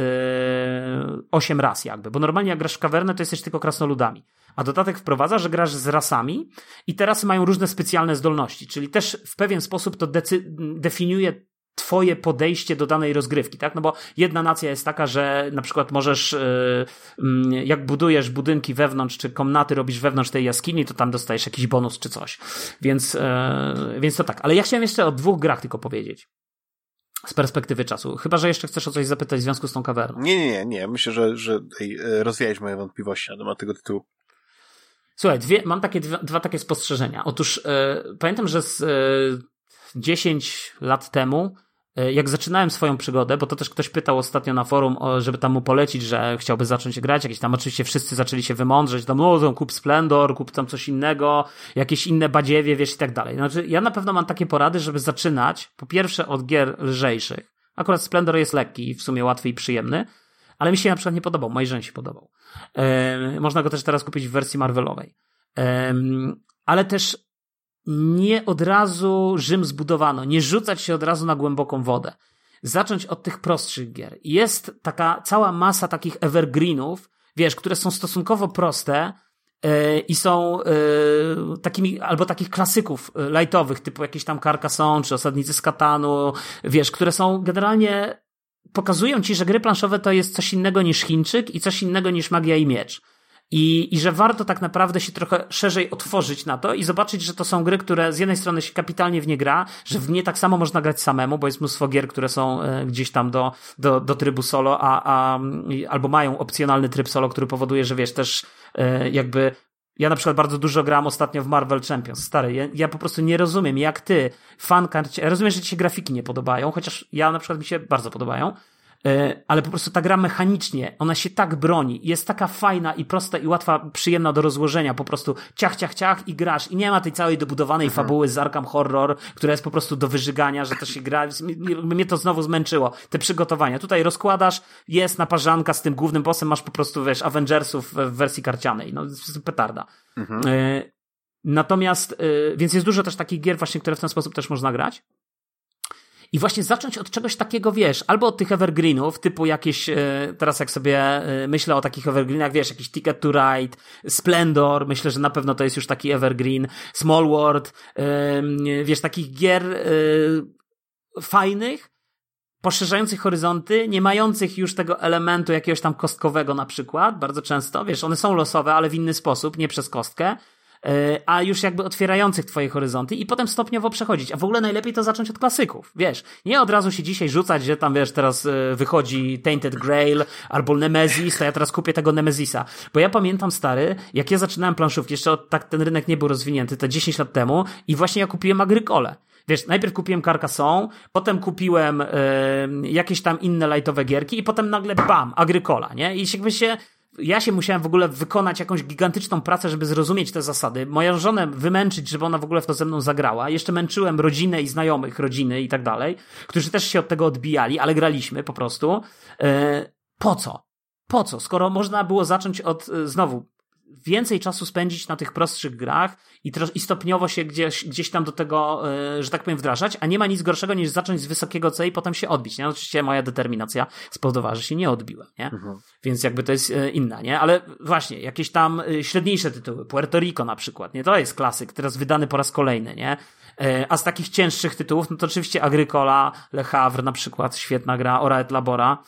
8 ras jakby, bo normalnie jak grasz w Kawernę, to jesteś tylko krasnoludami. A dodatek wprowadza, że grasz z rasami i te rasy mają różne specjalne zdolności, czyli też w pewien sposób to definiuje twoje podejście do danej rozgrywki, tak? No bo jedna nacja jest taka, że na przykład możesz, jak budujesz budynki wewnątrz, czy komnaty robisz wewnątrz tej jaskini, to tam dostajesz jakiś bonus czy coś. Więc to tak. Ale ja chciałem jeszcze o 2 grach tylko powiedzieć. Z perspektywy czasu. Chyba, że jeszcze chcesz o coś zapytać w związku z tą kawerną. Nie. Myślę, że rozwijałeś moje wątpliwości na temat tego tytułu. Słuchaj, mam takie dwa takie spostrzeżenia. Otóż pamiętam, że z 10 lat temu, jak zaczynałem swoją przygodę, bo to też ktoś pytał ostatnio na forum, żeby tam mu polecić, że chciałby zacząć grać, jakieś tam oczywiście wszyscy zaczęli się wymądrzeć, tam kup Splendor, kup tam coś innego, jakieś inne badziewie, wiesz, i tak dalej. Znaczy, ja na pewno mam takie porady, żeby zaczynać, po pierwsze od gier lżejszych. Akurat Splendor jest lekki i w sumie łatwy i przyjemny, ale mi się na przykład nie podobał, mojej żonie się podobał. Można go też teraz kupić w wersji Marvelowej. Ale też nie od razu Rzym zbudowano, nie rzucać się od razu na głęboką wodę. Zacząć od tych prostszych gier. Jest taka cała masa takich evergreenów, wiesz, które są stosunkowo proste i są takimi, albo takich klasyków lightowych, typu jakieś tam Carcassonne, czy Osadnicy z Katanu, wiesz, które są generalnie pokazują ci, że gry planszowe to jest coś innego niż Chińczyk i coś innego niż Magia i Miecz. I że warto tak naprawdę się trochę szerzej otworzyć na to i zobaczyć, że to są gry, które z jednej strony się kapitalnie w nie gra, że w nie tak samo można grać samemu, bo jest mnóstwo gier, które są gdzieś tam do trybu solo, albo mają opcjonalny tryb solo, który powoduje, że wiesz, też jakby... Ja na przykład bardzo dużo grałem ostatnio w Marvel Champions. Stary, ja po prostu nie rozumiem, jak ty, fanka... Ja rozumiem, że ci się grafiki nie podobają, chociaż ja na przykład mi się bardzo podobają, ale po prostu ta gra mechanicznie, ona się tak broni, jest taka fajna i prosta i łatwa, przyjemna do rozłożenia, po prostu ciach i grasz i nie ma tej całej dobudowanej fabuły z Arkham Horror, która jest po prostu do wyżygania, że to się gra, mnie to znowu zmęczyło, te przygotowania, tutaj rozkładasz, jest naparzanka z tym głównym bossem, masz po prostu, wiesz, Avengersów w wersji karcianej, no petarda. Natomiast, więc jest dużo też takich gier właśnie, które w ten sposób też można grać. I właśnie zacząć od czegoś takiego, wiesz, albo od tych evergreenów, typu jakieś, teraz jak sobie myślę o takich evergreenach, wiesz, jakiś Ticket to Ride, Splendor, myślę, że na pewno to jest już taki evergreen, Small World, wiesz, takich gier fajnych, poszerzających horyzonty, nie mających już tego elementu jakiegoś tam kostkowego na przykład, bardzo często, wiesz, one są losowe, ale w inny sposób, nie przez kostkę, a już jakby otwierających twoje horyzonty i potem stopniowo przechodzić. A w ogóle najlepiej to zacząć od klasyków, wiesz. Nie od razu się dzisiaj rzucać, że tam, wiesz, teraz wychodzi Tainted Grail albo Nemesis, to ja teraz kupię tego Nemesisa. Bo ja pamiętam, stary, jak ja zaczynałem planszówki, jeszcze tak ten rynek nie był rozwinięty, te 10 lat temu i właśnie ja kupiłem Agricole. Wiesz, najpierw kupiłem Carcassonne, potem kupiłem jakieś tam inne lightowe gierki i potem nagle bam, Agricola, nie? I jakby się Ja się musiałem w ogóle wykonać jakąś gigantyczną pracę, żeby zrozumieć te zasady. Moją żonę wymęczyć, żeby ona w ogóle w to ze mną zagrała. Jeszcze męczyłem rodzinę i znajomych rodziny i tak dalej, którzy też się od tego odbijali, ale graliśmy po prostu. Po co? Po co? Skoro można było zacząć od, znowu, więcej czasu spędzić na tych prostszych grach i stopniowo się gdzieś tam do tego, że tak powiem, wdrażać, a nie ma nic gorszego niż zacząć z wysokiego C i potem się odbić, nie? Oczywiście moja determinacja spowodowała, że się nie odbiłem, nie? Mhm. Więc jakby to jest inna, nie? Ale właśnie, jakieś tam średniejsze tytuły, Puerto Rico na przykład, nie? To jest klasyk, teraz wydany po raz kolejny, nie? A z takich cięższych tytułów, no to oczywiście Agricola, Le Havre na przykład, świetna gra, Ora et Labora,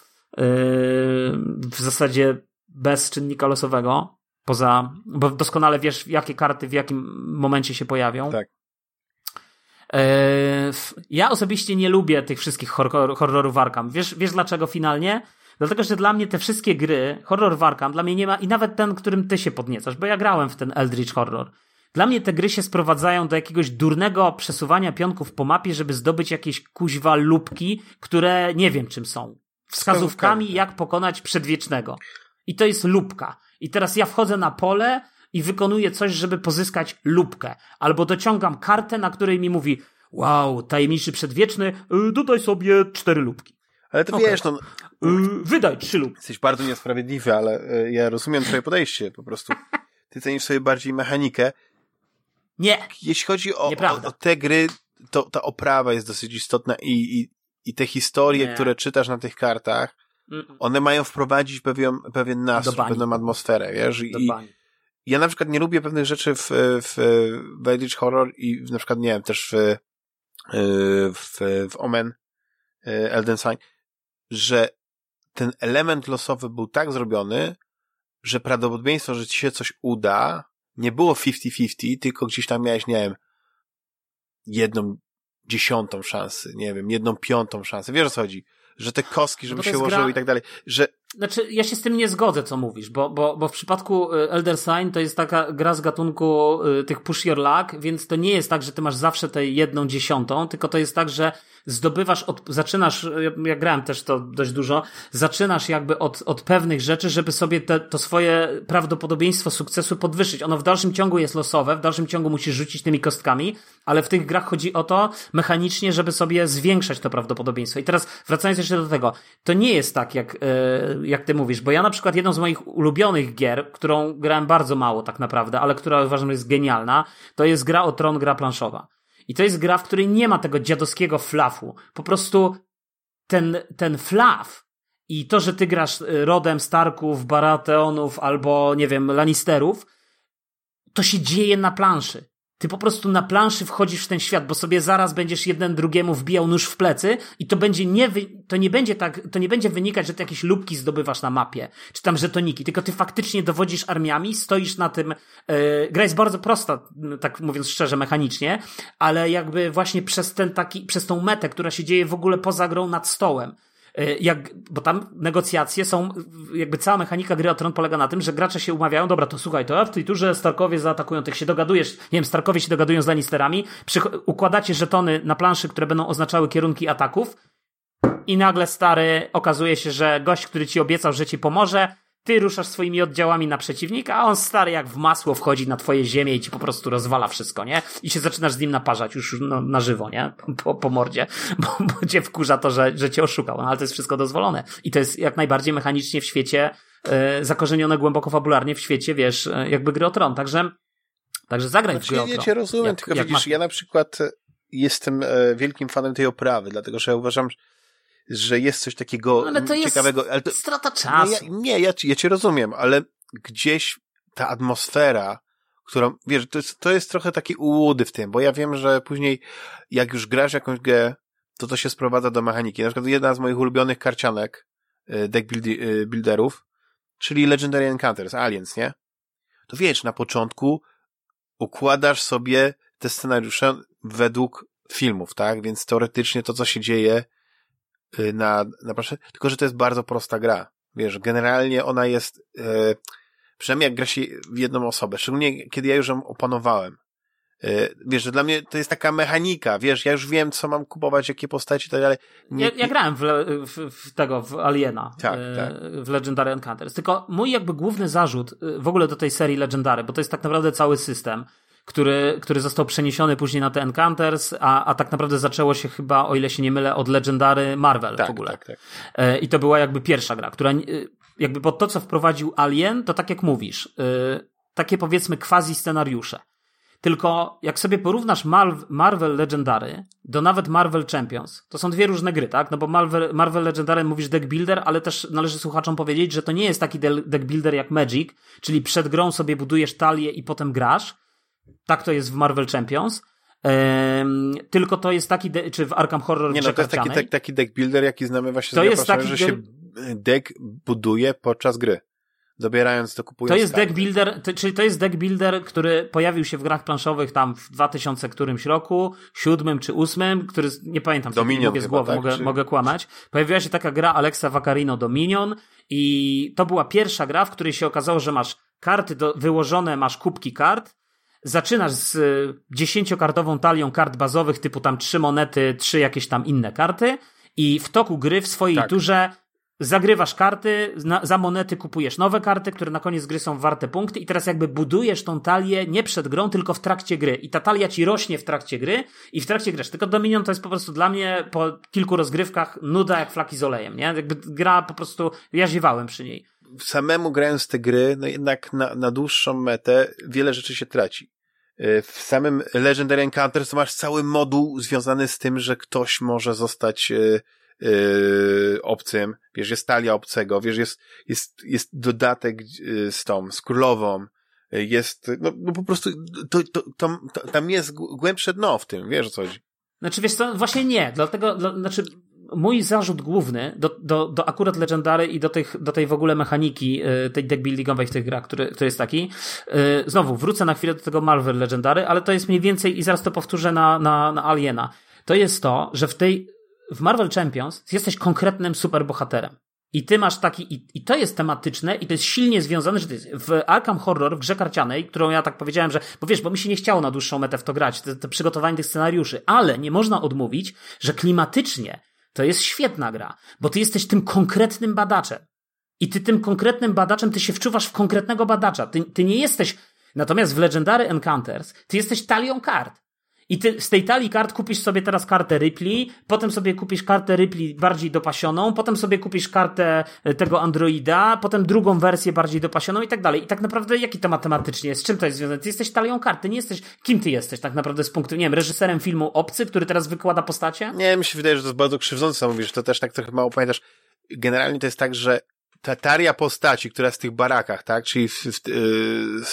w zasadzie bez czynnika losowego, poza, bo doskonale wiesz, jakie karty w jakim momencie się pojawią. Tak. Ja osobiście nie lubię tych wszystkich horrorów Arkham. Wiesz dlaczego finalnie? Dlatego, że dla mnie te wszystkie gry, horror Arkham, dla mnie nie ma, i nawet ten, którym ty się podniecasz, bo ja grałem w ten Eldritch Horror. Dla mnie te gry się sprowadzają do jakiegoś durnego przesuwania pionków po mapie, żeby zdobyć jakieś kuźwa lubki, które nie wiem czym są. Wskazówkami, jak pokonać Przedwiecznego. I to jest lubka. I teraz ja wchodzę na pole i wykonuję coś, żeby pozyskać lubkę. Albo dociągam kartę, na której mi mówi: wow, tajemniczy Przedwieczny, dodaj sobie 4 lubki. Ale to okay. Wiesz, no... wydaj 3 lubki. Jesteś bardzo niesprawiedliwy, ale ja rozumiem twoje podejście po prostu. Ty cenisz sobie bardziej mechanikę. Nie. Jeśli chodzi o te gry, to ta oprawa jest dosyć istotna i te historie, które czytasz na tych kartach, one mają wprowadzić pewien nastrój, pewną atmosferę, wiesz? I ja na przykład nie lubię pewnych rzeczy w Eldritch Horror i na przykład, nie wiem, też w Omen, Elden Sign, że ten element losowy był tak zrobiony, że prawdopodobieństwo, że ci się coś uda, nie było 50-50, tylko gdzieś tam miałeś, nie wiem, 1/10 szansy, nie wiem, 1/5 szansy, wiesz o co chodzi? Że te kostki, żeby się ułożyły i tak dalej. Że... Znaczy, ja się z tym nie zgodzę, co mówisz, bo w przypadku Elder Sign to jest taka gra z gatunku tych push your luck, więc to nie jest tak, że ty masz zawsze tę 1/10, tylko to jest tak, że zdobywasz, zaczynasz, ja grałem też to dość dużo, zaczynasz jakby od pewnych rzeczy, żeby sobie to swoje prawdopodobieństwo sukcesu podwyższyć. Ono w dalszym ciągu jest losowe, w dalszym ciągu musisz rzucić tymi kostkami, ale w tych grach chodzi o to mechanicznie, żeby sobie zwiększać to prawdopodobieństwo. I teraz wracając jeszcze do tego, to nie jest tak, jak ty mówisz, bo ja na przykład jedną z moich ulubionych gier, którą grałem bardzo mało tak naprawdę, ale która uważam jest genialna, to jest Gra o Tron, gra planszowa. I to jest gra, w której nie ma tego dziadowskiego flafu. Po prostu ten flaf i to, że ty grasz rodem Starków, Baratheonów albo, nie wiem, Lannisterów, to się dzieje na planszy. Ty po prostu na planszy wchodzisz w ten świat, bo sobie zaraz będziesz jeden drugiemu wbijał nóż w plecy i to nie będzie wynikać, że ty jakieś lubki zdobywasz na mapie, czy tam żetoniki, tylko ty faktycznie dowodzisz armiami, stoisz na tym, gra jest bardzo prosta, tak mówiąc szczerze, mechanicznie, ale jakby właśnie przez tą metę, która się dzieje w ogóle poza grą nad stołem. Bo tam negocjacje są, jakby cała mechanika gry o Tron polega na tym, że gracze się umawiają, dobra, to słuchaj, to w tej turze Starkowie zaatakują tych, się dogadujesz, nie wiem, Starkowie się dogadują z Lannisterami, układacie żetony na planszy, które będą oznaczały kierunki ataków i nagle, stary, okazuje się, że gość, który ci obiecał, że ci pomoże, ty ruszasz swoimi oddziałami na przeciwnika, a on, stary, jak w masło wchodzi na twoje ziemię i ci po prostu rozwala wszystko, nie? I się zaczynasz z nim naparzać już na żywo, nie? Po mordzie, bo cię wkurza to, że cię oszukał, no ale to jest wszystko dozwolone. I to jest jak najbardziej mechanicznie w świecie, zakorzenione głęboko fabularnie w świecie, wiesz, jakby Gry o Tron. Także zagraj w Gry o Tron. Ja cię rozumiem, tylko widzisz, ja na przykład jestem wielkim fanem tej oprawy, dlatego że ja uważam, że jest coś takiego ciekawego. Ale to jest strata czasu. Ja cię rozumiem, ale gdzieś ta atmosfera, którą, wiesz, to jest trochę takie ułudy w tym, bo ja wiem, że później jak już grasz jakąś grę, to się sprowadza do mechaniki. Na przykład jedna z moich ulubionych karcianek deck builderów, czyli Legendary Encounters, Aliens, nie? To wiesz, na początku układasz sobie te scenariusze według filmów, tak? Więc teoretycznie to, co się dzieje na planszy, tylko że to jest bardzo prosta gra. Wiesz, generalnie ona jest, przynajmniej jak gra się w jedną osobę, szczególnie kiedy ja już ją opanowałem, Wiesz, że dla mnie to jest taka mechanika, wiesz, ja już wiem, co mam kupować, jakie postaci i tak dalej. Ja grałem w Aliena, tak. W Legendary Encounters, tylko mój jakby główny zarzut w ogóle do tej serii Legendary, bo to jest tak naprawdę cały system, który został przeniesiony później na te Encounters, a tak naprawdę zaczęło się chyba, o ile się nie mylę, od Legendary Marvel tak, w ogóle. Tak. I to była jakby pierwsza gra, która jakby pod to, co wprowadził Alien, to tak jak mówisz, takie powiedzmy quasi scenariusze. Tylko jak sobie porównasz Marvel Legendary do nawet Marvel Champions, to są dwie różne gry, tak? No bo Marvel Legendary mówisz deck builder, ale też należy słuchaczom powiedzieć, że to nie jest taki deck builder jak Magic, czyli przed grą sobie budujesz talię i potem grasz. Tak to jest w Marvel Champions. Tylko to jest taki, czy w Arkham Horror nie, no to jest taki deck builder, jaki znamy właśnie to jest taki, że się deck buduje podczas gry. Dobierając to, kupując. To jest deck builder, czyli to jest deck builder, który pojawił się w grach planszowych tam w 2000 którymś roku, 7 czy 8, który nie pamiętam, Dominion mówię z głowy, tak, mogę kłamać. Pojawiła się taka gra Alexa Vaccarino Dominion i to była pierwsza gra, w której się okazało, że masz karty wyłożone, masz kubki kart, zaczynasz z 10-kartową talią kart bazowych typu tam 3 monety, 3 jakieś tam inne karty i w toku gry w swojej turze zagrywasz karty, za monety kupujesz nowe karty, które na koniec gry są warte punkty i teraz jakby budujesz tą talię nie przed grą, tylko w trakcie gry i ta talia ci rośnie w trakcie gry i w trakcie grasz. Tylko Dominion to jest po prostu dla mnie po kilku rozgrywkach nuda jak flaki z olejem, nie? Jakby gra po prostu, ja ziewałem przy niej. Samemu grając te gry, no jednak na dłuższą metę wiele rzeczy się traci. W samym Legendary Encounters masz cały moduł związany z tym, że ktoś może zostać obcym, wiesz, jest talia obcego, wiesz, jest dodatek z królową, jest, no po prostu to tam jest głębsze dno w tym, wiesz o co chodzi. Znaczy wiesz co, właśnie nie, dlatego, znaczy mój zarzut główny do akurat Legendary i do tej w ogóle mechaniki tej deckbuildingowej w tych grach, który jest taki, znowu wrócę na chwilę do tego Marvel Legendary, ale to jest mniej więcej i zaraz to powtórzę na Aliena, to jest to, że w Marvel Champions jesteś konkretnym superbohaterem. I ty masz taki, i to jest tematyczne, i to jest silnie związane, że to jest w Arkham Horror, w grze karcianej, którą ja tak powiedziałem, że, bo wiesz, bo mi się nie chciało na dłuższą metę w to grać, to przygotowanie tych scenariuszy, ale nie można odmówić, że klimatycznie to jest świetna gra, bo ty jesteś tym konkretnym badaczem. I ty tym konkretnym badaczem, ty się wczuwasz w konkretnego badacza. Ty nie jesteś, natomiast w Legendary Encounters, ty jesteś talią kart. I ty z tej talii kart kupisz sobie teraz kartę Ripley, potem sobie kupisz kartę Ripley bardziej dopasioną, potem sobie kupisz kartę tego androida, potem drugą wersję bardziej dopasioną i tak dalej. I tak naprawdę jaki to matematycznie jest? Z czym to jest związane? Ty jesteś talią kart, ty nie jesteś... Kim ty jesteś tak naprawdę z punktu, nie wiem, reżyserem filmu Obcy, który teraz wykłada postacie? Nie, mi się wydaje, że to jest bardzo krzywdzące, co mówisz, to też tak trochę mało pamiętasz. Generalnie to jest tak, że ta talia postaci, która jest w tych barakach, tak? Czyli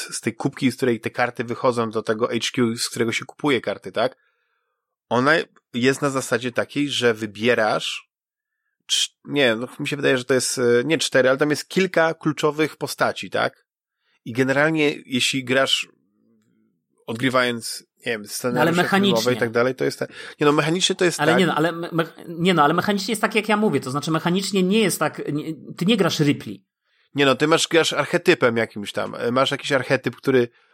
z tej kubki, z której te karty wychodzą do tego HQ, z którego się kupuje karty, tak? Ona jest na zasadzie takiej, że wybierasz nie, no, mi się wydaje, że to jest nie 4, ale tam jest kilka kluczowych postaci, tak? I generalnie, jeśli grasz odgrywając, nie wiem, scenariusze filmowe i tak dalej, to jest tak. Nie no, mechanicznie to jest ale tak. Ale mechanicznie jest tak, jak ja mówię. To znaczy mechanicznie nie jest tak, nie, ty nie grasz Ripley. Nie no, ty grasz archetypem jakimś tam. Masz jakiś archetyp,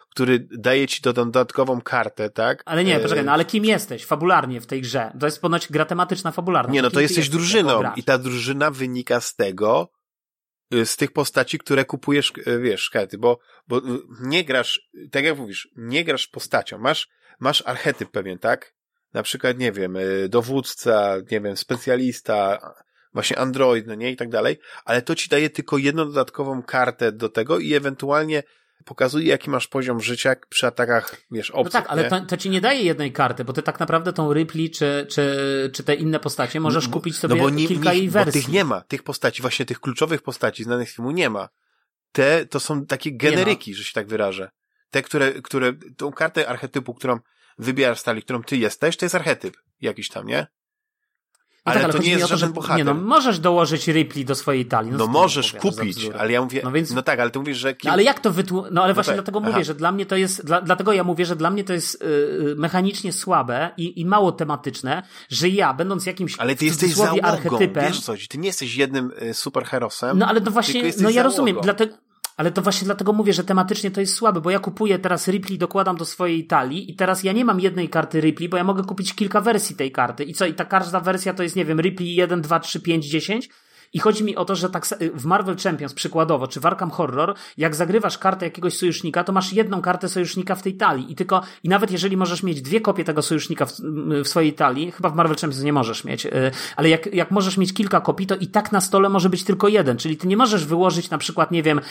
który daje ci dodatkową kartę, tak? Ale nie, poczekaj, no ale kim jesteś fabularnie w tej grze? To jest ponoć gra tematyczna, fabularna. Nie no, to jesteś drużyną i ta drużyna wynika z tego, z tych postaci, które kupujesz, wiesz, karty, bo nie grasz, tak jak mówisz, nie grasz postacią, masz archetyp pewien, tak? Na przykład, nie wiem, dowódca, nie wiem, specjalista, właśnie android, no nie, i tak dalej, ale to ci daje tylko jedną dodatkową kartę do tego i ewentualnie pokazuje, jaki masz poziom życia przy atakach, wiesz, obcych. No tak, ale to ci nie daje jednej karty, bo ty tak naprawdę tą Ripley czy te inne postacie możesz kupić sobie kilka jej wersji. Bo tych nie ma, tych postaci, właśnie tych kluczowych postaci znanych z filmu nie ma. To są takie generyki, że się tak wyrażę. Te, które tą kartę archetypu, którą wybierasz stali, którą ty jesteś, to jest archetyp jakiś tam, nie? No ale tak, to nie jest żaden bohater. Nie no, możesz dołożyć Ripley do swojej talii. No możesz kupić, ale ja mówię... No tak, ale ty mówisz, że... No ale jak to wytłumaczyć? No ale właśnie dlatego mówię, że dla mnie to jest... Dlatego ja mówię, że dla mnie to jest mechanicznie słabe i mało tematyczne, że ja, będąc jakimś... Ale ty jesteś załogą, archetypem, wiesz coś, ty nie jesteś jednym superherosem. No ale no właśnie, no ja rozumiem, dlatego... Ale to właśnie dlatego mówię, że tematycznie to jest słabe, bo ja kupuję teraz Ripley, dokładam do swojej talii i teraz ja nie mam jednej karty Ripley, bo ja mogę kupić kilka wersji tej karty. I co? I ta każda wersja to jest, nie wiem, Ripley 1, 2, 3, 5, 10. I chodzi mi o to, że tak w Marvel Champions przykładowo, czy w Arkham Horror, jak zagrywasz kartę jakiegoś sojusznika, to masz jedną kartę sojusznika w tej talii. I nawet jeżeli możesz mieć dwie kopie tego sojusznika w swojej talii, chyba w Marvel Champions nie możesz mieć, ale jak możesz mieć kilka kopii, to i tak na stole może być tylko jeden. Czyli ty nie możesz wyłożyć na przykład, nie wiem,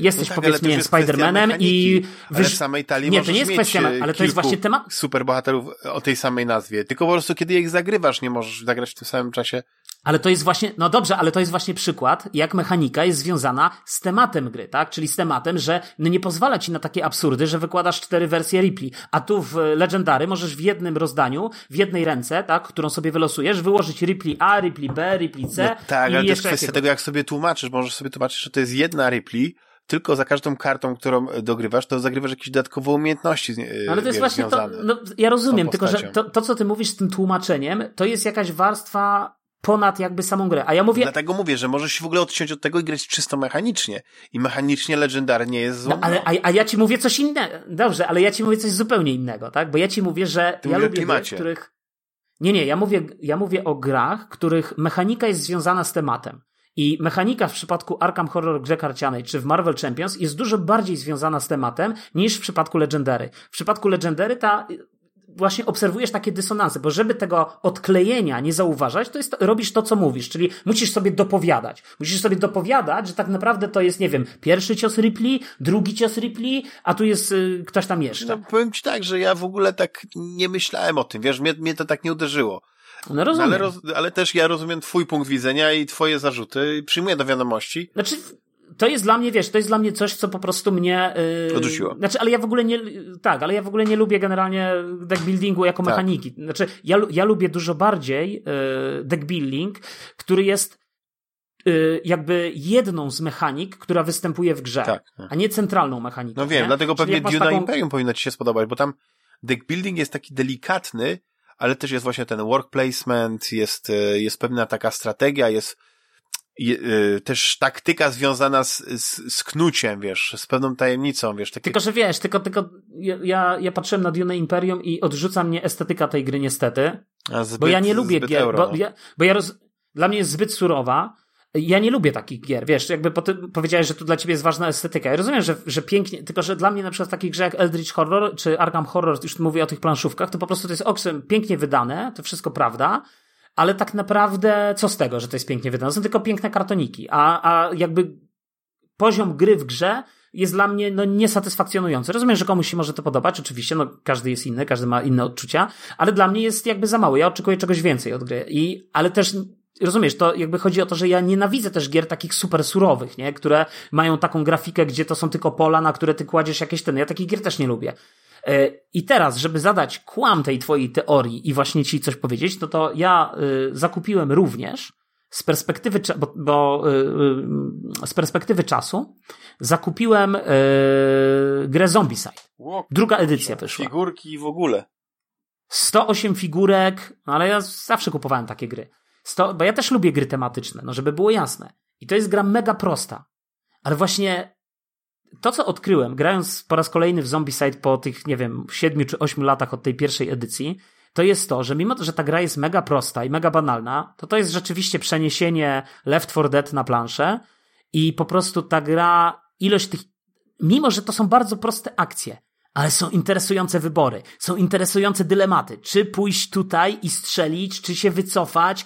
jesteś no tak, powiedzmy Spider-Manem i... Ale w samej talii nie, to nie jest kwestia, ale to jest właśnie temat... superbohaterów o tej samej nazwie. Tylko po prostu kiedy ich zagrywasz, nie możesz zagrać w tym samym czasie. Ale to jest właśnie, no dobrze, ale to jest właśnie przykład, jak mechanika jest związana z tematem gry, tak? Czyli z tematem, że no nie pozwala ci na takie absurdy, że wykładasz 4 wersje Ripley, a tu w Legendary możesz w jednym rozdaniu, w jednej ręce, tak, którą sobie wylosujesz, wyłożyć Ripley A, Ripley B, Ripley C. No tak, i ale to jest kwestia tego, jak sobie tłumaczysz. Możesz sobie tłumaczyć, że to jest jedna Ripley, tylko za każdą kartą, którą dogrywasz, to zagrywasz jakieś dodatkowe umiejętności związane. Ale to jest właśnie to, no, ja rozumiem, tylko że to, co ty mówisz z tym tłumaczeniem, to jest jakaś warstwa ponad jakby samą grę. A ja mówię... Dlatego mówię, że możesz się w ogóle odciąć od tego i grać czysto mechanicznie. I mechanicznie Legendary nie jest złą. No, ale a ja ci mówię coś innego. Dobrze, ale ja ci mówię coś zupełnie innego, tak? Bo ja ci mówię, że ty ja lubię gry, których... Nie, ja mówię o grach, których mechanika jest związana z tematem. I mechanika w przypadku Arkham Horror grze karcianej czy w Marvel Champions jest dużo bardziej związana z tematem niż w przypadku Legendary. W przypadku Legendary ta... właśnie obserwujesz takie dysonanse, bo żeby tego odklejenia nie zauważać, to jest, robisz to, co mówisz, czyli musisz sobie dopowiadać. Musisz sobie dopowiadać, że tak naprawdę to jest, nie wiem, pierwszy cios Ripley, drugi cios Ripley, a tu jest ktoś tam jeszcze. No powiem ci tak, że ja w ogóle tak nie myślałem o tym, wiesz, mnie to tak nie uderzyło. No rozumiem. Ale też ja rozumiem twój punkt widzenia i twoje zarzuty i przyjmuję do wiadomości. Znaczy... To jest dla mnie, wiesz, to jest dla mnie coś, co po prostu mnie... odrzuciło. Znaczy, ale ja w ogóle nie... Tak, ale ja w ogóle nie lubię generalnie deckbuildingu jako mechaniki. Znaczy, ja lubię dużo bardziej deckbuilding, który jest jakby jedną z mechanik, która występuje w grze, tak. A nie centralną mechaniką. No wiem, nie? Dlatego czyli pewnie Duna Imperium powinno ci się spodobać, bo tam deckbuilding jest taki delikatny, ale też jest właśnie ten work placement, jest pewna taka strategia, jest... też taktyka związana z knuciem, wiesz, z pewną tajemnicą, wiesz. Takie... Tylko, że wiesz, tylko ja patrzyłem na Dune Imperium i odrzuca mnie estetyka tej gry niestety, bo ja nie lubię gier, dla mnie jest zbyt surowa. Ja nie lubię takich gier, wiesz, jakby powiedziałeś, że tu dla ciebie jest ważna estetyka. Ja rozumiem, że pięknie, tylko że dla mnie na przykład w takich grze jak Eldritch Horror czy Arkham Horror, już mówię o tych planszówkach, to po prostu to jest owszem, pięknie wydane, to wszystko prawda, ale tak naprawdę co z tego, że to jest pięknie wydane? Są tylko piękne kartoniki, a jakby poziom gry w grze jest dla mnie no niesatysfakcjonujący. Rozumiem, że komuś się może to podobać, oczywiście, no każdy jest inny, każdy ma inne odczucia, ale dla mnie jest jakby za mało. Ja oczekuję czegoś więcej od gry. Ale też rozumiesz, to jakby chodzi o to, że ja nienawidzę też gier takich super surowych, nie? Które mają taką grafikę, gdzie to są tylko pola, na które ty kładziesz jakieś ten. Ja takich gier też nie lubię. I teraz, żeby zadać kłam tej twojej teorii i właśnie ci coś powiedzieć, no to ja zakupiłem również z perspektywy, z perspektywy czasu zakupiłem grę Zombicide. Druga edycja wyszła. Figurki w ogóle. 108 figurek, ale ja zawsze kupowałem takie gry. Bo ja też lubię gry tematyczne, no żeby było jasne. I to jest gra mega prosta. Ale właśnie to, co odkryłem, grając po raz kolejny w Zombicide po tych, nie wiem, 7 czy 8 latach od tej pierwszej edycji, to jest to, że mimo to, że ta gra jest mega prosta i mega banalna, to jest rzeczywiście przeniesienie Left 4 Dead na planszę i po prostu ta gra, ilość tych... Mimo, że to są bardzo proste akcje, ale są interesujące wybory, są interesujące dylematy. Czy pójść tutaj i strzelić, czy się wycofać,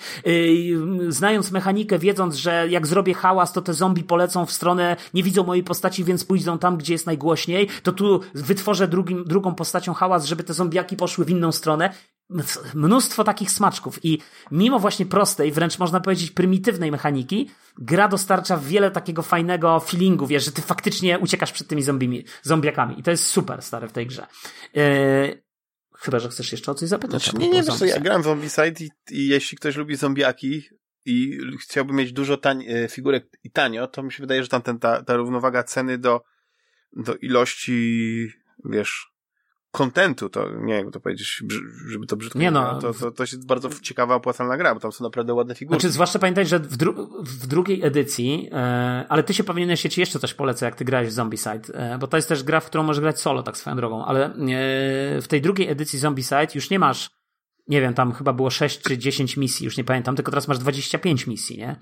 znając mechanikę, wiedząc, że jak zrobię hałas, to te zombie polecą w stronę, nie widzą mojej postaci, więc pójdą tam, gdzie jest najgłośniej, to tu wytworzę drugą postacią hałas, żeby te zombiaki poszły w inną stronę. Mnóstwo takich smaczków i mimo właśnie prostej, wręcz można powiedzieć prymitywnej mechaniki, gra dostarcza wiele takiego fajnego feelingu, wiesz, że ty faktycznie uciekasz przed tymi zombiakami i to jest super stare w tej grze. Chyba, że chcesz jeszcze o coś zapytać. Znaczy, nie, wiesz, ja gram w Zombicide i jeśli ktoś lubi zombiaki i chciałby mieć dużo figurek i tanio, to mi się wydaje, że tam ta równowaga ceny do ilości, wiesz, kontentu, to nie wiem, jak to powiedzieć, żeby to brzydko nie no. To się bardzo ciekawa, opłacalna gra, bo tam są naprawdę ładne figury. Znaczy, zwłaszcza pamiętaj, że w drugiej edycji, ale ty się powinieneś, się ci jeszcze coś polecę, jak ty grałeś w Zombicide, bo to jest też gra, w którą możesz grać solo, tak swoją drogą, ale w tej drugiej edycji Zombicide już nie masz, nie wiem, tam chyba było 6 czy 10 misji, już nie pamiętam, tylko teraz masz 25 misji, nie?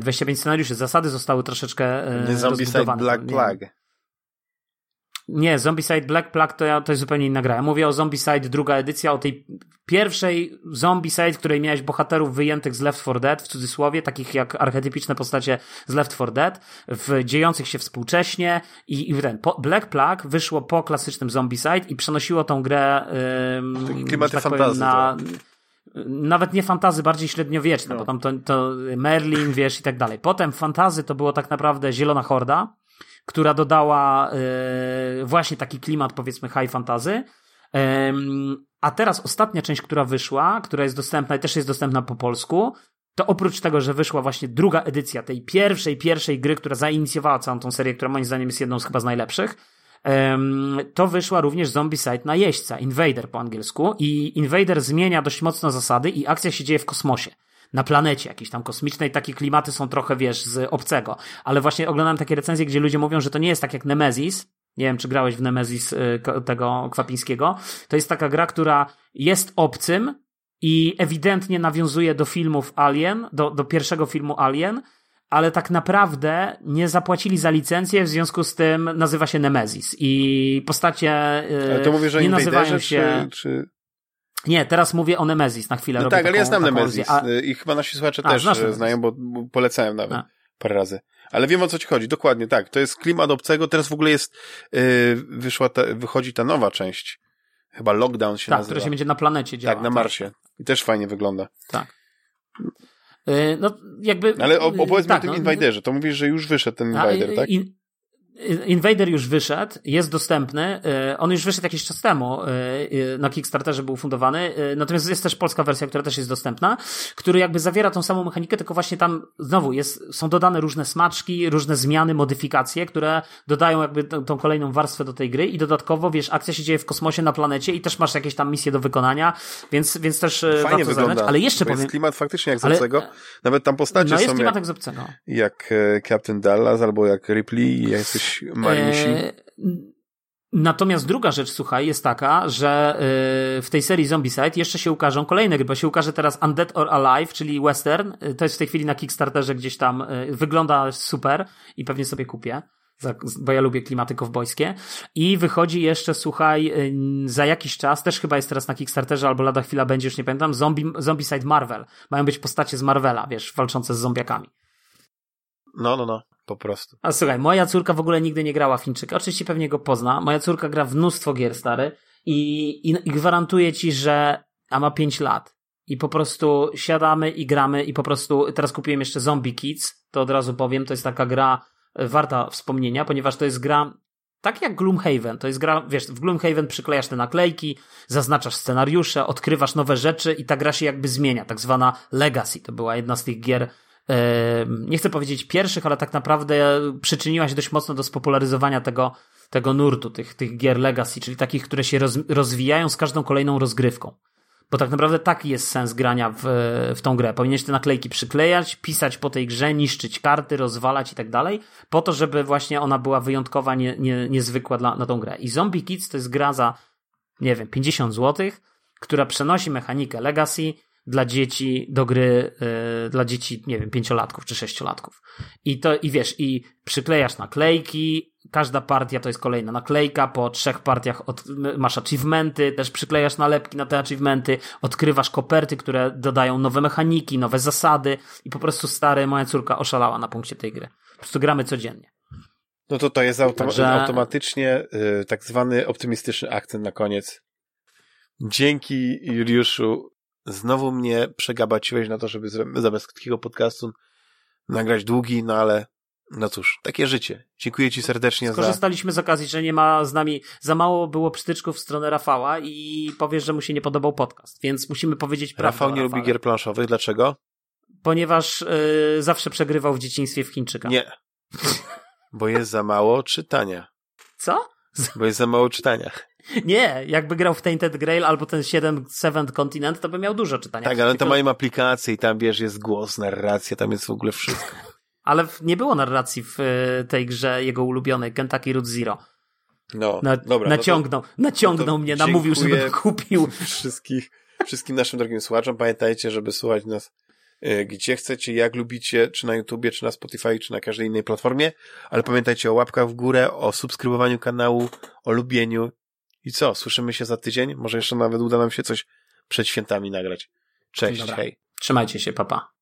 25 scenariuszy, zasady zostały troszeczkę Zombicide Black Plague. Nie, Zombicide Black Plague to jest zupełnie inna gra. Ja mówię o Zombicide druga edycja, o tej pierwszej Zombicide, w której miałeś bohaterów wyjętych z Left 4 Dead, w cudzysłowie, takich jak archetypiczne postacie z Left 4 Dead, w dziejących się współcześnie Black Plague wyszło po klasycznym Zombicide i przenosiło tą grę klimaty tak fantazji, na... Nawet nie fantazy, bardziej średniowieczne, bo tam to Merlin, wiesz, i tak dalej. Potem fantazy to było tak naprawdę Zielona Horda, która dodała właśnie taki klimat, powiedzmy, high fantasy. A teraz ostatnia część, która wyszła, która jest dostępna i też jest dostępna po polsku, to oprócz tego, że wyszła właśnie druga edycja tej pierwszej gry, która zainicjowała całą tą serię, która moim zdaniem jest jedną z chyba z najlepszych, to wyszła również Zombicide na jeźdźca, Invader po angielsku, i Invader zmienia dość mocno zasady i akcja się dzieje w kosmosie. Na planecie jakiejś tam kosmicznej, takie klimaty są trochę, wiesz, z obcego. Ale właśnie oglądałem takie recenzje, gdzie ludzie mówią, że to nie jest tak jak Nemesis. Nie wiem, czy grałeś w Nemesis tego Kwapińskiego. To jest taka gra, która jest obcym i ewidentnie nawiązuje do filmów Alien, do pierwszego filmu Alien, ale tak naprawdę nie zapłacili za licencję, w związku z tym nazywa się Nemesis. I postacie ale to mówisz, że nie nazywają się... Nie, teraz mówię o Nemesis na chwilę. No tak, ale ja znam Nemesis i chyba nasi słuchacze też znają, bo polecałem nawet parę razy. Ale wiem, o co ci chodzi, dokładnie tak. To jest klimat obcego, teraz w ogóle jest wychodzi ta nowa część. Chyba Lockdown się nazywa. Tak, która się będzie na planecie działa. Tak, na Marsie. I też fajnie wygląda. Tak. No jakby... Ale opowiedzmy o tym Invaderze. To mówisz, że już wyszedł ten Invader, tak? Invader już wyszedł, jest dostępny, on już wyszedł jakiś czas temu, na Kickstarterze był fundowany, natomiast jest też polska wersja, która też jest dostępna, który jakby zawiera tą samą mechanikę, tylko właśnie tam znowu są dodane różne smaczki, różne zmiany, modyfikacje, które dodają jakby tą kolejną warstwę do tej gry i dodatkowo, wiesz, akcja się dzieje w kosmosie, na planecie i też masz jakieś tam misje do wykonania, więc też fajnie warto wygląda, zagrać, ale jeszcze powiem... jest klimat faktycznie jak z obcego, nawet tam postacie są klimat jak z obcego. Jak Captain Dallas albo jak Ripley, jak coś natomiast druga rzecz, słuchaj, jest taka, że w tej serii Zombicide jeszcze się ukażą kolejne gry, bo się ukaże teraz Undead or Alive, czyli Western. To jest w tej chwili na Kickstarterze gdzieś tam. Wygląda super i pewnie sobie kupię, bo ja lubię klimaty kowbojskie. I wychodzi jeszcze, słuchaj, za jakiś czas, też chyba jest teraz na Kickstarterze albo lada chwila będzie, już nie pamiętam, Zombicide Marvel. Mają być postacie z Marvela, wiesz, walczące z zombiakami. No. Po prostu. A słuchaj, moja córka w ogóle nigdy nie grała w Chińczyka. Oczywiście pewnie go pozna. Moja córka gra w mnóstwo gier, stary, i gwarantuję ci, że ma 5 lat. I po prostu siadamy i gramy i po prostu teraz kupiłem jeszcze Zombie Kids, to od razu powiem, to jest taka gra warta wspomnienia, ponieważ to jest gra tak jak Gloomhaven. To jest gra, wiesz, w Gloomhaven przyklejasz te naklejki, zaznaczasz scenariusze, odkrywasz nowe rzeczy i ta gra się jakby zmienia. Tak zwana Legacy. To była jedna z tych gier, nie chcę powiedzieć pierwszych, ale tak naprawdę przyczyniła się dość mocno do spopularyzowania tego nurtu, tych gier legacy, czyli takich, które się rozwijają z każdą kolejną rozgrywką. Bo tak naprawdę taki jest sens grania w tą grę. Powinieneś te naklejki przyklejać, pisać po tej grze, niszczyć karty, rozwalać i tak dalej, po to, żeby właśnie ona była wyjątkowa, niezwykła na tą grę. I Zombie Kids to jest gra za, nie wiem, 50 zł, która przenosi mechanikę legacy dla dzieci do gry, dla dzieci, nie wiem, 5-latków czy 6-latków. I wiesz, i przyklejasz naklejki, każda partia to jest kolejna naklejka, po 3 partiach masz achievementy, też przyklejasz nalepki na te achievementy, odkrywasz koperty, które dodają nowe mechaniki, nowe zasady i po prostu, stary, moja córka oszalała na punkcie tej gry. Po prostu gramy codziennie. No to jest automatycznie tak zwany optymistyczny akcent na koniec. Dzięki, Juliuszu. Znowu mnie przegabaciłeś na to, żeby zamiast krótkiego podcastu nagrać długi, no ale no cóż, takie życie. Dziękuję ci serdecznie za... Skorzystaliśmy z okazji, że nie ma z nami, za mało było przytyczków w stronę Rafała i powiesz, że mu się nie podobał podcast, więc musimy powiedzieć prawdę. Rafał nie lubi gier planszowych, dlaczego? Ponieważ zawsze przegrywał w dzieciństwie w Chińczyka. Nie, bo jest za mało czytania. Co? Bo jest za mało czytania. Nie, jakby grał w Tainted Grail albo ten Seventh Continent, to by miał dużo czytania. Tak, ale to mają aplikację i tam, wiesz, jest głos, narracja, tam jest w ogóle wszystko. Ale nie było narracji w tej grze jego ulubionej, Kentucky Route Zero. No, dobra. Naciągnął mnie, namówił, żebym kupił. Wszystkim naszym drogim słuchaczom, pamiętajcie, żeby słuchać nas gdzie chcecie, jak lubicie, czy na YouTubie, czy na Spotify, czy na każdej innej platformie, ale pamiętajcie o łapkach w górę, o subskrybowaniu kanału, o lubieniu. I co? Słyszymy się za tydzień? Może jeszcze nawet uda nam się coś przed świętami nagrać. Cześć, hej. Trzymajcie się, papa.